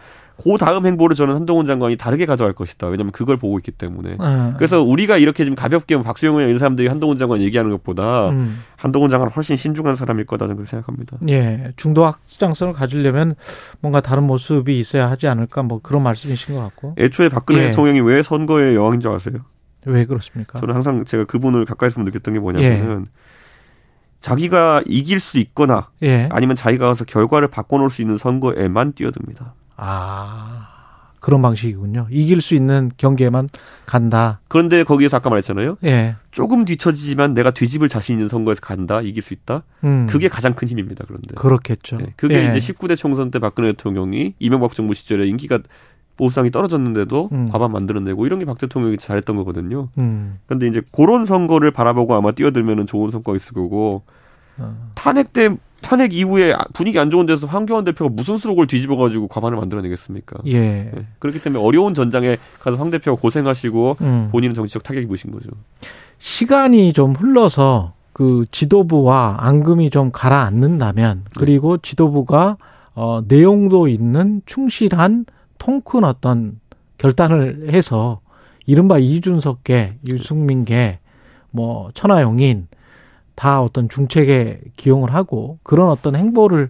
그 다음 행보를 저는 한동훈 장관이 다르게 가져갈 것이다. 왜냐하면 그걸 보고 있기 때문에. 아, 그래서 우리가 이렇게 좀 가볍게 박수영 의원 이런 사람들이 한동훈 장관 얘기하는 것보다 음. 한동훈 장관은 훨씬 신중한 사람일 거다 저는 그렇게 생각합니다. 예, 중도 확장성을 가지려면 뭔가 다른 모습이 있어야 하지 않을까 뭐 그런 말씀이신 것 같고. 애초에 박근혜 예. 대통령이 왜 선거의 여왕인 줄 아세요? 왜 그렇습니까? 저는 항상 제가 그분을 가까이서 보면 느꼈던 게 뭐냐면은 예. 자기가 이길 수 있거나 예. 아니면 자기가 가서 결과를 바꿔놓을 수 있는 선거에만 뛰어듭니다. 아 그런 방식이군요. 이길 수 있는 경계만 간다. 그런데 거기에서 아까 말했잖아요. 예. 조금 뒤처지지만 내가 뒤집을 자신 있는 선거에서 간다. 이길 수 있다. 음. 그게 가장 큰 힘입니다. 그런데. 그렇겠죠. 예. 그게 예. 이제 십구 대 총선 때 박근혜 대통령이 이명박 정부 시절에 인기가 보수상이 떨어졌는데도 음. 과반 만들어내고 이런 게 박 대통령이 잘했던 거거든요. 음. 그런데 이제 그런 선거를 바라보고 아마 뛰어들면 좋은 성과가 있을 거고 어. 탄핵 때 탄핵 이후에 분위기 안 좋은 데서 황교안 대표가 무슨 수록을 뒤집어가지고 과반을 만들어내겠습니까? 예. 예. 그렇기 때문에 어려운 전장에 가서 황 대표가 고생하시고 음. 본인은 정치적 타격이 보신 거죠. 시간이 좀 흘러서 그 지도부와 앙금이 좀 가라앉는다면 그리고 네. 지도부가 어, 내용도 있는 충실한 통큰 어떤 결단을 해서 이른바 이준석계, 유승민계, 뭐 천하용인 다 어떤 중책에 기용을 하고 그런 어떤 행보를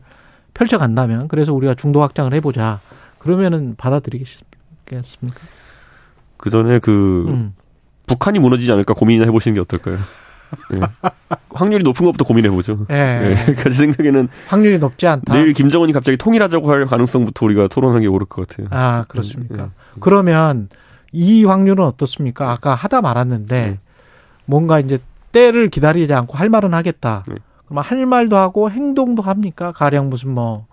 펼쳐간다면 그래서 우리가 중도 확장을 해보자 그러면은 받아들이겠습니까? 그 전에 그 음. 북한이 무너지지 않을까 고민이나 해보시는 게 어떨까요? 네. 확률이 높은 것부터 고민해보죠. 예. 네. 그러니까 제 생각에는 확률이 높지 않다. 내일 김정은이 갑자기 통일하자고 할 가능성부터 우리가 토론하는 게 옳을 것 같아요. 아 그렇습니까? 네. 그러면 이 확률은 어떻습니까? 아까 하다 말았는데 네. 뭔가 이제 때를 기다리지 않고 할 말은 하겠다. 네. 그러면 할 말도 하고 행동도 합니까? 가령 무슨 뭐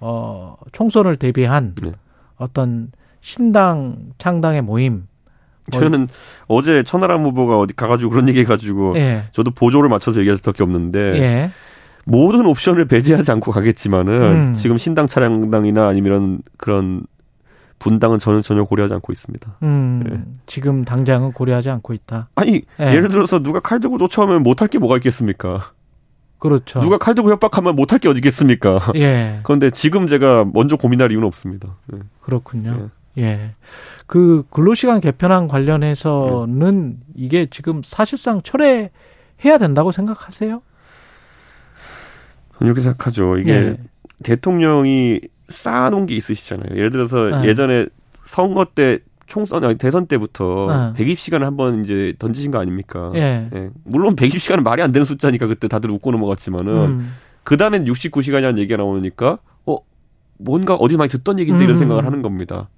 어, 총선을 대비한 네. 어떤 신당 창당의 모임. 저는 어... 어제 천하람 후보가 어디 가가지고 그런 얘기 해가지고 예. 저도 보조를 맞춰서 얘기할 수밖에 없는데 예. 모든 옵션을 배제하지 않고 가겠지만은 음. 지금 신당 차량당이나 아니면 그런 분당은 저는 전혀 고려하지 않고 있습니다. 음, 예. 지금 당장은 고려하지 않고 있다. 아니 예. 예를 들어서 누가 칼 들고 쫓아오면 못할 게 뭐가 있겠습니까? 그렇죠. 누가 칼 들고 협박하면 못할 게 어디 있겠습니까? 예. 그런데 지금 제가 먼저 고민할 이유는 없습니다. 예. 그렇군요. 예. 예. 그 근로시간 개편안 관련해서는 이게 지금 사실상 철회해야 된다고 생각하세요? 이렇게 생각하죠. 이게 예. 대통령이 쌓아놓은 게 있으시잖아요. 예를 들어서 예. 예전에 선거 때 총선, 아니, 대선 때부터 예. 백이십 시간을 한번 이제 던지신 거 아닙니까? 예. 예. 물론 백이십 시간은 말이 안 되는 숫자니까 그때 다들 웃고 넘어갔지만은 음. 그 다음엔 육십구 시간이라는 얘기가 나오니까 어, 뭔가 어디서 많이 듣던 얘기인데 음. 이런 생각을 하는 겁니다.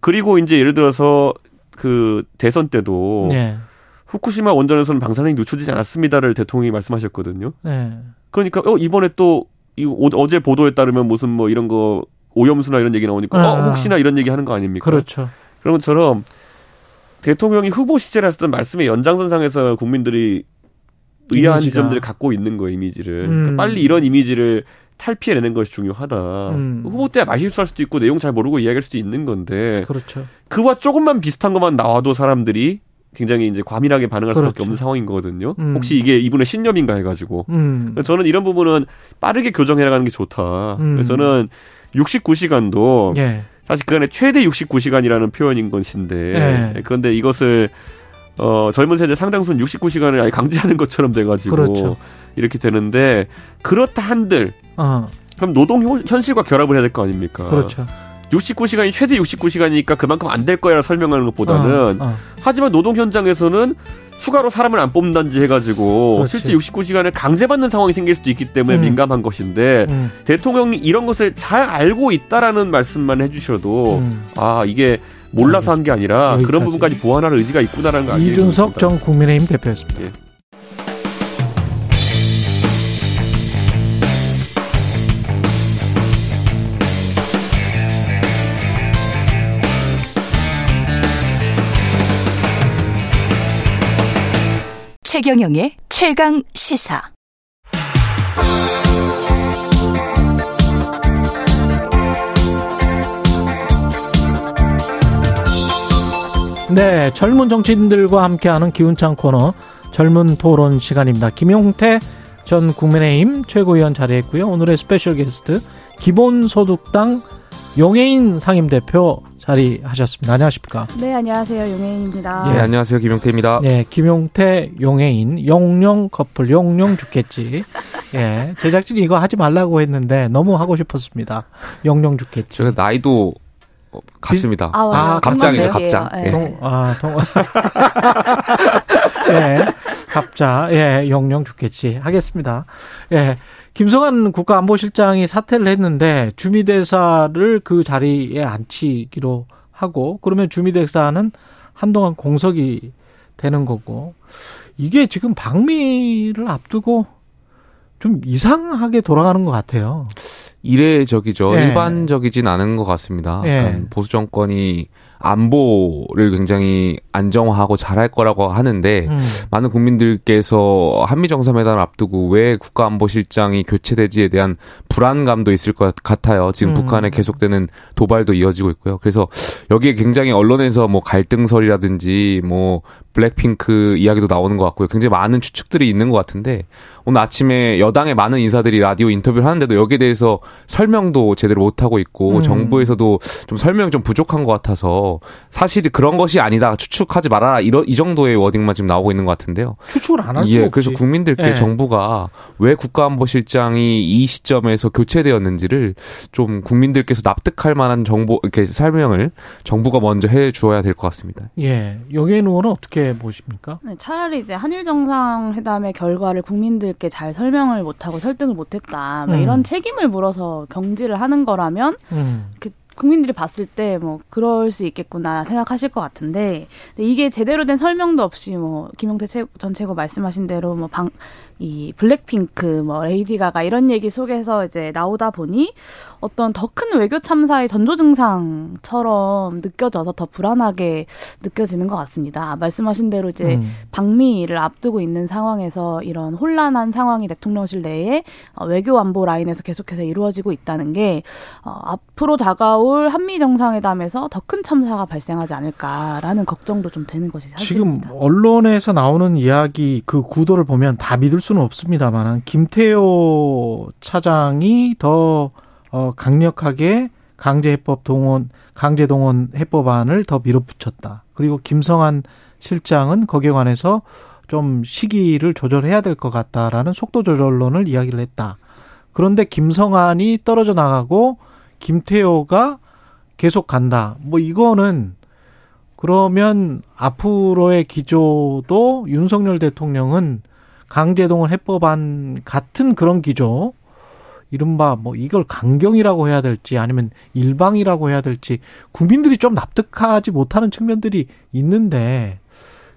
그리고 이제 예를 들어서 그 대선 때도 네. 후쿠시마 원전에서는 방사능이 누출되지 않았습니다를 대통령이 말씀하셨거든요. 네. 그러니까 어, 이번에 또 이, 오, 어제 보도에 따르면 무슨 뭐 이런 거 오염수나 이런 얘기 나오니까 아, 어, 혹시나 이런 얘기 하는 거 아닙니까? 그렇죠. 그런 것처럼 대통령이 후보 시절에 했던 말씀의 연장선상에서 국민들이 의아한 이미지가. 지점들을 갖고 있는 거예요. 이미지를. 음. 그러니까 빨리 이런 이미지를 탈피해내는 것이 중요하다. 음. 후보 때 말실수할 수도 있고 내용 잘 모르고 이야기할 수도 있는 건데 그렇죠. 그와 조금만 비슷한 것만 나와도 사람들이 굉장히 이제 과민하게 반응할 그렇죠. 수밖에 없는 상황인 거거든요. 음. 혹시 이게 이분의 신념인가 해가지고 음. 저는 이런 부분은 빠르게 교정해나가는 게 좋다. 음. 그래서 저는 육십구 시간도 예. 사실 그간에 최대 육십구 시간이라는 표현인 것인데 예. 그런데 이것을 어, 젊은 세대 상당수는 육십구 시간을 아예 강제하는 것처럼 돼가지고 그렇죠. 이렇게 되는데 그렇다 한들 어. 그럼 노동 현실과 결합을 해야 될 거 아닙니까? 그렇죠. 육십구 시간이 최대 육십구 시간이니까 그만큼 안 될 거야 설명하는 것보다는 어. 어. 하지만 노동 현장에서는 추가로 사람을 안 뽑는단지 해가지고 그렇지. 실제 육십구 시간을 강제받는 상황이 생길 수도 있기 때문에 음. 민감한 것인데 음. 대통령이 이런 것을 잘 알고 있다라는 말씀만 해주셔도 음. 아 이게 몰라서 한 게 아니라 여기까지. 그런 부분까지 보완할 의지가 있구나라는 거 아니에요? 이준석 전 국민의힘 대표였습니다. 예. 최경영의 최강 시사. 네, 젊은 정치인들과 함께하는 기운찬 코너 젊은 토론 시간입니다. 김용태 전 국민의힘 최고위원 자리했고요. 오늘의 스페셜 게스트 기본소득당 용혜인 상임대표 자리하셨습니다. 안녕하십니까? 네, 안녕하세요. 용혜인입니다. 네, 예, 안녕하세요. 김용태입니다. 네, 김용태, 용혜인, 용룡 커플, 용룡 죽겠지. 예, 제작진이 이거 하지 말라고 했는데 너무 하고 싶었습니다. 용룡 죽겠지. 제가 나이도 같습니다. 아, 갑장이죠, 갑장. 예. 동, 아, 동. 예, 갑자. 예, 용룡 죽겠지. 하겠습니다. 예. 김성한 국가안보실장이 사퇴를 했는데 주미대사를 그 자리에 앉히기로 하고 그러면 주미대사는 한동안 공석이 되는 거고, 이게 지금 방미를 앞두고 좀 이상하게 돌아가는 것 같아요. 이례적이죠. 네. 일반적이진 않은 것 같습니다. 네. 보수 정권이 안보를 굉장히 안정화하고 잘할 거라고 하는데 음. 많은 국민들께서 한미정상회담을 앞두고 왜 국가안보실장이 교체되지에 대한 불안감도 있을 것 같아요. 지금 음. 북한에 계속되는 도발도 이어지고 있고요. 그래서 여기에 굉장히 언론에서 뭐 갈등설이라든지 뭐 블랙핑크 이야기도 나오는 것 같고요. 굉장히 많은 추측들이 있는 것 같은데, 오늘 아침에 여당의 많은 인사들이 라디오 인터뷰를 하는데도 여기에 대해서 설명도 제대로 못하고 있고 음. 정부에서도 좀 설명이 좀 부족한 것 같아서 사실 그런 것이 아니다, 추측하지 말아라, 이런, 이 정도의 워딩만 지금 나오고 있는 것 같은데요. 추측을 안 할 수 예, 없지. 그래서 국민들께 예. 정부가 왜 국가안보실장이 이 시점에서 교체되었는지를 좀 국민들께서 납득할 만한 정보, 이렇게 설명을 정부가 먼저 해 주어야 될 것 같습니다. 예, 용혜인 의원은 어떻게 보십니까? 네, 차라리 이제 한일정상회담의 결과를 국민들께 잘 설명을 못하고 설득을 못했다, 음. 이런 책임을 물어서 경질을 하는 거라면 음. 그 국민들이 봤을 때 뭐 그럴 수 있겠구나 생각하실 것 같은데, 근데 이게 제대로 된 설명도 없이 뭐 김용태 전 최고 말씀하신 대로 뭐 방 이 블랙핑크 뭐 레이디가가 이런 얘기 속에서 이제 나오다 보니 어떤 더 큰 외교 참사의 전조 증상처럼 느껴져서 더 불안하게 느껴지는 것 같습니다. 말씀하신 대로 이제 음. 방미를 앞두고 있는 상황에서 이런 혼란한 상황이 대통령실 내에 외교 안보 라인에서 계속해서 이루어지고 있다는 게 어, 앞으로 다가올 한미 정상회담에서 더 큰 참사가 발생하지 않을까라는 걱정도 좀 되는 것이 사실입니다. 지금 언론에서 나오는 이야기 그 구도를 보면 다 믿을 수는 없습니다만, 김태효 차장이 더 강력하게 강제 해법 동원, 강제동원 해법안을 더 밀어붙였다. 그리고 김성한 실장은 거기에 관해서 좀 시기를 조절해야 될 것 같다라는 속도 조절론을 이야기를 했다. 그런데 김성한이 떨어져 나가고 김태효가 계속 간다. 뭐 이거는 그러면 앞으로의 기조도 윤석열 대통령은 강제동원 해법안 같은 그런 기조, 이른바 뭐 이걸 강경이라고 해야 될지 아니면 일방이라고 해야 될지 국민들이 좀 납득하지 못하는 측면들이 있는데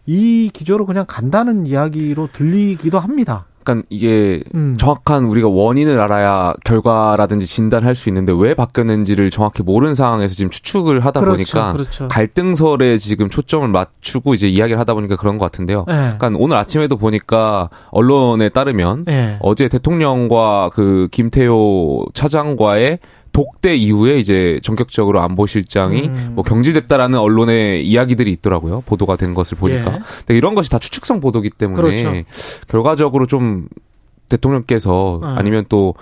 이 기조로 그냥 간다는 이야기로 들리기도 합니다. 약간 이게 음. 정확한 우리가 원인을 알아야 결과라든지 진단할 수 있는데 왜 바뀌었는지를 정확히 모르는 상황에서 지금 추측을 하다 그렇죠, 보니까 그렇죠. 갈등설에 지금 초점을 맞추고 이제 이야기를 하다 보니까 그런 것 같은데요. 네. 약간 오늘 아침에도 보니까 언론에 따르면 네. 어제 대통령과 그 김태효 차장과의 독대 이후에 이제 전격적으로 안보실장이 음. 뭐 경질됐다라는 언론의 이야기들이 있더라고요. 보도가 된 것을 보니까. 예. 근데 이런 것이 다 추측성 보도기 때문에 그렇죠. 결과적으로 좀 대통령께서 음. 아니면 또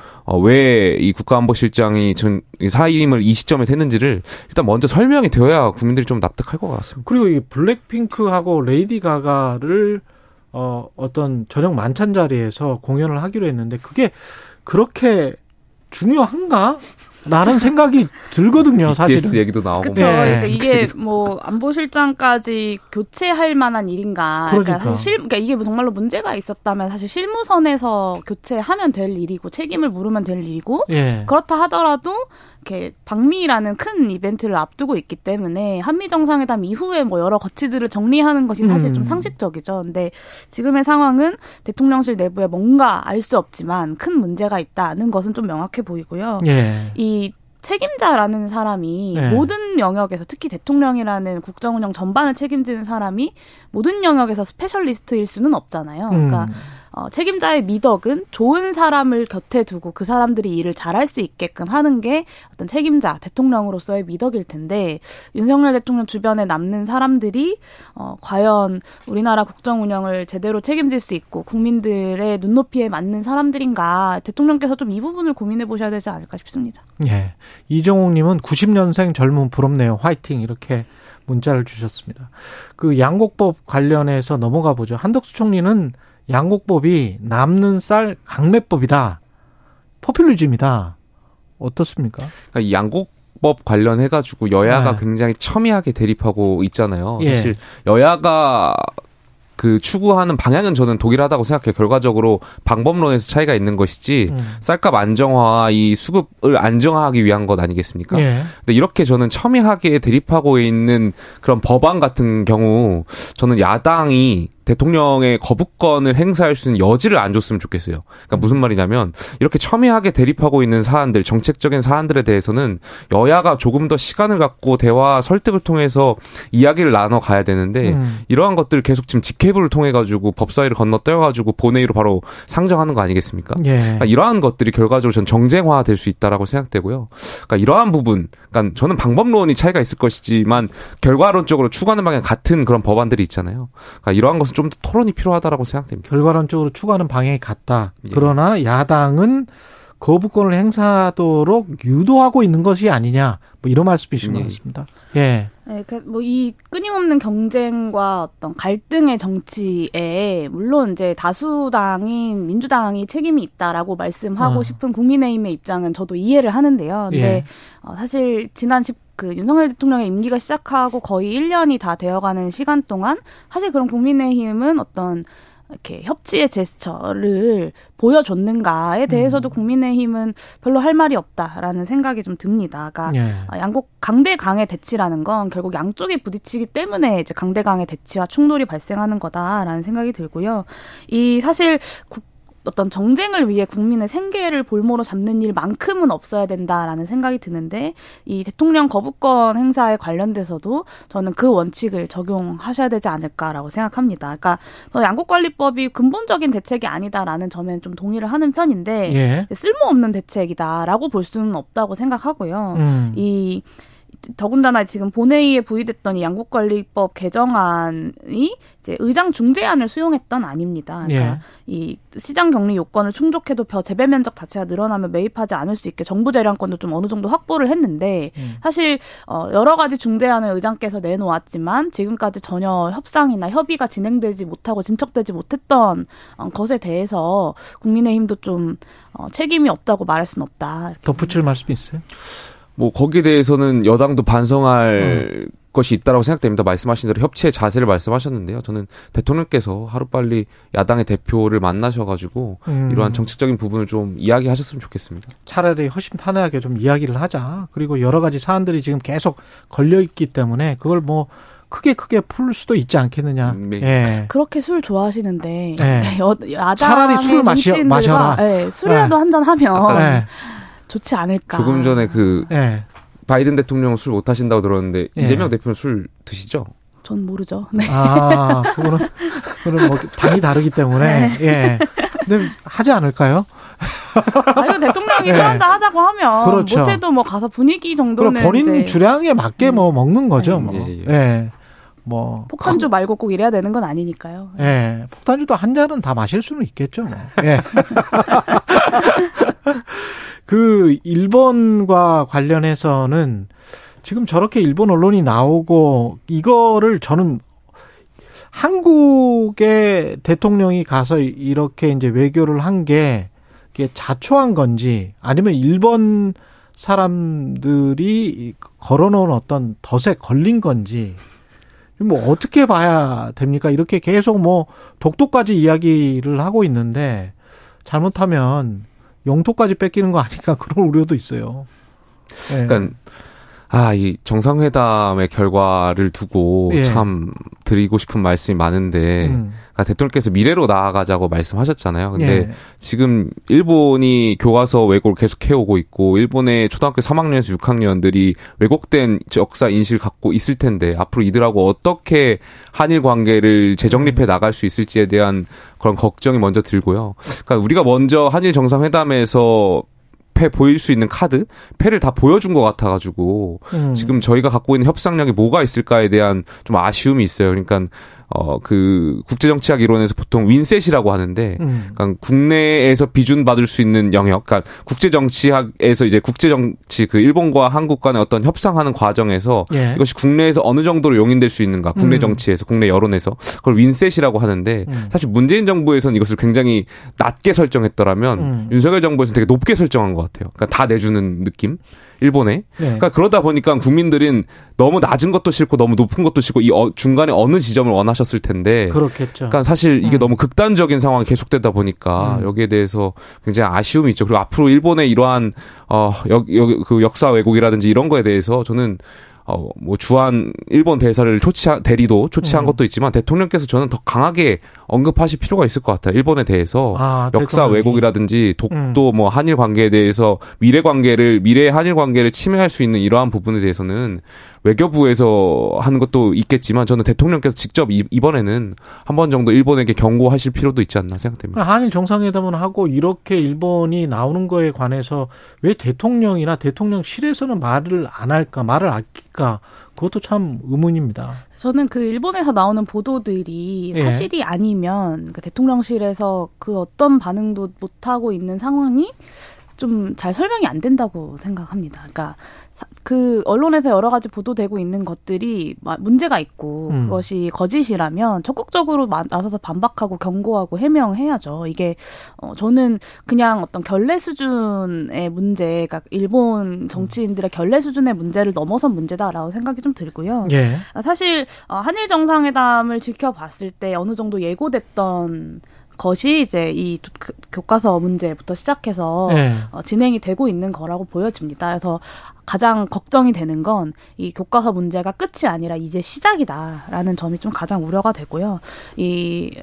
왜 이 국가안보실장이 전 사임을 이 시점에 했는지를 일단 먼저 설명이 되어야 국민들이 좀 납득할 것 같습니다. 그리고 이 블랙핑크하고 레이디 가가를 어 어떤 저녁 만찬 자리에서 공연을 하기로 했는데 그게 그렇게 중요한가? 라는 생각이 들거든요, 사실은. 비티에스 얘기도 나오고. 그렇죠. 네. 이게 뭐 안보실장까지 교체할 만한 일인가. 그러니까, 그러니까. 사실 실, 그러니까 이게 정말로 문제가 있었다면 사실 실무선에서 교체하면 될 일이고 책임을 물으면 될 일이고 예. 그렇다 하더라도 이렇게 방미라는 큰 이벤트를 앞두고 있기 때문에 한미 정상회담 이후에 뭐 여러 거치들을 정리하는 것이 사실 음. 좀 상식적이죠. 근데 지금의 상황은 대통령실 내부에 뭔가 알 수 없지만 큰 문제가 있다는 것은 좀 명확해 보이고요. 예. 이 책임자라는 사람이 네. 모든 영역에서, 특히 대통령이라는 국정운영 전반을 책임지는 사람이 모든 영역에서 스페셜리스트일 수는 없잖아요. 음. 그러니까 어, 책임자의 미덕은 좋은 사람을 곁에 두고 그 사람들이 일을 잘할 수 있게끔 하는 게 어떤 책임자, 대통령으로서의 미덕일 텐데, 윤석열 대통령 주변에 남는 사람들이 어, 과연 우리나라 국정운영을 제대로 책임질 수 있고 국민들의 눈높이에 맞는 사람들인가, 대통령께서 좀 이 부분을 고민해 보셔야 되지 않을까 싶습니다. 예. 이정옥님은 구십 년생 젊은 부럽네요. 화이팅, 이렇게 문자를 주셨습니다. 그 양곡법 관련해서 넘어가 보죠. 한덕수 총리는 양곡법이 남는 쌀 강매법이다, 포퓰리즘이다. 어떻습니까? 그러니까 이 양곡 법 관련해가지고 여야가 네. 굉장히 첨예하게 대립하고 있잖아요. 예. 사실 여야가 그 추구하는 방향은 저는 동일하다고 생각해요. 결과적으로 방법론에서 차이가 있는 것이지 음. 쌀값 안정화와 이 수급을 안정화하기 위한 것 아니겠습니까? 예. 근데 이렇게 저는 첨예하게 대립하고 있는 그런 법안 같은 경우 저는 야당이 대통령의 거부권을 행사할 수 있는 여지를 안 줬으면 좋겠어요. 그러니까 무슨 말이냐면 이렇게 첨예하게 대립하고 있는 사안들, 정책적인 사안들에 대해서는 여야가 조금 더 시간을 갖고 대화 설득을 통해서 이야기를 나눠 가야 되는데 음. 이러한 것들을 계속 지금 직회부를 통해 가지고 법사위를 건너 뛰어 가지고 본회의로 바로 상정하는 거 아니겠습니까? 예. 그러니까 이러한 것들이 결과적으로 전 정쟁화 될 수 있다라고 생각되고요. 그러니까 이러한 부분, 그러니까 저는 방법론이 차이가 있을 것이지만 결과론적으로 추구하는 방향 같은 그런 법안들이 있잖아요. 그러니까 이러한 것은 좀 더 토론이 필요하다라고 생각됩니다. 결과론적으로 추구하는 방향이 같다. 예. 그러나 야당은 거부권을 행사하도록 유도하고 있는 것이 아니냐. 뭐 이런 말씀이신 예. 것 같습니다. 예. 네, 그 뭐 이 끊임없는 경쟁과 어떤 갈등의 정치에 물론 이제 다수당인 민주당이 책임이 있다라고 말씀하고 어. 싶은 국민의힘의 입장은 저도 이해를 하는데요. 근데 예. 어, 사실 지난 십 그 윤석열 대통령의 임기가 시작하고 거의 일 년이 다 되어가는 시간 동안 사실 그런 국민의힘은 어떤 이렇게 협치의 제스처를 보여줬는가에 대해서도 음. 국민의힘은 별로 할 말이 없다라는 생각이 좀 듭니다. 그러니까 예. 양국 강대강의 대치라는 건 결국 양쪽이 부딪히기 때문에 이제 강대강의 대치와 충돌이 발생하는 거다라는 생각이 들고요. 이 사실 국 어떤 정쟁을 위해 국민의 생계를 볼모로 잡는 일만큼은 없어야 된다라는 생각이 드는데 이 대통령 거부권 행사에 관련돼서도 저는 그 원칙을 적용하셔야 되지 않을까라고 생각합니다. 그러니까 양국관리법이 근본적인 대책이 아니다라는 점에는 좀 동의를 하는 편인데 예. 쓸모없는 대책이다라고 볼 수는 없다고 생각하고요. 음. 이 더군다나 지금 본회의에 부의됐던 이 양국관리법 개정안이 이제 의장 중재안을 수용했던 안입니다. 그러니까 예. 이 시장 격리 요건을 충족해도 재배 면적 자체가 늘어나면 매입하지 않을 수 있게 정부 재량권도 좀 어느 정도 확보를 했는데 음. 사실 여러 가지 중재안을 의장께서 내놓았지만 지금까지 전혀 협상이나 협의가 진행되지 못하고 진척되지 못했던 것에 대해서 국민의힘도 좀 책임이 없다고 말할 수는 없다. 덧붙일 말씀이 있어요? 뭐 거기에 대해서는 여당도 반성할 음. 것이 있다라고 생각됩니다. 말씀하신 대로 협치의 자세를 말씀하셨는데요. 저는 대통령께서 하루빨리 야당의 대표를 만나셔가지고 음. 이러한 정책적인 부분을 좀 이야기하셨으면 좋겠습니다. 차라리 허심탄회하게 좀 이야기를 하자. 그리고 여러 가지 사안들이 지금 계속 걸려있기 때문에 그걸 뭐 크게 크게 풀 수도 있지 않겠느냐. 네. 예. 그렇게 술 좋아하시는데 네. 야당의 차라리 술 마셔, 마셔라. 네, 술이라도 네. 한잔 하면. 네. 좋지 않을까. 조금 전에 그 네. 바이든 대통령 술 못 하신다고 들었는데 네. 이재명 대표는 술 드시죠? 전 모르죠. 네. 아, 그거는 그거는 뭐 당이 다르기 때문에 네. 예. 근데 하지 않을까요? 아니면 대통령이 술 한잔 네. 하자고 하면 그렇죠. 못해도 뭐 가서 분위기 정도는 본인 이제 주량에 맞게 음. 뭐 먹는 거죠. 네. 뭐. 예. 예. 뭐 폭탄주 말고 꼭 이래야 되는 건 아니니까요. 예. 예. 폭탄주도 한 잔은 다 마실 수는 있겠죠. 뭐. 예. 그 일본과 관련해서는 지금 저렇게 일본 언론이 나오고 이거를 저는 한국의 대통령이 가서 이렇게 이제 외교를 한 게 이게 자초한 건지 아니면 일본 사람들이 걸어놓은 어떤 덫에 걸린 건지 뭐 어떻게 봐야 됩니까? 이렇게 계속 뭐 독도까지 이야기를 하고 있는데 잘못하면 영토까지 뺏기는 거 아닐까 그런 우려도 있어요. 네. 그러니까 아, 이 정상회담의 결과를 두고 예. 참 드리고 싶은 말씀이 많은데 음. 그러니까 대통령께서 미래로 나아가자고 말씀하셨잖아요. 근데 예. 지금 일본이 교과서 왜곡을 계속 해오고 있고 일본의 초등학교 삼 학년에서 육 학년들이 왜곡된 역사 인식을 갖고 있을 텐데 앞으로 이들하고 어떻게 한일 관계를 재정립해 나갈 수 있을지에 대한 그런 걱정이 먼저 들고요. 그러니까 우리가 먼저 한일 정상회담에서 패 보일 수 있는 카드, 패를 다 보여준 것 같아가지고 음. 지금 저희가 갖고 있는 협상력이 뭐가 있을까에 대한 좀 아쉬움이 있어요. 그러니까 어, 그 국제정치학 이론에서 보통 윈셋이라고 하는데, 음. 그러니까 국내에서 비준 받을 수 있는 영역, 그러니까 국제정치학에서 이제 국제정치 그 일본과 한국 간의 어떤 협상하는 과정에서 예. 이것이 국내에서 어느 정도로 용인될 수 있는가, 국내 음. 정치에서, 국내 여론에서 그걸 윈셋이라고 하는데 음. 사실 문재인 정부에서는 이것을 굉장히 낮게 설정했더라면 음. 윤석열 정부에서는 되게 높게 설정한 것 같아요. 그러니까 다 내주는 느낌, 일본에. 예. 그러니까 그러다 보니까 국민들은 너무 낮은 것도 싫고 너무 높은 것도 싫고 이 어, 중간에 어느 지점을 원하 하셨을 텐데. 그렇겠죠. 그러니까 사실 이게 음. 너무 극단적인 상황이 계속되다 보니까 음. 여기에 대해서 굉장히 아쉬움이 있죠. 그리고 앞으로 일본의 이러한 어, 역, 역, 그 역사 왜곡이라든지 이런 거에 대해서 저는 어, 뭐, 주한, 일본 대사를 초치한, 대리도 초치한 음. 것도 있지만, 대통령께서 저는 더 강하게 언급하실 필요가 있을 것 같아요. 일본에 대해서. 아, 역사 대통령이. 왜곡이라든지, 독도, 음. 뭐, 한일 관계에 대해서, 미래 관계를, 미래 한일 관계를 침해할 수 있는 이러한 부분에 대해서는, 외교부에서 하는 것도 있겠지만, 저는 대통령께서 직접 이, 이번에는 한 번 정도 일본에게 경고하실 필요도 있지 않나 생각됩니다. 한일 정상회담은 하고, 이렇게 일본이 나오는 거에 관해서, 왜 대통령이나 대통령실에서는 말을 안 할까, 말을 아낄까, 그것도 참 의문입니다. 저는 그 일본에서 나오는 보도들이 예. 사실이 아니면 그 대통령실에서 그 어떤 반응도 못하고 있는 상황이 좀 잘 설명이 안 된다고 생각합니다. 그러니까 그 언론에서 여러 가지 보도되고 있는 것들이 문제가 있고 음. 그것이 거짓이라면 적극적으로 나서서 반박하고 경고하고 해명해야죠. 이게 어 저는 그냥 어떤 결례 수준의 문제, 그러니까 일본 정치인들의 결례 수준의 문제를 넘어선 문제다라고 생각이 좀 들고요. 예. 사실 한일 정상회담을 지켜봤을 때 어느 정도 예고됐던 것이 이제 이 교과서 문제부터 시작해서 네. 어, 진행이 되고 있는 거라고 보여집니다. 그래서 가장 걱정이 되는 건 이 교과서 문제가 끝이 아니라 이제 시작이다라는 점이 좀 가장 우려가 되고요. 이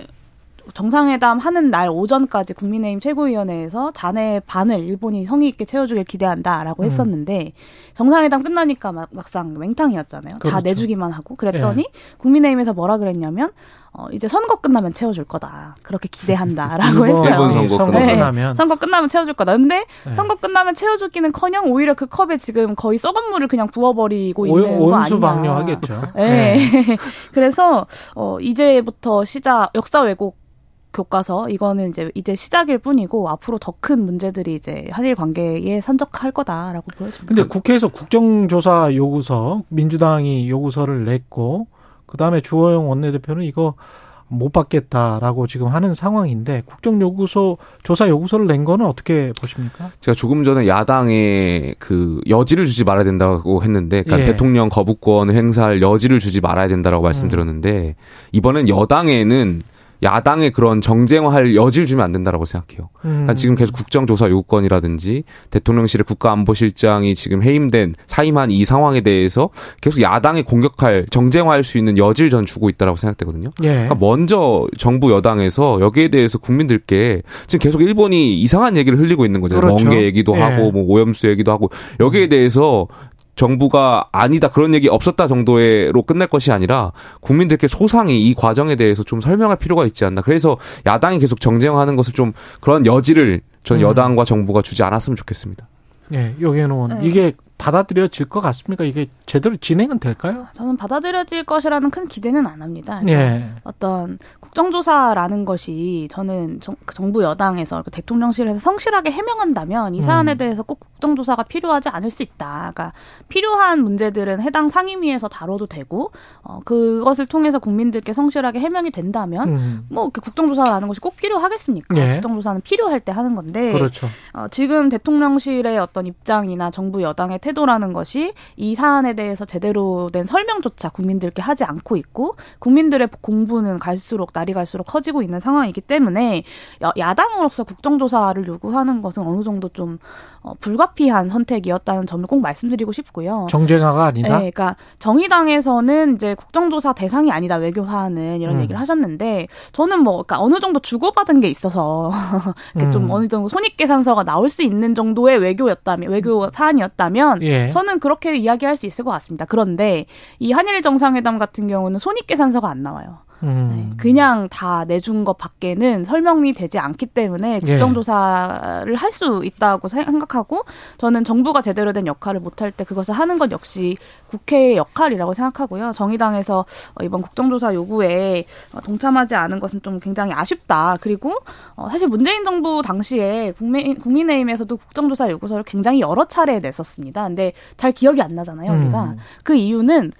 정상회담 하는 날 오전까지 국민의힘 최고위원회에서 잔해 반을 일본이 성의 있게 채워주길 기대한다라고 했었는데 음. 정상회담 끝나니까 막, 막상 맹탕이었잖아요. 그렇죠. 다 내주기만 하고 그랬더니 예. 국민의힘에서 뭐라 그랬냐면 어, 이제 선거 끝나면 채워줄 거다. 그렇게 기대한다라고 했어요. 일본 선거, 선거 네. 끝나면. 선거 끝나면 채워줄 거다. 근데 네. 선거 끝나면 채워주기는커녕 오히려 그 컵에 지금 거의 썩은 물을 그냥 부어버리고 오, 있는 거 아니냐. 온수방뇨하겠죠. 네. 네. 그래서 어, 이제부터 시작 역사 왜곡 교과서 이거는 이제 이제 시작일 뿐이고 앞으로 더 큰 문제들이 이제 한일 관계에 산적할 거다라고 보여집니다. 근데 국회에서 국정조사 요구서 민주당이 요구서를 냈고 그다음에 주호영 원내대표는 이거 못 받겠다라고 지금 하는 상황인데 국정요구서 조사 요구서를 낸 거는 어떻게 보십니까? 제가 조금 전에 야당에 그 여지를 주지 말아야 된다고 했는데 그러니까 예. 대통령 거부권을 행사할 여지를 주지 말아야 된다라고 말씀드렸는데 이번엔 여당에는 야당의 그런 정쟁화할 여지를 주면 안 된다라고 생각해요. 그러니까 지금 계속 국정조사 요구권이라든지 대통령실의 국가안보실장이 지금 해임된 사임한 이 상황에 대해서 계속 야당이 공격할 정쟁화할 수 있는 여지를 전 주고 있다라고 생각되거든요. 예. 그러니까 먼저 정부 여당에서 여기에 대해서 국민들께 지금 계속 일본이 이상한 얘기를 흘리고 있는 거잖아요. 그렇죠. 멍게 얘기도 예. 하고 뭐 오염수 얘기도 하고 여기에 음. 대해서 정부가 아니다 그런 얘기 없었다 정도로 끝날 것이 아니라 국민들께 소상히 이 과정에 대해서 좀 설명할 필요가 있지 않나. 그래서 야당이 계속 정쟁하는 것을 좀 그런 여지를 전 음. 여당과 정부가 주지 않았으면 좋겠습니다. 네, 여기에는 네. 이게 받아들여질 것 같습니까? 이게 제대로 진행은 될까요? 저는 받아들여질 것이라는 큰 기대는 안 합니다. 예. 어떤 국정조사라는 것이 저는 정, 정부 여당에서 대통령실에서 성실하게 해명한다면 이 사안에 음. 대해서 꼭 국정조사가 필요하지 않을 수 있다. 그러니까 필요한 문제들은 해당 상임위에서 다뤄도 되고 어, 그것을 통해서 국민들께 성실하게 해명이 된다면 음. 뭐 국정조사라는 것이 꼭 필요하겠습니까? 예. 국정조사는 필요할 때 하는 건데 그렇죠. 어, 지금 대통령실의 어떤 입장이나 정부 여당의 태도 태도라는 것이 이 사안에 대해서 제대로 된 설명조차 국민들께 하지 않고 있고 국민들의 공분은 갈수록 날이 갈수록 커지고 있는 상황이기 때문에 야당으로서 국정조사를 요구하는 것은 어느 정도 좀 불가피한 선택이었다는 점을 꼭 말씀드리고 싶고요. 정쟁화가 아니다? 네, 그러니까 정의당에서는 이제 국정조사 대상이 아니다 외교 사안은 이런 음. 얘기를 하셨는데 저는 뭐 그러니까 어느 정도 주고받은 게 있어서 좀 음. 어느 정도 손익계산서가 나올 수 있는 정도의 외교였다면 외교 사안이었다면. 예. 저는 그렇게 이야기할 수 있을 것 같습니다. 그런데 이 한일 정상회담 같은 경우는 손익계산서가 안 나와요. 음. 네. 그냥 다 내준 것밖에는 설명이 되지 않기 때문에 국정조사를 예. 할 수 있다고 생각하고 저는 정부가 제대로 된 역할을 못할 때 그것을 하는 건 역시 국회의 역할이라고 생각하고요. 정의당에서 이번 국정조사 요구에 동참하지 않은 것은 좀 굉장히 아쉽다. 그리고 사실 문재인 정부 당시에 국민, 국민의힘에서도 국정조사 요구서를 굉장히 여러 차례 냈었습니다. 근데 잘 기억이 안 나잖아요. 우리가. 음. 그 이유는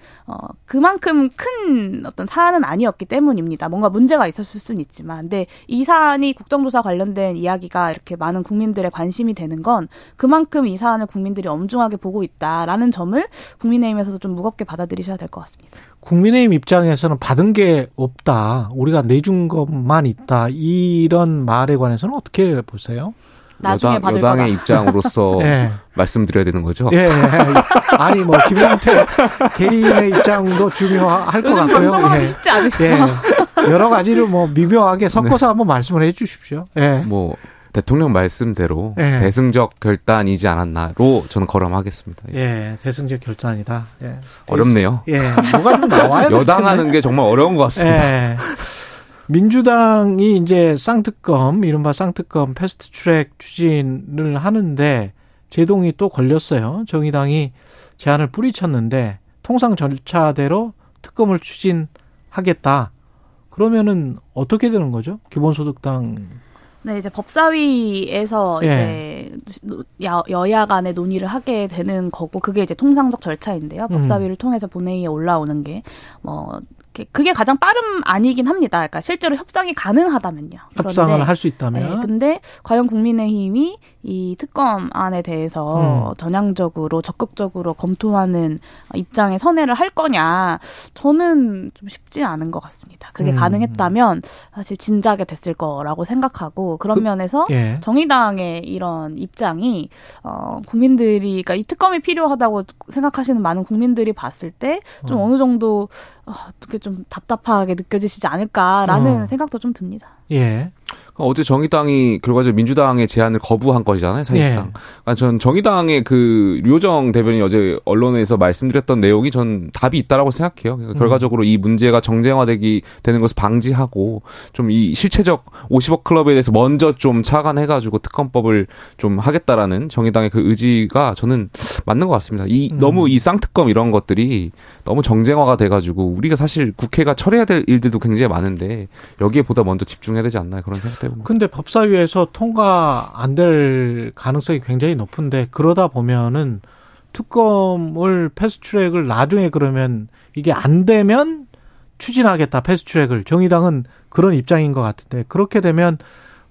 그만큼 큰 어떤 사안은 아니었기 때문에 때문입니다. 뭔가 문제가 있었을 수는 있지만. 근데 이 사안이 국정조사 관련된 이야기가 이렇게 많은 국민들의 관심이 되는 건 그만큼 이 사안을 국민들이 엄중하게 보고 있다라는 점을 국민의힘에서도 좀 무겁게 받아들이셔야 될 것 같습니다. 국민의힘 입장에서는 받은 게 없다. 우리가 내준 것만 있다. 이런 말에 관해서는 어떻게 보세요? 나중에 여당, 받을 여당의 거다. 입장으로서 네. 말씀드려야 되는 거죠? 예. 네. 아니 뭐 김용태 개인의 입장도 중요할 것 같고요. 변성하기 쉽지 않으시죠? 네. 여러 가지를 뭐 미묘하게 섞어서 네. 한번 말씀을 해 주십시오. 예. 네. 뭐 대통령 말씀대로 네. 대승적 결단이지 않았나로 저는 거론하겠습니다. 예. 네. 대승적 결단이다. 예. 네. 어렵네요. 예. 네. 뭐가 좀 나와야 되는데 여당하는 게 정말 어려운 것 같습니다. 네. 민주당이 이제 쌍특검, 이른바 쌍특검 패스트트랙 추진을 하는데 제동이 또 걸렸어요. 정의당이 제안을 뿌리쳤는데 통상 절차대로 특검을 추진하겠다. 그러면은 어떻게 되는 거죠? 기본소득당. 네, 이제 법사위에서 예. 이제 여, 여야 간에 논의를 하게 되는 거고 그게 이제 통상적 절차인데요. 법사위를 음. 통해서 본회의에 올라오는 게 뭐. 그게 가장 빠른 아니긴 합니다. 그러니까 실제로 협상이 가능하다면요. 협상을 할 수 있다면. 네, 근데 과연 국민의힘이 이 특검안에 대해서 음. 전향적으로 적극적으로 검토하는 입장에 선회를 할 거냐. 저는 좀 쉽지 않은 것 같습니다. 그게 음. 가능했다면 사실 진작에 됐을 거라고 생각하고 그런 그, 면에서 예. 정의당의 이런 입장이 어, 국민들이 그러니까 이 특검이 필요하다고 생각하시는 많은 국민들이 봤을 때 좀 어. 어느 정도 어떻게 좀 답답하게 느껴지시지 않을까라는 어. 생각도 좀 듭니다. 예. 어제 정의당이 결과적으로 민주당의 제안을 거부한 것이잖아요, 사실상. 예. 그러니까 전 정의당의 그 류호정 대변인이 어제 언론에서 말씀드렸던 내용이 전 답이 있다라고 생각해요. 그러니까 음. 결과적으로 이 문제가 정쟁화되기 되는 것을 방지하고 좀 이 실체적 오십억 클럽에 대해서 먼저 좀 착안해가지고 특검법을 좀 하겠다라는 정의당의 그 의지가 저는 맞는 것 같습니다. 이 음. 너무 이 쌍특검 이런 것들이 너무 정쟁화가 돼가지고 우리가 사실 국회가 처리해야 될 일들도 굉장히 많은데 여기에 보다 먼저 집중해야 되지 않나 그런 생각. 근데 법사위에서 통과 안 될 가능성이 굉장히 높은데 그러다 보면은 특검을 패스트트랙을 나중에 그러면 이게 안 되면 추진하겠다 패스트트랙을 정의당은 그런 입장인 것 같은데 그렇게 되면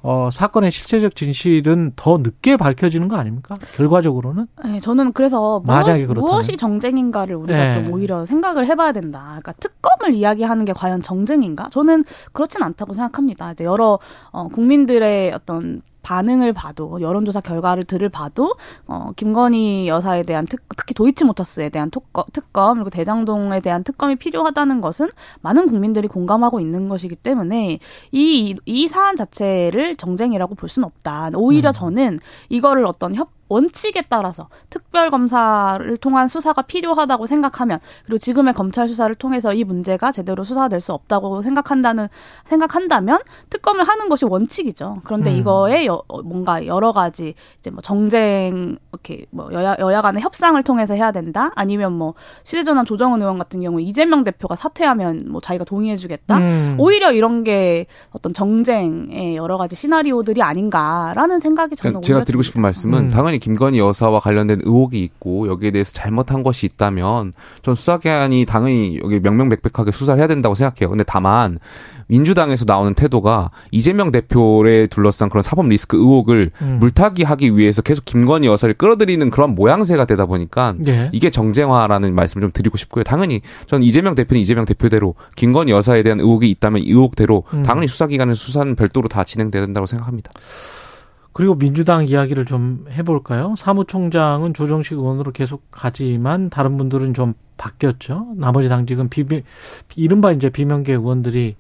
어, 사건의 실체적 진실은 더 늦게 밝혀지는 거 아닙니까? 결과적으로는? 네, 저는 그래서 무엇, 무엇이 정쟁인가를 우리가 네. 좀 오히려 생각을 해봐야 된다. 그러니까 특검을 이야기하는 게 과연 정쟁인가? 저는 그렇진 않다고 생각합니다. 이제 여러 어, 국민들의 어떤 반응을 봐도 여론조사 결과를 들을 봐도 어, 김건희 여사에 대한 특, 특히 도이치모터스에 대한 특검, 특검 그리고 대장동에 대한 특검이 필요하다는 것은 많은 국민들이 공감하고 있는 것이기 때문에 이, 이 사안 자체를 정쟁이라고 볼 수는 없다. 오히려 음. 저는 이거를 어떤 협 원칙에 따라서 특별검사를 통한 수사가 필요하다고 생각하면 그리고 지금의 검찰 수사를 통해서 이 문제가 제대로 수사될 수 없다고 생각한다는, 생각한다면 특검을 하는 것이 원칙이죠. 그런데 음. 이거에 여, 뭔가 여러 가지 이제 뭐 정쟁, 이렇게 뭐 여야, 여야 간의 협상을 통해서 해야 된다? 아니면 뭐 시대전환 조정은 의원 같은 경우 이재명 대표가 사퇴하면 뭐 자기가 동의해주겠다? 음. 오히려 이런 게 어떤 정쟁의 여러 가지 시나리오들이 아닌가라는 생각이 저는 오히려 제가 드리고 싶은 말씀은 음. 당연히 김건희 여사와 관련된 의혹이 있고 여기에 대해서 잘못한 것이 있다면 전 수사기관이 당연히 여기 명명백백하게 수사를 해야 된다고 생각해요. 근데 다만 민주당에서 나오는 태도가 이재명 대표를 둘러싼 그런 사법 리스크 의혹을 음. 물타기하기 위해서 계속 김건희 여사를 끌어들이는 그런 모양새가 되다 보니까 네. 이게 정쟁화라는 말씀을 좀 드리고 싶고요. 당연히 전 이재명 대표는 이재명 대표대로 김건희 여사에 대한 의혹이 있다면 의혹대로 음. 당연히 수사기관에서 수사는 별도로 다 진행돼야 된다고 생각합니다. 그리고 민주당 이야기를 좀 해볼까요? 사무총장은 조정식 의원으로 계속 가지만 다른 분들은 좀 바뀌었죠. 나머지 당직은 비명, 이른바 이제 비명계 의원들이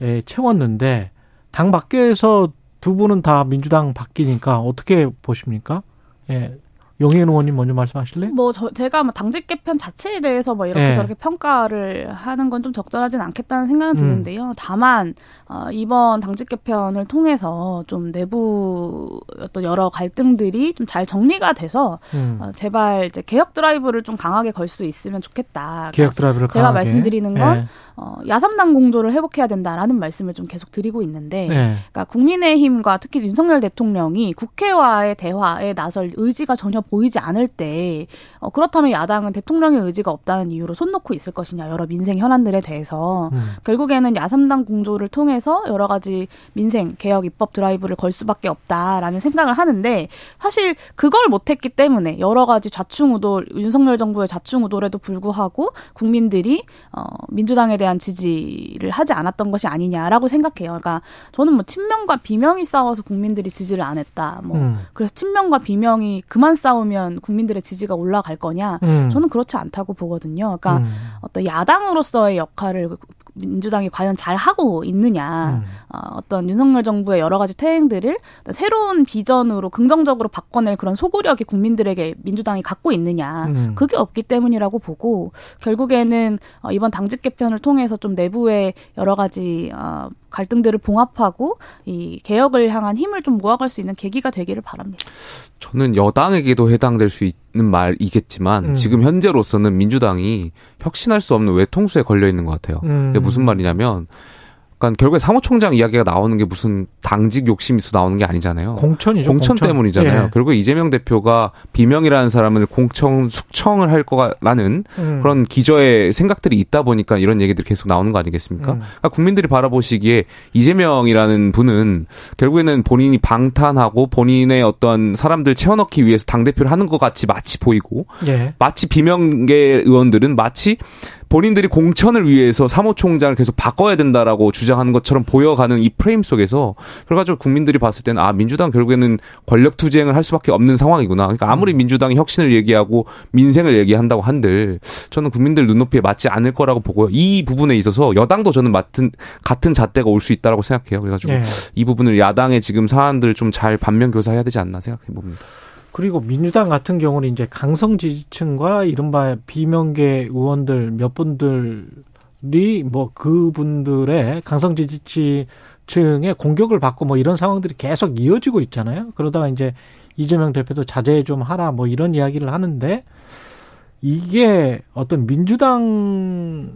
예, 채웠는데 당 밖에서 두 분은 다 민주당 바뀌니까 어떻게 보십니까? 예. 용혜인 의원님 먼저 말씀하실래요? 뭐 저, 제가 뭐 당직 개편 자체에 대해서 뭐 이렇게 네. 저렇게 평가를 하는 건 좀 적절하진 않겠다는 생각은 음. 드는데요. 다만 어, 이번 당직 개편을 통해서 좀 내부 어떤 여러 갈등들이 좀 잘 정리가 돼서 음. 어, 제발 이제 개혁 드라이브를 좀 강하게 걸 수 있으면 좋겠다. 개혁 드라이브를 제가 강하게. 말씀드리는 건 네. 어, 야삼당 공조를 회복해야 된다라는 말씀을 좀 계속 드리고 있는데, 네. 그러니까 국민의힘과 특히 윤석열 대통령이 국회와의 대화에 나설 의지가 전혀 보이지 않을 때 어, 그렇다면 야당은 대통령의 의지가 없다는 이유로 손 놓고 있을 것이냐, 여러 민생 현안들에 대해서 음. 결국에는 야삼당 공조를 통해서 여러 가지 민생 개혁 입법 드라이브를 걸 수밖에 없다라는 생각을 하는데, 사실 그걸 못했기 때문에 여러 가지 좌충우돌, 윤석열 정부의 좌충우돌에도 불구하고 국민들이 어, 민주당에 대한 지지를 하지 않았던 것이 아니냐라고 생각해요. 그러니까 저는 뭐 친명과 비명이 싸워서 국민들이 지지를 안 했다, 뭐 음. 그래서 친명과 비명이 그만 싸우면 국민들의 지지가 올라갈 거냐, 음. 저는 그렇지 않다고 보거든요. 그러니까 음. 어떤 야당으로서의 역할을 민주당이 과연 잘 하고 있느냐, 음. 어, 어떤 윤석열 정부의 여러 가지 퇴행들을 새로운 비전으로 긍정적으로 바꿔낼 그런 소구력이 국민들에게 민주당이 갖고 있느냐, 음. 그게 없기 때문이라고 보고, 결국에는 이번 당직 개편을 통해서 좀 내부의 여러 가지 어, 갈등들을 봉합하고 이 개혁을 향한 힘을 좀 모아갈 수 있는 계기가 되기를 바랍니다. 저는 여당에게도 해당될 수 있는 말이겠지만 음. 지금 현재로서는 민주당이 혁신할 수 없는 외통수에 걸려 있는 것 같아요. 음. 그게 무슨 말이냐면, 그러니까 결국에 사무총장 이야기가 나오는 게 무슨 당직 욕심 있어 나오는 게 아니잖아요. 공천이죠. 공천, 공천. 때문이잖아요. 예. 결국에 이재명 대표가 비명이라는 사람을 공천 숙청을 할 거라는 음. 그런 기저의 생각들이 있다 보니까 이런 얘기들이 계속 나오는 거 아니겠습니까? 음. 그러니까 국민들이 바라보시기에 이재명이라는 분은 결국에는 본인이 방탄하고 본인의 어떤 사람들 채워넣기 위해서 당대표를 하는 것 같이 마치 보이고, 예. 마치 비명계 의원들은 마치 본인들이 공천을 위해서 사무총장을 계속 바꿔야 된다라고 주장하는 것처럼 보여가는 이 프레임 속에서, 그래가지고 국민들이 봤을 때는 아, 민주당 결국에는 권력 투쟁을 할 수밖에 없는 상황이구나. 그러니까 아무리 민주당이 혁신을 얘기하고 민생을 얘기한다고 한들 저는 국민들 눈높이에 맞지 않을 거라고 보고요. 이 부분에 있어서 여당도 저는 같은 같은 잣대가 올 수 있다라고 생각해요. 그래가지고 네. 이 부분을 야당의 지금 사안들 좀 잘 반면교사해야 되지 않나 생각해 봅니다. 그리고 민주당 같은 경우는 이제 강성 지지층과 이른바 비명계 의원들 몇 분들이 뭐 그분들의 강성 지지층의 공격을 받고 뭐 이런 상황들이 계속 이어지고 있잖아요. 그러다가 이제 이재명 대표도 자제 좀 하라 뭐 이런 이야기를 하는데, 이게 어떤 민주당만의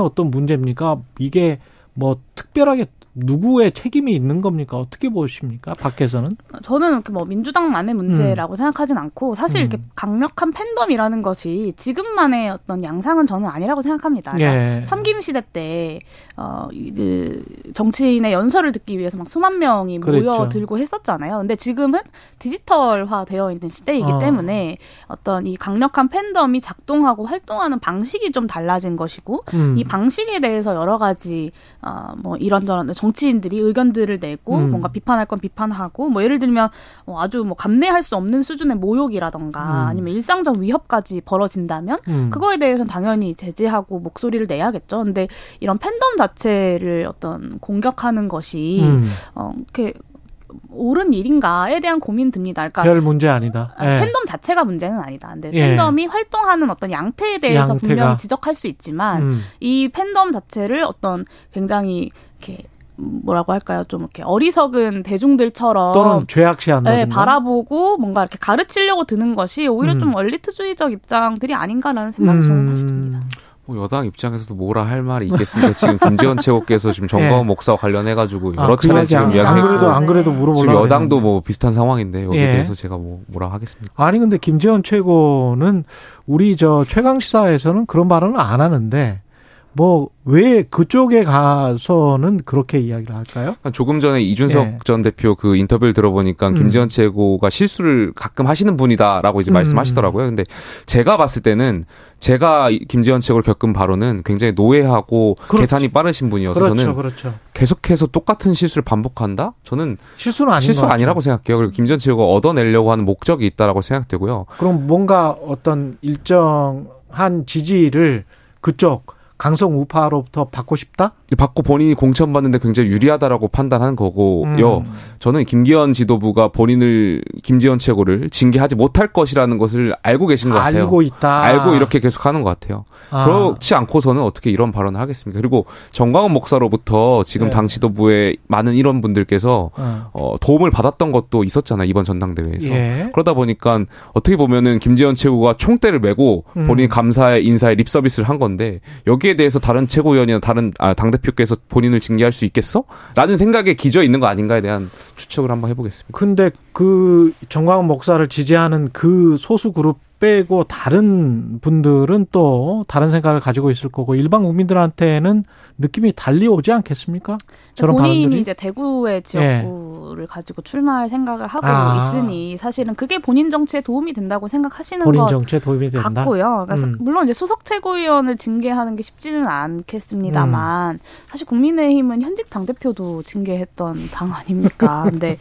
어떤 문제입니까? 이게 뭐 특별하게 누구의 책임이 있는 겁니까? 어떻게 보십니까? 밖에서는? 저는 이렇게 뭐 민주당만의 문제라고 음. 생각하진 않고, 사실 음. 이렇게 강력한 팬덤이라는 것이 지금만의 어떤 양상은 저는 아니라고 생각합니다. 그러니까 예. 삼김 시대 때 어, 그 정치인의 연설을 듣기 위해서 막 수만 명이 모여들고 했었잖아요. 근데 지금은 디지털화되어 있는 시대이기 어. 때문에 어떤 이 강력한 팬덤이 작동하고 활동하는 방식이 좀 달라진 것이고, 음. 이 방식에 대해서 여러 가지 어, 뭐 이런저런 정치인들이 의견들을 내고 음. 뭔가 비판할 건 비판하고, 뭐 예를 들면 아주 뭐 감내할 수 없는 수준의 모욕이라던가 음. 아니면 일상적 위협까지 벌어진다면 음. 그거에 대해서는 당연히 제재하고 목소리를 내야겠죠. 근데 이런 팬덤 자체를 어떤 공격하는 것이 음. 어, 이렇게 옳은 일인가에 대한 고민 듭니다. 그러니까 별 문제 아니다. 예. 팬덤 자체가 문제는 아니다. 근데 팬덤이 예. 활동하는 어떤 양태에 대해서 양태가. 분명히 지적할 수 있지만 음. 이 팬덤 자체를 어떤 굉장히 이렇게 뭐라고 할까요? 좀 이렇게 어리석은 대중들처럼 또는 죄악시한다. 네, 바라보고 뭔가 이렇게 가르치려고 드는 것이 오히려 음. 좀 엘리트주의적 입장들이 아닌가라는 생각이 저는 음. 다시 듭니다. 여당 입장에서도 뭐라 할 말이 있겠습니까? 지금 김재원 최고께서 지금 정광훈 예. 목사와 관련해가지고 여러 아, 차례 지금 이야기했고, 안 그래도 안 그래도 물어보려고 지금 여당도 했는데. 뭐 비슷한 상황인데 여기에 예. 대해서 제가 뭐 뭐라 하겠습니까? 아니 근데 김재원 최고는 우리 저 최강 시사에서는 그런 발언을 안 하는데. 뭐 왜 그쪽에 가서는 그렇게 이야기를 할까요? 조금 전에 이준석 예. 전 대표 그 인터뷰를 들어보니까 음. 김재원 최고가 실수를 가끔 하시는 분이다라고 이제 음. 말씀하시더라고요. 근데 제가 봤을 때는 제가 김재원 최고를 겪은 바로는 굉장히 노예하고 그렇지. 계산이 빠르신 분이어서 그렇죠, 저는 그렇죠. 계속해서 똑같은 실수를 반복한다? 저는 실수는 아닌 실수 아니라고 생각해요. 그리고 김재원 최고가 얻어내려고 하는 목적이 있다라고 생각되고요. 그럼 뭔가 어떤 일정한 지지를 그쪽 강성 우파로부터 받고 싶다? 받고 본인이 공천받는데 굉장히 유리하다라고 판단한 거고요. 음. 저는 김기현 지도부가 본인을, 김재원 최고를 징계하지 못할 것이라는 것을 알고 계신 것 같아요. 알고 있다. 알고 이렇게 계속 하는 것 같아요. 아. 그렇지 않고서는 어떻게 이런 발언을 하겠습니까? 그리고 정광훈 목사로부터 지금 네. 당 지도부의 많은 이런 분들께서 음. 어, 도움을 받았던 것도 있었잖아요. 이번 전당대회에서. 예. 그러다 보니까 어떻게 보면은 김재원 최고가 총대를 메고 본인 음. 감사의 인사에 립서비스를 한 건데, 여기에 여기에 대해서 다른 최고위원이나 다른 아, 당대표께서 본인을 징계할 수 있겠어? 라는 생각에 기저에 있는 거 아닌가에 대한 추측을 한번 해보겠습니다. 근데 그 정광훈 목사를 지지하는 그 소수 그룹 빼고 다른 분들은 또 다른 생각을 가지고 있을 거고 일반 국민들한테는 느낌이 달리 오지 않겠습니까? 저런 본인이 반응들이? 이제 대구의 지역구를 예. 가지고 출마할 생각을 하고 아. 있으니 사실은 그게 본인 정치에 도움이 된다고 생각하시는 본인 것 정치에 도움이 된다? 같고요. 그래서 음. 물론 이제 수석 최고위원을 징계하는 게 쉽지는 않겠습니다만 음. 사실 국민의힘은 현직 당대표도 징계했던 당 아닙니까? 근데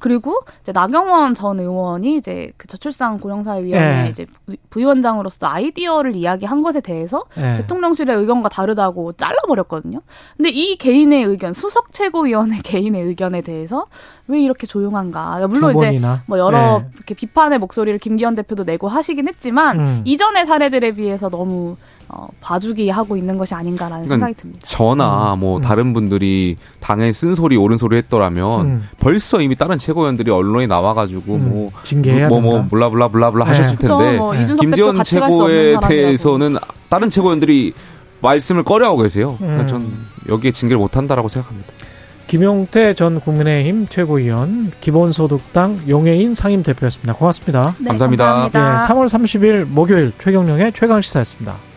그리고 이제 나경원 전 의원이 이제 그 저출산 고령사회위원회 예. 이제 부위원장으로서 아이디어를 이야기한 것에 대해서 네. 대통령실의 의견과 다르다고 잘라버렸거든요. 근데 이 개인의 의견, 수석 최고위원의 개인의 의견에 대해서 왜 이렇게 조용한가. 물론 이제 뭐 여러 네. 이렇게 비판의 목소리를 김기현 대표도 내고 하시긴 했지만 음. 이전의 사례들에 비해서 너무 어, 봐주기 하고 있는 것이 아닌가라는 그러니까 생각이 듭니다. 저나 뭐 음. 다른 분들이 당의 쓴소리 오른소리 했더라면 음. 벌써 이미 다른 최고위원들이 언론에 나와가지고 음. 뭐 징계해야 뭐, 뭐 블라블라블라블라 네. 하셨을 텐데 뭐 네. 김재원 최고에 대해서는 다른 최고위원들이 말씀을 꺼려하고 계세요. 그러니까 음. 전 여기에 징계를 못한다라고 생각합니다. 김용태 전 국민의힘 최고위원, 기본소득당 용혜인 상임대표였습니다. 고맙습니다. 네, 감사합니다. 감사합니다. 네, 삼월 삼십일 목요일 최경령의 최강시사였습니다.